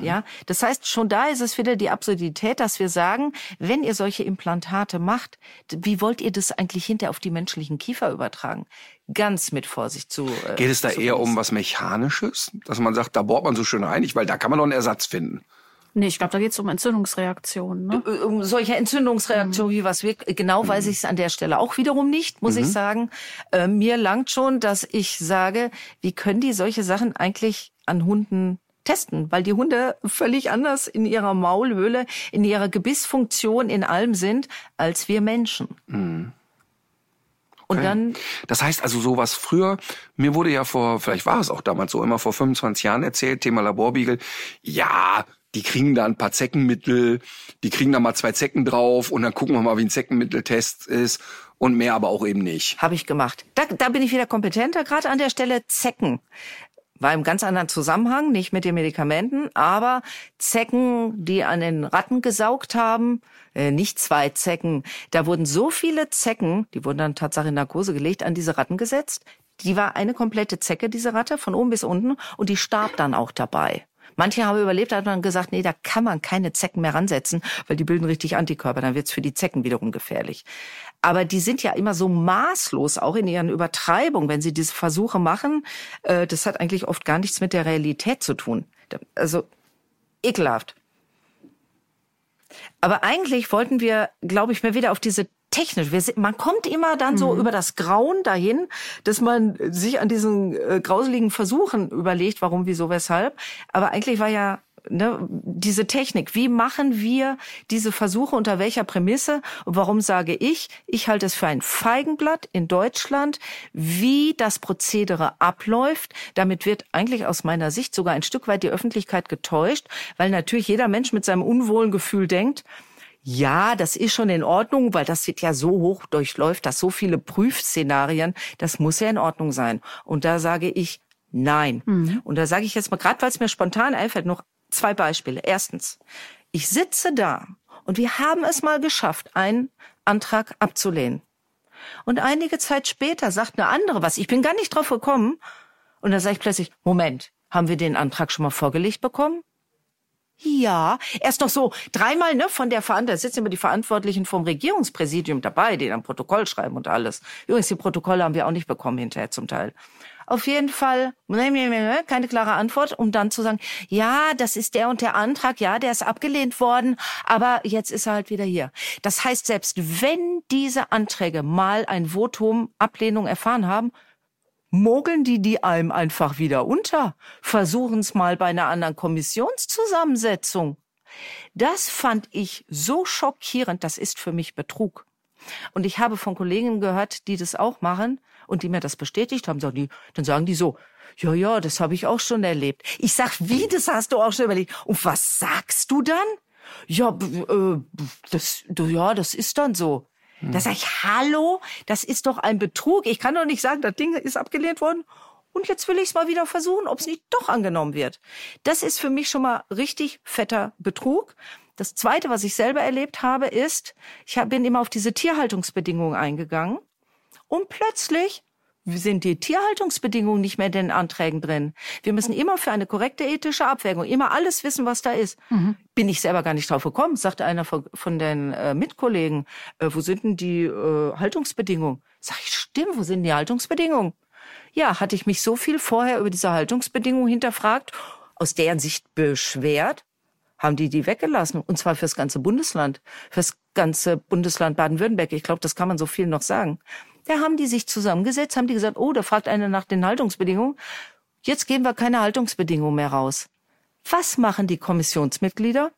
Ja, das heißt, schon da ist es wieder die Absurdität, dass wir sagen, wenn ihr solche Implantate macht, wie wollt ihr das eigentlich hinterher auf die menschlichen Kiefer übertragen? Ganz mit Vorsicht zu. Geht es da eher um was Mechanisches? Dass man sagt, da bohrt man so schön rein, weil da kann man doch einen Ersatz finden. Nee, ich glaube, da geht es um Entzündungsreaktionen. Ne? Um solche Entzündungsreaktionen wie was wirkt. Genau weiß ich es an der Stelle auch wiederum nicht, muss ich sagen. Mir langt schon, dass ich sage, wie können die solche Sachen eigentlich an Hunden testen, weil die Hunde völlig anders in ihrer Maulhöhle, in ihrer Gebissfunktion, in allem sind, als wir Menschen. Okay. Und dann. Das heißt also sowas früher, mir wurde ja vielleicht war es auch damals so, immer vor 25 Jahren erzählt, Thema Laborbiegel, ja, die kriegen da ein paar Zeckenmittel, die kriegen da mal 2 Zecken drauf und dann gucken wir mal, wie ein Zeckenmitteltest ist und mehr aber auch eben nicht. Habe ich gemacht. Da bin ich wieder kompetenter, gerade an der Stelle Zecken. War im ganz anderen Zusammenhang, nicht mit den Medikamenten, aber Zecken, die an den Ratten gesaugt haben, nicht 2 Zecken. Da wurden so viele Zecken, die wurden dann tatsächlich in Narkose gelegt, an diese Ratten gesetzt. Die war eine komplette Zecke, diese Ratte, von oben bis unten, und die starb dann auch dabei. Manche haben überlebt, da hat man gesagt, nee, da kann man keine Zecken mehr ransetzen, weil die bilden richtig Antikörper, dann wird's für die Zecken wiederum gefährlich. Aber die sind ja immer so maßlos, auch in ihren Übertreibungen, wenn sie diese Versuche machen. Das hat eigentlich oft gar nichts mit der Realität zu tun. Also ekelhaft. Aber eigentlich wollten wir, glaube ich, mal wieder auf diese technisch. Man kommt immer dann so über das Grauen dahin, dass man sich an diesen grauseligen Versuchen überlegt, warum, wieso, weshalb. Aber eigentlich war ja diese Technik. Wie machen wir diese Versuche, unter welcher Prämisse? Und warum sage ich, ich halte es für ein Feigenblatt in Deutschland, wie das Prozedere abläuft. Damit wird eigentlich aus meiner Sicht sogar ein Stück weit die Öffentlichkeit getäuscht, weil natürlich jeder Mensch mit seinem unwohlen Gefühl denkt, ja, das ist schon in Ordnung, weil das wird ja so hoch durchläuft, dass so viele Prüfszenarien, das muss ja in Ordnung sein. Und da sage ich nein. Und da sage ich jetzt mal, gerade weil es mir spontan einfällt, noch 2 Beispiele. Erstens, ich sitze da und wir haben es mal geschafft, einen Antrag abzulehnen. Und einige Zeit später sagt eine andere was, ich bin gar nicht drauf gekommen. Und dann sage ich plötzlich, Moment, haben wir den Antrag schon mal vorgelegt bekommen? Ja, erst noch so dreimal von der Verantwortlichen, da sitzen immer die Verantwortlichen vom Regierungspräsidium dabei, die dann Protokoll schreiben und alles. Übrigens, die Protokolle haben wir auch nicht bekommen hinterher zum Teil. Auf jeden Fall, keine klare Antwort, um dann zu sagen, ja, das ist der und der Antrag, ja, der ist abgelehnt worden, aber jetzt ist er halt wieder hier. Das heißt, selbst wenn diese Anträge mal ein Votum, Ablehnung erfahren haben, mogeln die einem einfach wieder unter. Versuchen es mal bei einer anderen Kommissionszusammensetzung. Das fand ich so schockierend, das ist für mich Betrug. Und ich habe von Kollegen gehört, die das auch machen und die mir das bestätigt haben. Dann sagen die so, ja, das habe ich auch schon erlebt. Ich sag, wie, das hast du auch schon überlegt? Und was sagst du dann? Ja, das ist dann so. Da sage ich, hallo, das ist doch ein Betrug. Ich kann doch nicht sagen, das Ding ist abgelehnt worden und jetzt will ich es mal wieder versuchen, ob es nicht doch angenommen wird. Das ist für mich schon mal richtig fetter Betrug. Das Zweite, was ich selber erlebt habe, ist, ich bin immer auf diese Tierhaltungsbedingungen eingegangen und plötzlich sind die Tierhaltungsbedingungen nicht mehr in den Anträgen drin. Wir müssen immer für eine korrekte ethische Abwägung immer alles wissen, was da ist. Bin ich selber gar nicht drauf gekommen, sagte einer von den Mitkollegen, wo sind denn die Haltungsbedingungen? Sag ich, stimmt, wo sind die Haltungsbedingungen? Ja, hatte ich mich so viel vorher über diese Haltungsbedingungen hinterfragt, aus deren Sicht beschwert, haben die weggelassen. Und zwar fürs ganze Bundesland. Fürs ganze Bundesland Baden-Württemberg. Ich glaube, das kann man so viel noch sagen. Da haben die sich zusammengesetzt, haben die gesagt, oh, da fragt einer nach den Haltungsbedingungen. Jetzt geben wir keine Haltungsbedingungen mehr raus. Was machen die Kommissionsmitglieder?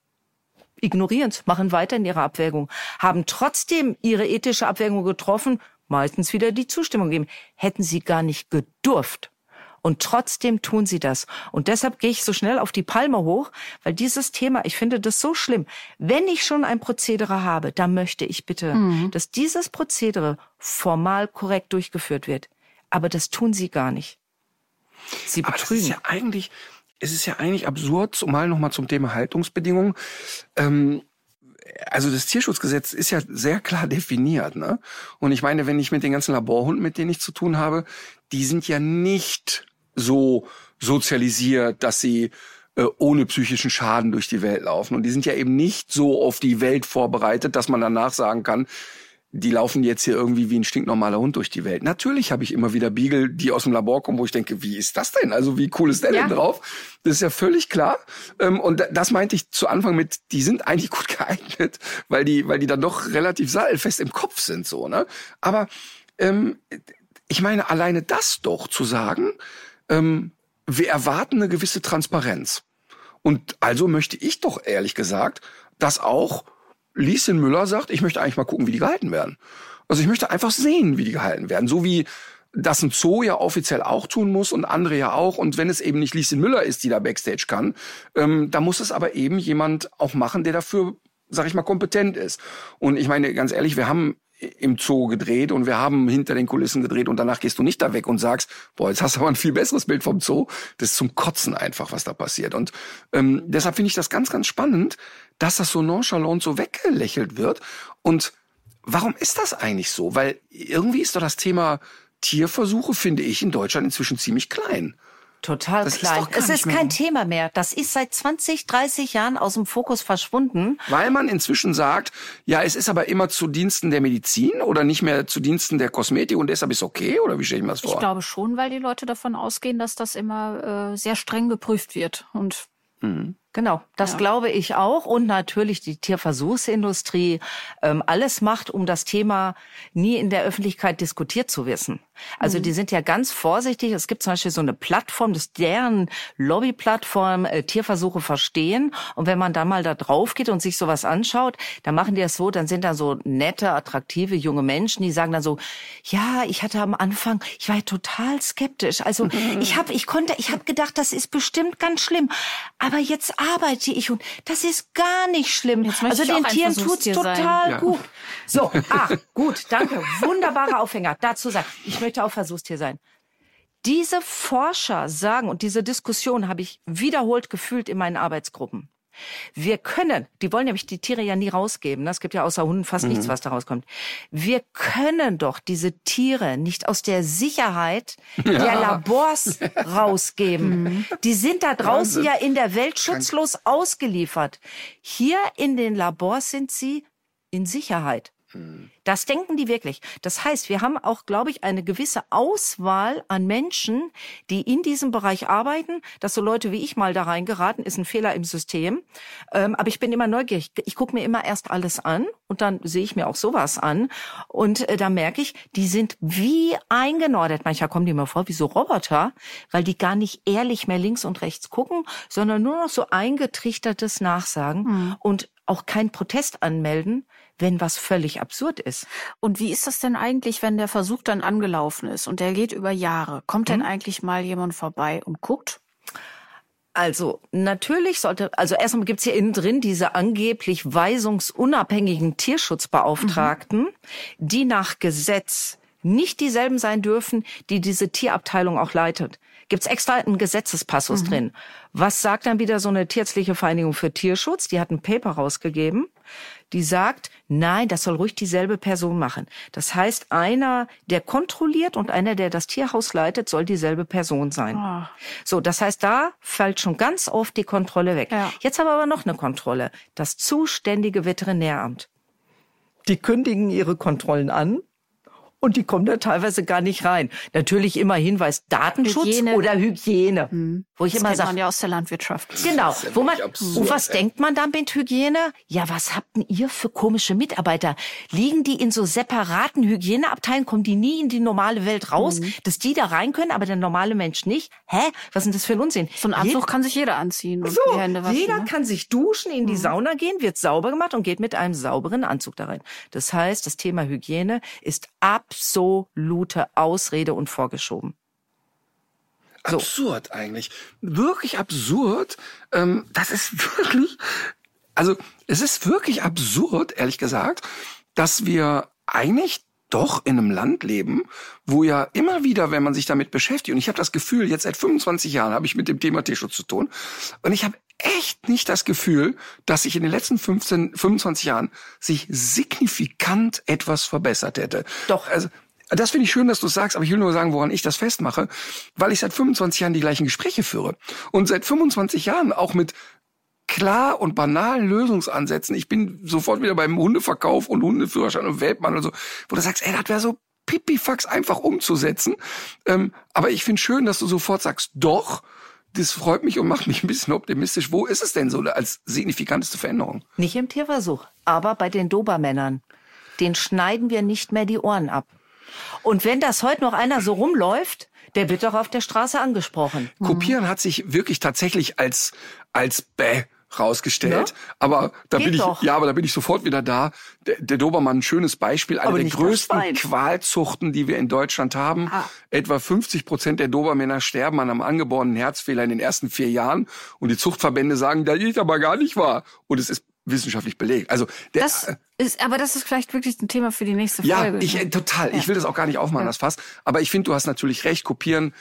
Ignorieren's, machen weiter in ihrer Abwägung. Haben trotzdem ihre ethische Abwägung getroffen, meistens wieder die Zustimmung gegeben. Hätten sie gar nicht gedurft. Und trotzdem tun sie das. Und deshalb gehe ich so schnell auf die Palme hoch, weil dieses Thema, ich finde das so schlimm. Wenn ich schon ein Prozedere habe, dann möchte ich bitte, dass dieses Prozedere formal korrekt durchgeführt wird. Aber das tun sie gar nicht. Sie betrügen. Es ist ja eigentlich absurd, zumal nochmal zum Thema Haltungsbedingungen. Also das Tierschutzgesetz ist ja sehr klar definiert, ne? Und ich meine, wenn ich mit den ganzen Laborhunden, mit denen ich zu tun habe, die sind ja nicht so sozialisiert, dass sie ohne psychischen Schaden durch die Welt laufen. Und die sind ja eben nicht so auf die Welt vorbereitet, dass man danach sagen kann, die laufen jetzt hier irgendwie wie ein stinknormaler Hund durch die Welt. Natürlich habe ich immer wieder Beagle, die aus dem Labor kommen, wo ich denke, wie ist das denn? Also wie cool ist der denn drauf? Das ist ja völlig klar. Und das meinte ich zu Anfang mit, die sind eigentlich gut geeignet, weil die dann doch relativ sattelfest im Kopf sind, so, ne? Aber ich meine, alleine das doch zu sagen, wir erwarten eine gewisse Transparenz. Und also möchte ich doch ehrlich gesagt, dass auch Lieschen Müller sagt, ich möchte eigentlich mal gucken, wie die gehalten werden. Also ich möchte einfach sehen, wie die gehalten werden. So wie das ein Zoo ja offiziell auch tun muss und andere ja auch. Und wenn es eben nicht Lieschen Müller ist, die da Backstage kann, da muss es aber eben jemand auch machen, der dafür, sag ich mal, kompetent ist. Und ich meine, ganz ehrlich, wir haben im Zoo gedreht und wir haben hinter den Kulissen gedreht und danach gehst du nicht da weg und sagst, boah, jetzt hast du aber ein viel besseres Bild vom Zoo. Das ist zum Kotzen einfach, was da passiert. Und deshalb finde ich das ganz, ganz spannend, dass das so nonchalant so weggelächelt wird. Und warum ist das eigentlich so? Weil irgendwie ist doch das Thema Tierversuche, finde ich, in Deutschland inzwischen ziemlich klein. total das klein. Es ist kein Thema mehr. Das ist seit 20, 30 Jahren aus dem Fokus verschwunden. Weil man inzwischen sagt, ja, es ist aber immer zu Diensten der Medizin oder nicht mehr zu Diensten der Kosmetik und deshalb ist okay, oder wie stelle ich mir das vor? Ich glaube schon, weil die Leute davon ausgehen, dass das immer sehr streng geprüft wird und genau, das glaube ich auch. Und natürlich die Tierversuchsindustrie alles macht, um das Thema nie in der Öffentlichkeit diskutiert zu wissen. Also die sind ja ganz vorsichtig. Es gibt zum Beispiel so eine Plattform, das deren Lobbyplattform Tierversuche verstehen. Und wenn man da mal da drauf geht und sich sowas anschaut, dann machen die das so, dann sind da so nette, attraktive junge Menschen, die sagen dann so, ja, ich hatte am Anfang, ich war ja total skeptisch. Also ich habe gedacht, das ist bestimmt ganz schlimm. Aber jetzt arbeite ich und das ist gar nicht schlimm. Also den Tieren tut's total gut. So, gut, danke. Wunderbarer Aufhänger. Dazu sagen, ich möchte auch Versuchstier sein. Diese Forscher sagen, und diese Diskussion habe ich wiederholt gefühlt in meinen Arbeitsgruppen. Die wollen nämlich die Tiere ja nie rausgeben. Es gibt ja außer Hunden fast nichts, was da rauskommt. Wir können doch diese Tiere nicht aus der Sicherheit der Labors rausgeben. Die sind da draußen ja in der Welt schutzlos ausgeliefert. Hier in den Labors sind sie in Sicherheit. Das denken die wirklich. Das heißt, wir haben auch, glaube ich, eine gewisse Auswahl an Menschen, die in diesem Bereich arbeiten. Dass so Leute wie ich mal da reingeraten, ist ein Fehler im System. Aber ich bin immer neugierig. Ich gucke mir immer erst alles an und dann sehe ich mir auch sowas an. Und da merke ich, die sind wie eingenordet. Manchmal kommen die mir vor wie so Roboter, weil die gar nicht ehrlich mehr links und rechts gucken, sondern nur noch so eingetrichtertes Nachsagen und auch keinen Protest anmelden, wenn was völlig absurd ist. Und wie ist das denn eigentlich, wenn der Versuch dann angelaufen ist und der geht über Jahre? Kommt denn eigentlich mal jemand vorbei und guckt? Also natürlich erstmal gibt's hier innen drin diese angeblich weisungsunabhängigen Tierschutzbeauftragten, die nach Gesetz nicht dieselben sein dürfen, die diese Tierabteilung auch leitet. Gibt's extra einen Gesetzespassus drin. Was sagt dann wieder so eine Tierärztliche Vereinigung für Tierschutz? Die hat ein Paper rausgegeben, die sagt, nein, das soll ruhig dieselbe Person machen. Das heißt, einer, der kontrolliert und einer, der das Tierhaus leitet, soll dieselbe Person sein. Oh. So, das heißt, da fällt schon ganz oft die Kontrolle weg. Ja. Jetzt haben wir aber noch eine Kontrolle. Das zuständige Veterinäramt. Die kündigen ihre Kontrollen an. Und die kommen da teilweise gar nicht rein. Natürlich immer Hinweis Datenschutz oder Hygiene. Wo ich das immer sage, man ja aus der Landwirtschaft. Genau. Wo man, absurd, was denkt man dann mit Hygiene? Ja, was habt denn ihr für komische Mitarbeiter? Liegen die in so separaten Hygieneabteilen? Kommen die nie in die normale Welt raus? Dass die da rein können, aber der normale Mensch nicht? Hä? Was ist denn das für ein Unsinn? So ein Anzug kann sich jeder anziehen. Und die Hände waschen, jeder kann sich duschen, in die Sauna gehen, wird sauber gemacht und geht mit einem sauberen Anzug da rein. Das heißt, das Thema Hygiene ist absolute Ausrede und vorgeschoben. So. Absurd eigentlich. Wirklich absurd. Es ist wirklich absurd, ehrlich gesagt, dass wir eigentlich doch in einem Land leben, wo ja immer wieder, wenn man sich damit beschäftigt, und ich habe das Gefühl, jetzt seit 25 Jahren habe ich mit dem Thema Tierschutz zu tun, und ich habe echt nicht das Gefühl, dass sich in den letzten 25 Jahren sich signifikant etwas verbessert hätte. Doch. Also, das finde ich schön, dass du es sagst, aber ich will nur sagen, woran ich das festmache, weil ich seit 25 Jahren die gleichen Gespräche führe. Und seit 25 Jahren auch mit klar und banalen Lösungsansätzen. Ich bin sofort wieder beim Hundeverkauf und Hundeführerschein und Welpenmann und so, wo du sagst, ey, das wäre so pipifax einfach umzusetzen. Aber ich finde schön, dass du sofort sagst, doch, das freut mich und macht mich ein bisschen optimistisch. Wo ist es denn so als signifikanteste Veränderung? Nicht im Tierversuch, aber bei den Dobermännern. Den schneiden wir nicht mehr die Ohren ab. Und wenn das heute noch einer so rumläuft, der wird doch auf der Straße angesprochen. Kopieren hat sich wirklich tatsächlich als bäh rausgestellt, aber da Geht bin ich doch. Ja, aber da bin ich sofort wieder da. Der Dobermann, ein schönes Beispiel, eine der größten Qualzuchten, die wir in Deutschland haben. Etwa 50% der Dobermänner sterben an einem angeborenen Herzfehler in den ersten 4 Jahren und die Zuchtverbände sagen, das ist aber gar nicht wahr und es ist wissenschaftlich belegt. Also das ist vielleicht wirklich ein Thema für die nächste Folge. Ja, total. Ich will das auch gar nicht aufmachen, das Fass. Aber ich finde, du hast natürlich recht. Kopieren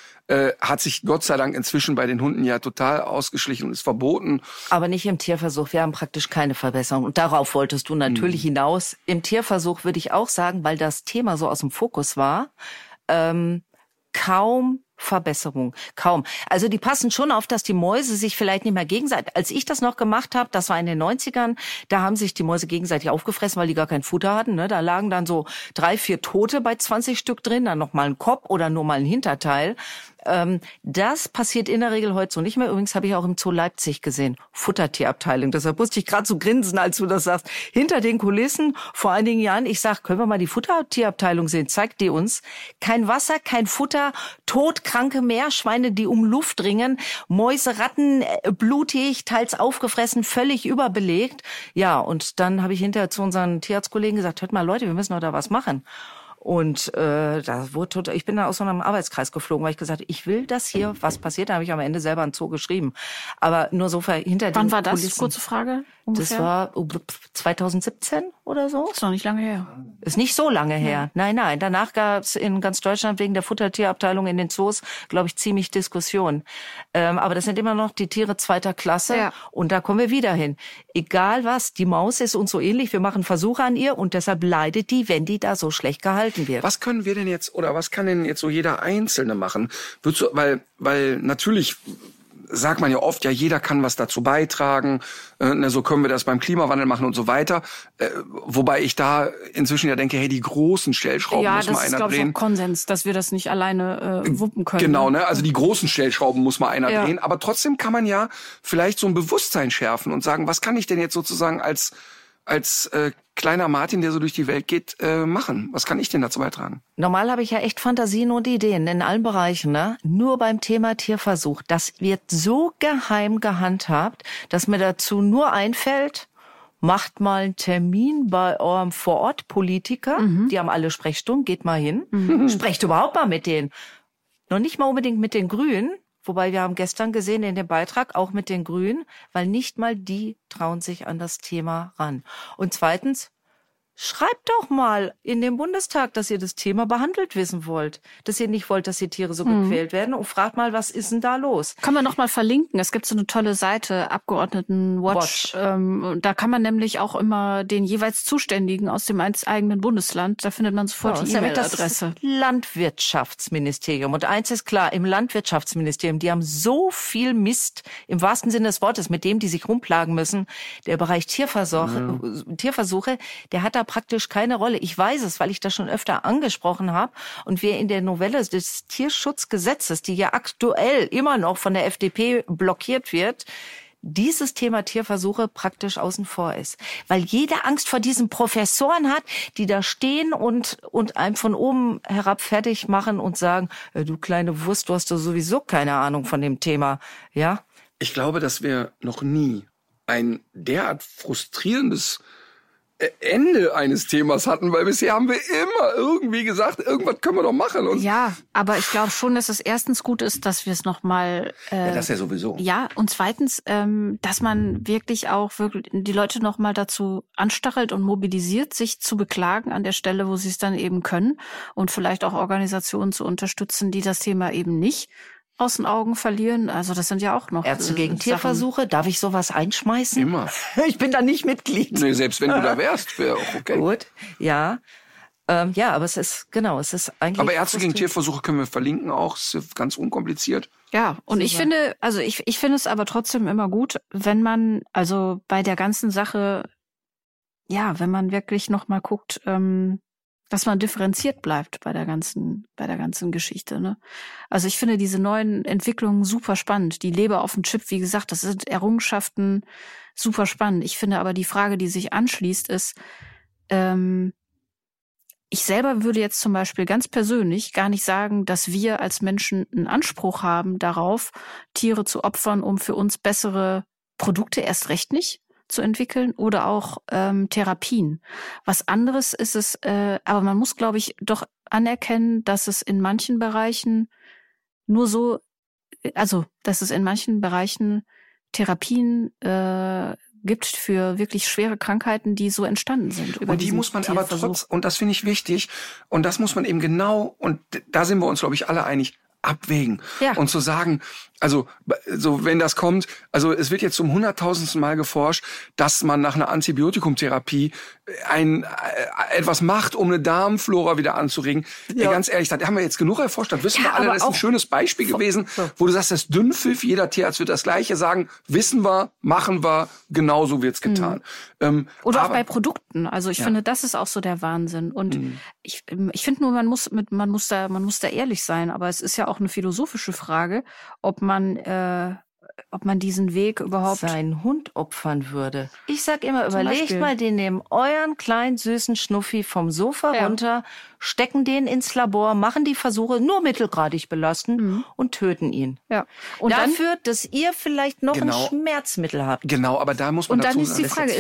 hat sich Gott sei Dank inzwischen bei den Hunden ja total ausgeschlichen und ist verboten. Aber nicht im Tierversuch. Wir haben praktisch keine Verbesserung. Und darauf wolltest du natürlich hinaus. Im Tierversuch würde ich auch sagen, weil das Thema so aus dem Fokus war, kaum Verbesserung. Kaum. Also die passen schon auf, dass die Mäuse sich vielleicht nicht mehr gegenseitig... Als ich das noch gemacht habe, das war in den 90ern, da haben sich die Mäuse gegenseitig aufgefressen, weil die gar kein Futter hatten. Ne? Da lagen dann so 3, 4 Tote bei 20 Stück drin, dann nochmal ein Kopf oder nur mal ein Hinterteil. Das passiert in der Regel heute so nicht mehr. Übrigens habe ich auch im Zoo Leipzig gesehen, Futtertierabteilung. Deshalb musste ich gerade so grinsen, als du das sagst. Hinter den Kulissen vor einigen Jahren, ich sag, können wir mal die Futtertierabteilung sehen? Zeigt die uns. Kein Wasser, kein Futter, todkranke Meerschweine, die um Luft ringen, Mäuse, Ratten, blutig, teils aufgefressen, völlig überbelegt. Ja, und dann habe ich hinterher zu unseren Tierarztkollegen gesagt, hört mal Leute, wir müssen doch da was machen. Und da wurde total, ich bin dann aus so einem Arbeitskreis geflogen, weil ich gesagt habe, ich will das hier, was passiert, da habe ich am Ende selber einen Zoo geschrieben. Aber nur so hinter Wann den war das? Kulissen. Kurze Frage. Ungefähr? Das war 2017 oder so. Ist noch nicht lange her. Ist nicht so lange her. Nein. Danach gab es in ganz Deutschland wegen der Futtertierabteilung in den Zoos, glaube ich, ziemlich Diskussion. Aber das sind immer noch die Tiere zweiter Klasse. Ja. Und da kommen wir wieder hin. Egal was, die Maus ist uns so ähnlich. Wir machen Versuche an ihr und deshalb leidet die, wenn die da so schlecht gehalten wird. Was können wir denn jetzt, oder was kann denn jetzt so jeder Einzelne machen? Weil natürlich sagt man ja oft, ja, jeder kann was dazu beitragen, so können wir das beim Klimawandel machen und so weiter. Wobei ich da inzwischen ja denke, hey, die großen Stellschrauben muss mal einer drehen. Ja, das ist, glaube ich, Konsens, dass wir das nicht alleine wuppen können. Genau, ne? Also die großen Stellschrauben muss mal einer drehen. Aber trotzdem kann man ja vielleicht so ein Bewusstsein schärfen und sagen, was kann ich denn jetzt sozusagen als kleiner Martin, der so durch die Welt geht, machen? Was kann ich denn dazu beitragen? Normal habe ich ja echt Fantasien und Ideen in allen Bereichen, ne? Nur beim Thema Tierversuch. Das wird so geheim gehandhabt, dass mir dazu nur einfällt, macht mal einen Termin bei eurem Vorortpolitiker. Die haben alle Sprechstunden, geht mal hin. Sprecht überhaupt mal mit denen. Noch nicht mal unbedingt mit den Grünen. Wobei wir haben gestern gesehen in dem Beitrag, auch mit den Grünen, weil nicht mal die trauen sich an das Thema ran. Und zweitens, schreibt doch mal in den Bundestag, dass ihr das Thema behandelt wissen wollt. Dass ihr nicht wollt, dass die Tiere so gequält werden. Und fragt mal, was ist denn da los? Können wir noch mal verlinken. Es gibt so eine tolle Seite, Abgeordnetenwatch. Da kann man nämlich auch immer den jeweils Zuständigen aus dem eigenen Bundesland, da findet man sofort die E-Mail-Adresse. Das Landwirtschaftsministerium. Und eins ist klar, im Landwirtschaftsministerium, die haben so viel Mist, im wahrsten Sinne des Wortes, mit dem die sich rumplagen müssen. Der Bereich Tierversuche, der hat da praktisch keine Rolle. Ich weiß es, weil ich das schon öfter angesprochen habe und wir in der Novelle des Tierschutzgesetzes, die ja aktuell immer noch von der FDP blockiert wird, dieses Thema Tierversuche praktisch außen vor ist. Weil jeder Angst vor diesen Professoren hat, die da stehen und einem von oben herab fertig machen und sagen, du kleine Wurst, du hast doch sowieso keine Ahnung von dem Thema. Ja? Ich glaube, dass wir noch nie ein derart frustrierendes Ende eines Themas hatten, weil bisher haben wir immer irgendwie gesagt, irgendwas können wir doch machen. Und ja, aber ich glaube schon, dass es erstens gut ist, dass wir es nochmal... das ja sowieso. Ja, und zweitens, dass man wirklich die Leute nochmal dazu anstachelt und mobilisiert, sich zu beklagen an der Stelle, wo sie es dann eben können und vielleicht auch Organisationen zu unterstützen, die das Thema eben nicht aus den Augen verlieren. Also das sind ja auch noch Ärzte gegen Tierversuche. Darf ich sowas einschmeißen? Immer. Ich bin da nicht Mitglied. Nee, selbst wenn du da wärst, wäre auch okay. Gut, ja. Ja, aber es ist eigentlich... Aber Ärzte gegen Tierversuche können wir verlinken auch. Es ist ganz unkompliziert. Ja, und ich finde, also ich finde es aber trotzdem immer gut, wenn man, also bei der ganzen Sache, ja, wenn man wirklich nochmal guckt, dass man differenziert bleibt bei der ganzen Geschichte, ne? Also ich finde diese neuen Entwicklungen super spannend. Die Leber auf dem Chip, wie gesagt, das sind Errungenschaften, super spannend. Ich finde aber die Frage, die sich anschließt, ist, ich selber würde jetzt zum Beispiel ganz persönlich gar nicht sagen, dass wir als Menschen einen Anspruch haben darauf, Tiere zu opfern, um für uns bessere Produkte erst recht nicht zu entwickeln oder auch Therapien. Was anderes ist es, aber man muss, glaube ich, doch anerkennen, dass es in manchen Bereichen Therapien gibt für wirklich schwere Krankheiten, die so entstanden sind. Und die muss man aber und das finde ich wichtig, und das muss man eben genau, und da sind wir uns, glaube ich, alle einig, abwägen. Ja. Und zu sagen, Also, so wenn das kommt, also es wird jetzt zum 100.000. Mal geforscht, dass man nach einer Antibiotikumtherapie etwas macht, um eine Darmflora wieder anzuregen. Ja. Ey, ganz ehrlich, da haben wir jetzt genug erforscht. Da wissen wir alle, das ist ein schönes Beispiel gewesen, wo du sagst, das Dünnpfiff, jeder Tierarzt wird das Gleiche sagen, wissen wir, machen wir, genauso wird's getan. Mhm. Oder auch bei Produkten. Also ich finde, das ist auch so der Wahnsinn. Und ich finde nur, man muss da ehrlich sein. Aber es ist ja auch eine philosophische Frage, ob man diesen Weg überhaupt... seinen Hund opfern würde. Ich sag immer, überlegt mal, den nehmen euren kleinen, süßen Schnuffi vom Sofa runter, stecken den ins Labor, machen die Versuche nur mittelgradig belasten und töten ihn. Ja. Und dafür, dass ihr vielleicht noch ein Schmerzmittel habt. Genau, aber da muss man dazu sagen... Und dann ist die Frage,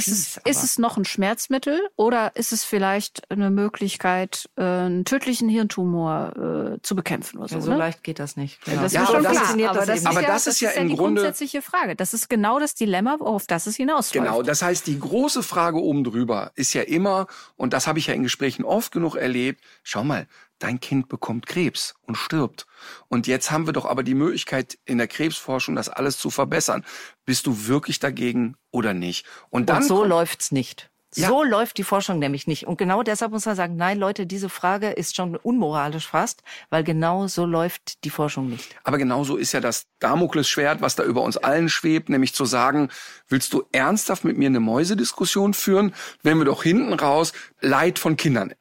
ist es noch ein Schmerzmittel oder ist es vielleicht eine Möglichkeit, einen tödlichen Hirntumor zu bekämpfen oder so? Ja, so leicht geht das nicht. Genau. Das ist schon klar, aber das ist ja im Grunde... grundsätzliche Frage. Das ist genau das Dilemma, auf das es hinausläuft. Genau, das heißt, die große Frage oben drüber ist ja immer, und das habe ich ja in Gesprächen oft genug erlebt, schau mal, dein Kind bekommt Krebs und stirbt. Und jetzt haben wir doch aber die Möglichkeit, in der Krebsforschung das alles zu verbessern. Bist du wirklich dagegen oder nicht? Und so läuft's nicht. Ja. So läuft die Forschung nämlich nicht. Und genau deshalb muss man sagen, nein, Leute, diese Frage ist schon unmoralisch fast, weil genau so läuft die Forschung nicht. Aber genau so ist ja das Damoklesschwert, was da über uns allen schwebt, nämlich zu sagen, willst du ernsthaft mit mir eine Mäusediskussion führen, wenn wir doch hinten raus Leid von Kindern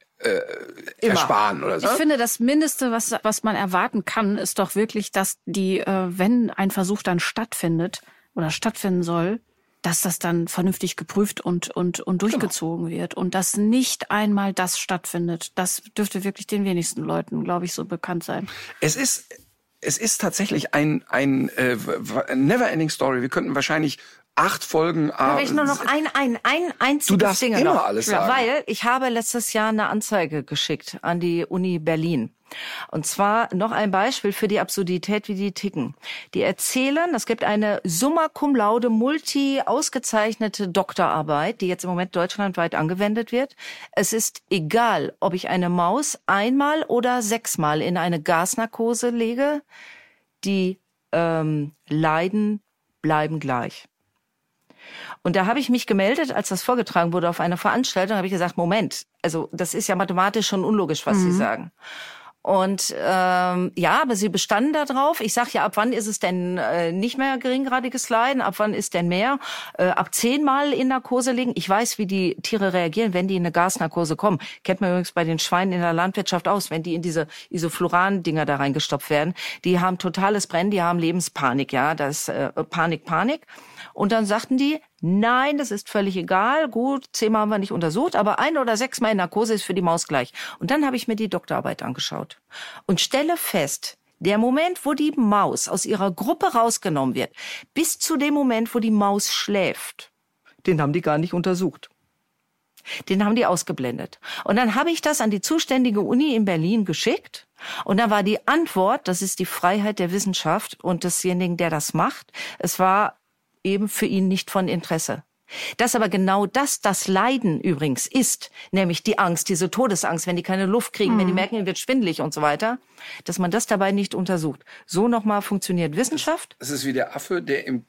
ersparen oder so? Ich finde, das Mindeste, was man erwarten kann, ist doch wirklich, dass wenn ein Versuch dann stattfindet oder stattfinden soll, dass das dann vernünftig geprüft und durchgezogen wird und dass nicht einmal das stattfindet. Das dürfte wirklich den wenigsten Leuten, glaube ich, so bekannt sein. Es ist tatsächlich ein Never-Ending Story. Wir könnten wahrscheinlich 8 Folgen... Aber ich nur noch ein einziges Ding. Du darfst Dinge immer noch alles sagen. Weil ich habe letztes Jahr eine Anzeige geschickt an die Uni Berlin. Und zwar noch ein Beispiel für die Absurdität, wie die ticken. Die erzählen, es gibt eine summa cum laude multi-ausgezeichnete Doktorarbeit, die jetzt im Moment deutschlandweit angewendet wird. Es ist egal, ob ich eine Maus einmal oder 6-mal in eine Gasnarkose lege, die Leiden bleiben gleich. Und da habe ich mich gemeldet, als das vorgetragen wurde auf einer Veranstaltung, habe ich gesagt, Moment, also das ist ja mathematisch schon unlogisch, was Sie sagen. Und aber sie bestanden da drauf. Ich sage ja, ab wann ist es denn nicht mehr geringgradiges Leiden? Ab wann ist denn mehr? Ab 10-mal in Narkose legen. Ich weiß, wie die Tiere reagieren, wenn die in eine Gasnarkose kommen. Kennt man übrigens bei den Schweinen in der Landwirtschaft aus, wenn die in diese Isofluoran-Dinger da reingestopft werden. Die haben totales Brennen, die haben Lebenspanik. Ja, das ist Panik. Und dann sagten die, nein, das ist völlig egal. Gut, 10-mal haben wir nicht untersucht, aber 1 oder 6-mal in Narkose ist für die Maus gleich. Und dann habe ich mir die Doktorarbeit angeschaut und stelle fest, der Moment, wo die Maus aus ihrer Gruppe rausgenommen wird, bis zu dem Moment, wo die Maus schläft, den haben die gar nicht untersucht. Den haben die ausgeblendet. Und dann habe ich das an die zuständige Uni in Berlin geschickt. Und dann war die Antwort, das ist die Freiheit der Wissenschaft und desjenigen, der das macht. Es war eben für ihn nicht von Interesse. Dass aber genau das Leiden übrigens ist, nämlich die Angst, diese Todesangst, wenn die keine Luft kriegen, wenn die merken, ihnen wird schwindelig und so weiter, dass man das dabei nicht untersucht. So nochmal funktioniert Wissenschaft. Es ist wie der Affe, der im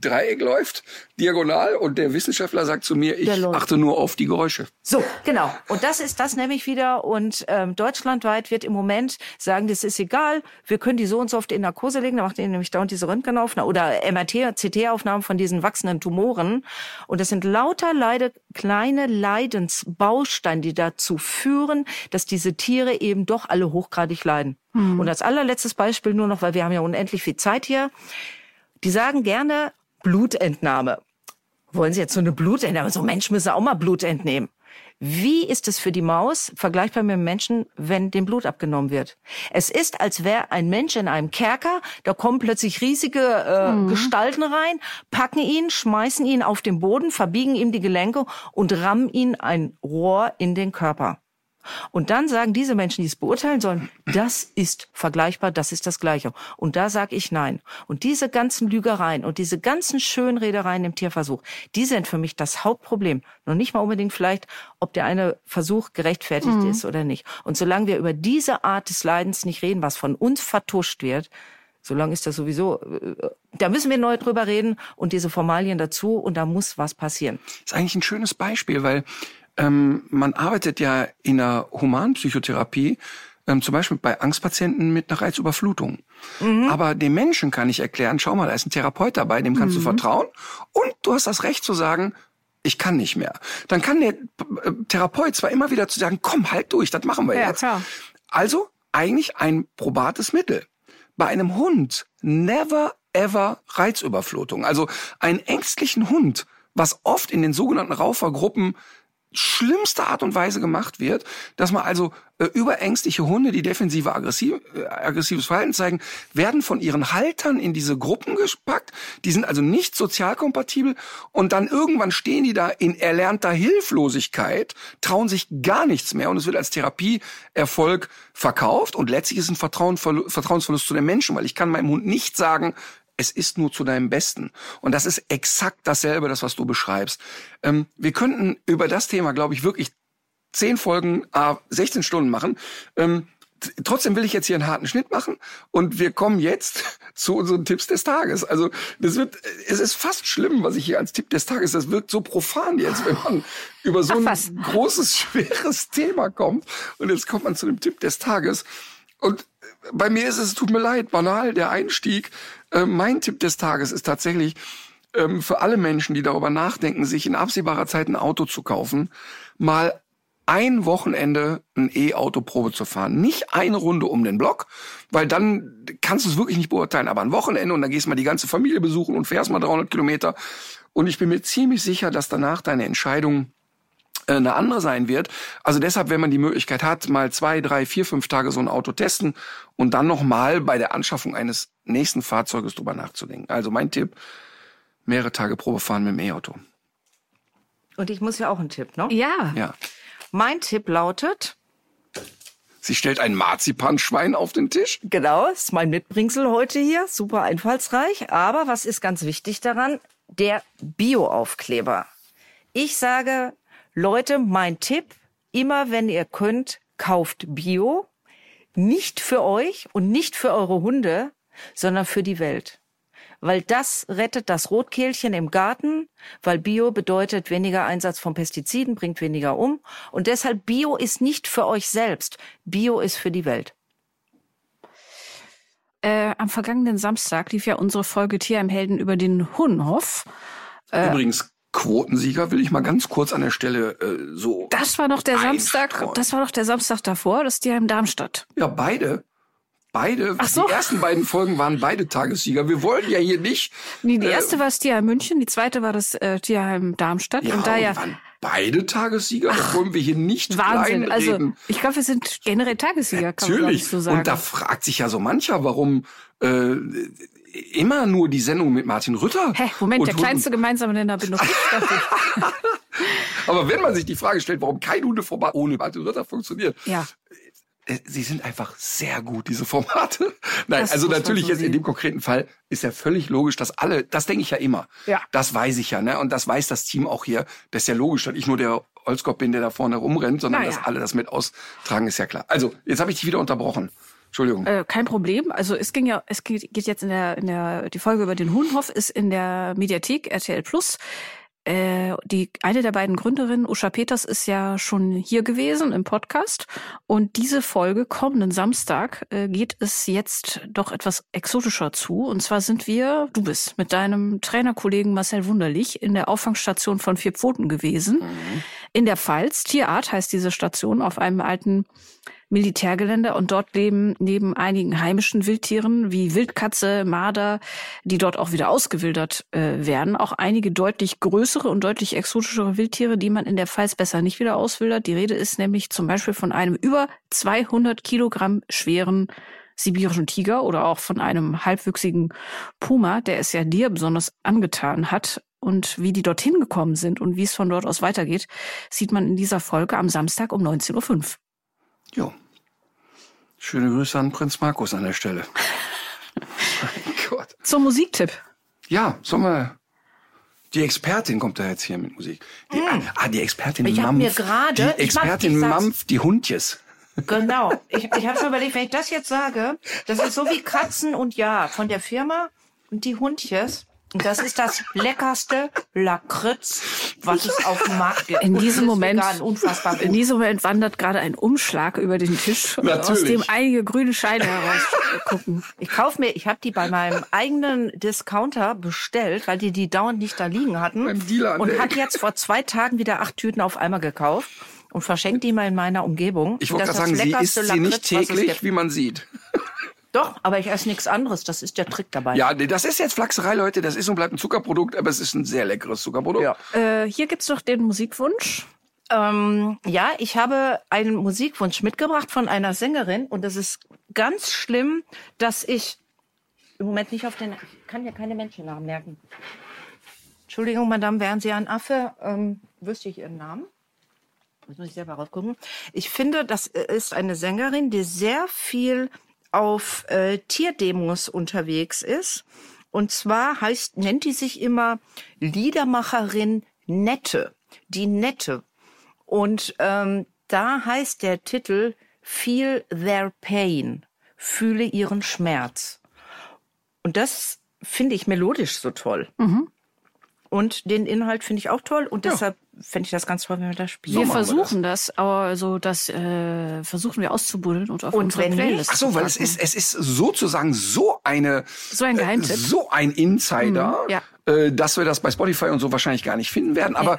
Dreieck läuft, diagonal, und der Wissenschaftler sagt zu mir, ich achte nur auf die Geräusche. So, genau. Und das ist das nämlich wieder. Und deutschlandweit wird im Moment sagen, das ist egal, wir können die so und so oft in Narkose legen, da macht ihr nämlich dauernd diese Röntgenaufnahmen oder MRT, CT-Aufnahmen von diesen wachsenden Tumoren. Und das sind lauter kleine Leidensbausteine, die dazu führen, dass diese Tiere eben doch alle hochgradig leiden. Mhm. Und als allerletztes Beispiel nur noch, weil wir haben ja unendlich viel Zeit hier. Die sagen gerne Blutentnahme. Wollen Sie jetzt so eine Blutentnahme? So, Mensch, müssen auch mal Blut entnehmen. Wie ist es für die Maus vergleichbar mit dem Menschen, wenn dem Blut abgenommen wird? Es ist, als wäre ein Mensch in einem Kerker, da kommen plötzlich riesige Gestalten rein, packen ihn, schmeißen ihn auf den Boden, verbiegen ihm die Gelenke und rammen ihn ein Rohr in den Körper. Und dann sagen diese Menschen, die es beurteilen sollen, das ist vergleichbar, das ist das Gleiche. Und da sage ich nein. Und diese ganzen Lügereien und diese ganzen Schönredereien im Tierversuch, die sind für mich das Hauptproblem. Noch nicht mal unbedingt vielleicht, ob der eine Versuch gerechtfertigt ist oder nicht. Und solange wir über diese Art des Leidens nicht reden, was von uns vertuscht wird, So lange ist das sowieso. Da müssen wir neu drüber reden und diese Formalien dazu und da muss was passieren. Das ist eigentlich ein schönes Beispiel, weil man arbeitet ja in der Humanpsychotherapie zum Beispiel bei Angstpatienten mit einer Reizüberflutung. Mhm. Aber dem Menschen kann ich erklären, schau mal, da ist ein Therapeut dabei, dem kannst du vertrauen und du hast das Recht zu sagen, ich kann nicht mehr. Dann kann der Therapeut zwar immer wieder zu sagen, komm, halt durch, das machen wir jetzt. Klar. Also eigentlich ein probates Mittel. Bei einem Hund never ever Reizüberflutung. Also einen ängstlichen Hund, was oft in den sogenannten Raufergruppen schlimmste Art und Weise gemacht wird, dass man also überängstliche Hunde, die defensive aggressives Verhalten zeigen, werden von ihren Haltern in diese Gruppen gepackt. Die sind also nicht sozialkompatibel und dann irgendwann stehen die da in erlernter Hilflosigkeit, trauen sich gar nichts mehr und es wird als Therapieerfolg verkauft und letztlich ist ein Vertrauensverlust zu den Menschen, weil ich kann meinem Hund nicht sagen, es ist nur zu deinem Besten. Und das ist exakt dasselbe, das, was du beschreibst. Wir könnten über das Thema, glaube ich, wirklich 10 Folgen, 16 Stunden machen. Trotzdem will ich jetzt hier einen harten Schnitt machen. Und wir kommen jetzt zu unseren Tipps des Tages. Also, es ist fast schlimm, was ich hier als Tipp des Tages, das wirkt so profan jetzt, wenn man über so ein großes, schweres Thema kommt. Und jetzt kommt man zu dem Tipp des Tages. Und bei mir ist es, tut mir leid, banal, der Einstieg. Mein Tipp des Tages ist tatsächlich, für alle Menschen, die darüber nachdenken, sich in absehbarer Zeit ein Auto zu kaufen, mal ein Wochenende ein E-Auto-Probe zu fahren. Nicht eine Runde um den Block, weil dann kannst du es wirklich nicht beurteilen, aber ein Wochenende und dann gehst du mal die ganze Familie besuchen und fährst mal 300 Kilometer. Und ich bin mir ziemlich sicher, dass danach deine Entscheidung eine andere sein wird. Also deshalb, wenn man die Möglichkeit hat, mal 2, 3, 4, 5 Tage so ein Auto testen und dann nochmal bei der Anschaffung eines nächsten Fahrzeuges drüber nachzudenken. Also mein Tipp, mehrere Tage Probe fahren mit dem E-Auto. Und ich muss ja auch einen Tipp, ne? Ja. Mein Tipp lautet... Sie stellt ein Marzipanschwein auf den Tisch. Genau, ist mein Mitbringsel heute hier. Super einfallsreich. Aber was ist ganz wichtig daran? Der Bio-Aufkleber. Ich sage... Leute, mein Tipp, immer wenn ihr könnt, kauft Bio. Nicht für euch und nicht für eure Hunde, sondern für die Welt. Weil das rettet das Rotkehlchen im Garten, weil Bio bedeutet weniger Einsatz von Pestiziden, bringt weniger um. Und deshalb Bio ist nicht für euch selbst, Bio ist für die Welt. Am vergangenen Samstag lief ja unsere Folge Tier im Helden über den Hunhof. Übrigens... Quotensieger will ich mal ganz kurz an der Stelle so. Das war doch der Samstag. Das war doch der Samstag davor, das ist ja in Darmstadt. Ja, beide. Ach so. Die ersten beiden Folgen waren beide Tagessieger. Wir wollen ja hier nicht. Nee, die erste war das Tierheim München, die zweite war das Tierheim Darmstadt. Ja, und da ja. Waren beide Tagessieger? Das wollen wir hier nicht kleinreden. Also ich glaube, wir sind generell Tagessieger, kann man nicht so sagen. Und da fragt sich ja so mancher, warum immer nur die Sendung mit Martin Rütter. Moment, der kleinste gemeinsame Nenner bin noch ich. Aber wenn man sich die Frage stellt, warum kein Hundeformat ohne Martin Rütter funktioniert. Ja. Sie sind einfach sehr gut, diese Formate. Nein, das also natürlich so jetzt in dem konkreten Fall ist ja völlig logisch, dass alle, das denke ich ja immer. Ja. Das weiß ich ja, ne? Und das weiß das Team auch hier. Das ist ja logisch, dass ich nur der Holzkopf bin, der da vorne rumrennt, sondern dass alle das mit austragen, ist ja klar. Also, jetzt habe ich dich wieder unterbrochen. Entschuldigung. Kein Problem. Also es geht jetzt die Folge über den Hunhof ist in der Mediathek RTL Plus. Die eine der beiden Gründerinnen, Usha Peters, ist ja schon hier gewesen im Podcast. Und diese Folge kommenden Samstag geht es jetzt doch etwas exotischer zu. Und zwar du bist mit deinem Trainerkollegen Marcel Wunderlich in der Auffangstation von Vier Pfoten gewesen. Mhm. In der Pfalz. Tierart heißt diese Station, auf einem alten Militärgelände. Und dort leben neben einigen heimischen Wildtieren wie Wildkatze, Marder, die dort auch wieder ausgewildert werden, auch einige deutlich größere und deutlich exotischere Wildtiere, die man in der Pfalz besser nicht wieder auswildert. Die Rede ist nämlich zum Beispiel von einem über 200 Kilogramm schweren sibirischen Tiger oder auch von einem halbwüchsigen Puma, der es ja dir besonders angetan hat. Und wie die dorthin gekommen sind und wie es von dort aus weitergeht, sieht man in dieser Folge am Samstag um 19.05 Uhr. Jo. Schöne Grüße an Prinz Markus an der Stelle. Mein Gott. Zum Musiktipp. Ja, sollen wir... Die Expertin kommt da jetzt hier mit Musik. Die Expertin Mampf, die Hundjes. Genau. Ich habe schon überlegt, wenn ich das jetzt sage, das ist so wie Katzen und Ja von der Firma und die Hundjes. Und das ist das leckerste Lakritz, was es auf dem Markt gibt. In diesem Moment wandert gerade ein Umschlag über den Tisch, Natürlich. Aus dem einige grüne Scheine herausgucken. Ich habe die bei meinem eigenen Discounter bestellt, weil die dauernd nicht da liegen hatten. Beim Dealer und hat jetzt vor 2 Tagen wieder 8 Tüten auf einmal gekauft und verschenkt die mal in meiner Umgebung. Ich wollte gerade sagen, sie isst sie nicht täglich, wie man sieht. Doch, aber ich esse nichts anderes. Das ist der Trick dabei. Ja, das ist jetzt Flachserei, Leute. Das ist und bleibt ein Zuckerprodukt, aber es ist ein sehr leckeres Zuckerprodukt. Ja. Hier gibt's doch den Musikwunsch. Ja, ich habe einen Musikwunsch mitgebracht von einer Sängerin. Und das ist ganz schlimm, dass ich im Moment nicht auf den... Ich kann ja keine Menschennamen merken. Entschuldigung, Madame, wären Sie ein Affe? Wüsste ich Ihren Namen? Jetzt muss ich selber raufgucken. Ich finde, das ist eine Sängerin, die sehr viel... auf Tierdemos unterwegs ist. Und zwar nennt die sich immer Liedermacherin Nette. Die Nette. Und da heißt der Titel Feel Their Pain. Fühle ihren Schmerz. Und das finde ich melodisch so toll. Mhm. Und den Inhalt finde ich auch toll. Und deshalb fände ich das ganz toll, wenn wir das spielen. Wir versuchen das, aber so das versuchen wir auszubuddeln und auf unsere Playlist. Ach so, weil es ist sozusagen so ein Geheimtipp, so ein Insider, dass wir das bei Spotify und so wahrscheinlich gar nicht finden werden. Okay. Aber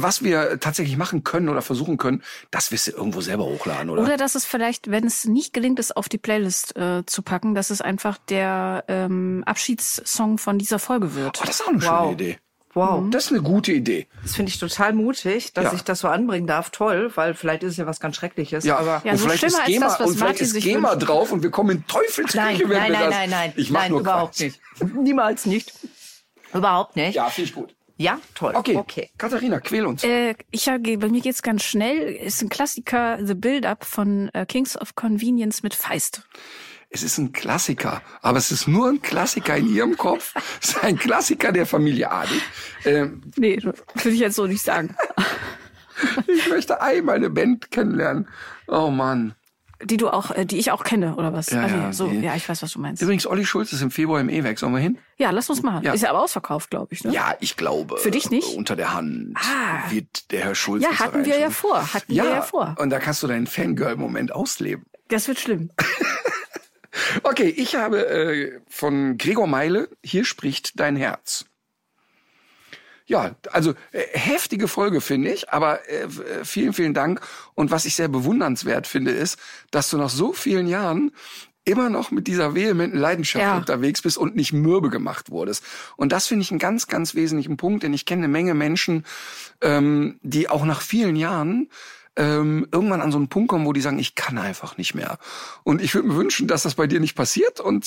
was wir tatsächlich machen können oder versuchen können, das wirst du irgendwo selber hochladen, oder? Oder dass es vielleicht, wenn es nicht gelingt, es auf die Playlist zu packen, dass es einfach der Abschiedssong von dieser Folge wird. Oh, das ist auch eine schöne Idee. Wow. Das ist eine gute Idee. Das finde ich total mutig, dass ich das so anbringen darf. Toll, weil vielleicht ist es ja was ganz Schreckliches. Ja, aber ja, und so vielleicht ist GEMA, das, und vielleicht ist GEMA drauf und wir kommen in Teufelsküche, wenn wir das... Nein, ich mach nur überhaupt Quatsch. Nicht. Niemals nicht. Überhaupt nicht. Ja, finde ich gut. Ja, toll. Okay. Katharina, quäl uns. Bei mir geht's ganz schnell. Ist ein Klassiker, The Build-Up von Kings of Convenience mit Feist. Es ist ein Klassiker, aber es ist nur ein Klassiker in ihrem Kopf. Es ist ein Klassiker der Familie Adel. Nee, will ich jetzt so nicht sagen. Ich möchte einmal eine Band kennenlernen. Oh Mann. Die ich auch kenne, oder was? Ja, ja, ich weiß, was du meinst. Übrigens, Olli Schulz ist im Februar im E-Werk. Sollen wir hin? Ja, lass uns machen. Ja. Ist ja aber ausverkauft, glaube ich, ne? Ja, ich glaube. Für dich nicht? Unter der Hand wird der Herr Schulz. Ja, hatten wir ja vor. Und da kannst du deinen Fangirl-Moment ausleben. Das wird schlimm. Okay, ich habe von Gregor Meile, Hier spricht dein Herz. Ja, also heftige Folge, finde ich, aber vielen, vielen Dank. Und was ich sehr bewundernswert finde, ist, dass du nach so vielen Jahren immer noch mit dieser vehementen Leidenschaft unterwegs bist und nicht mürbe gemacht wurdest. Und das finde ich einen ganz, ganz wesentlichen Punkt, denn ich kenne eine Menge Menschen, die auch nach vielen Jahren irgendwann an so einen Punkt kommen, wo die sagen, ich kann einfach nicht mehr. Und ich würde mir wünschen, dass das bei dir nicht passiert und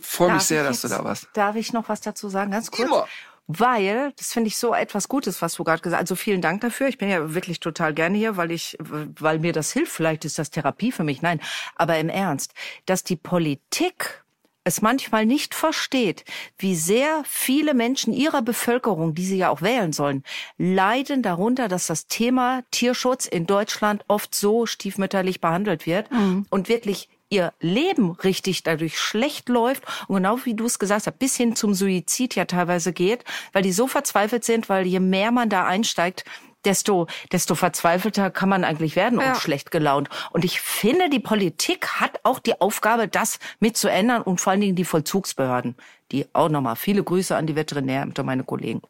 freue mich sehr, dass du da warst. Darf ich noch was dazu sagen, ganz kurz? Immer. Weil, das finde ich so etwas Gutes, was du gerade gesagt hast. Also vielen Dank dafür. Ich bin ja wirklich total gerne hier, weil mir das hilft. Vielleicht ist das Therapie für mich. Nein, aber im Ernst, dass die Politik es manchmal nicht versteht, wie sehr viele Menschen ihrer Bevölkerung, die sie ja auch wählen sollen, leiden darunter, dass das Thema Tierschutz in Deutschland oft so stiefmütterlich behandelt wird und wirklich ihr Leben richtig dadurch schlecht läuft und genau wie du es gesagt hast, bis hin zum Suizid ja teilweise geht, weil die so verzweifelt sind, weil je mehr man da einsteigt, desto verzweifelter kann man eigentlich werden und schlecht gelaunt. Und ich finde, die Politik hat auch die Aufgabe, das mitzuändern und vor allen Dingen die Vollzugsbehörden. Die auch nochmal. Viele Grüße an die Veterinärämter, meine Kollegen.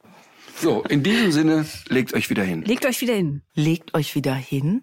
So, in diesem Sinne, legt euch wieder hin. Legt euch wieder hin. Legt euch wieder hin.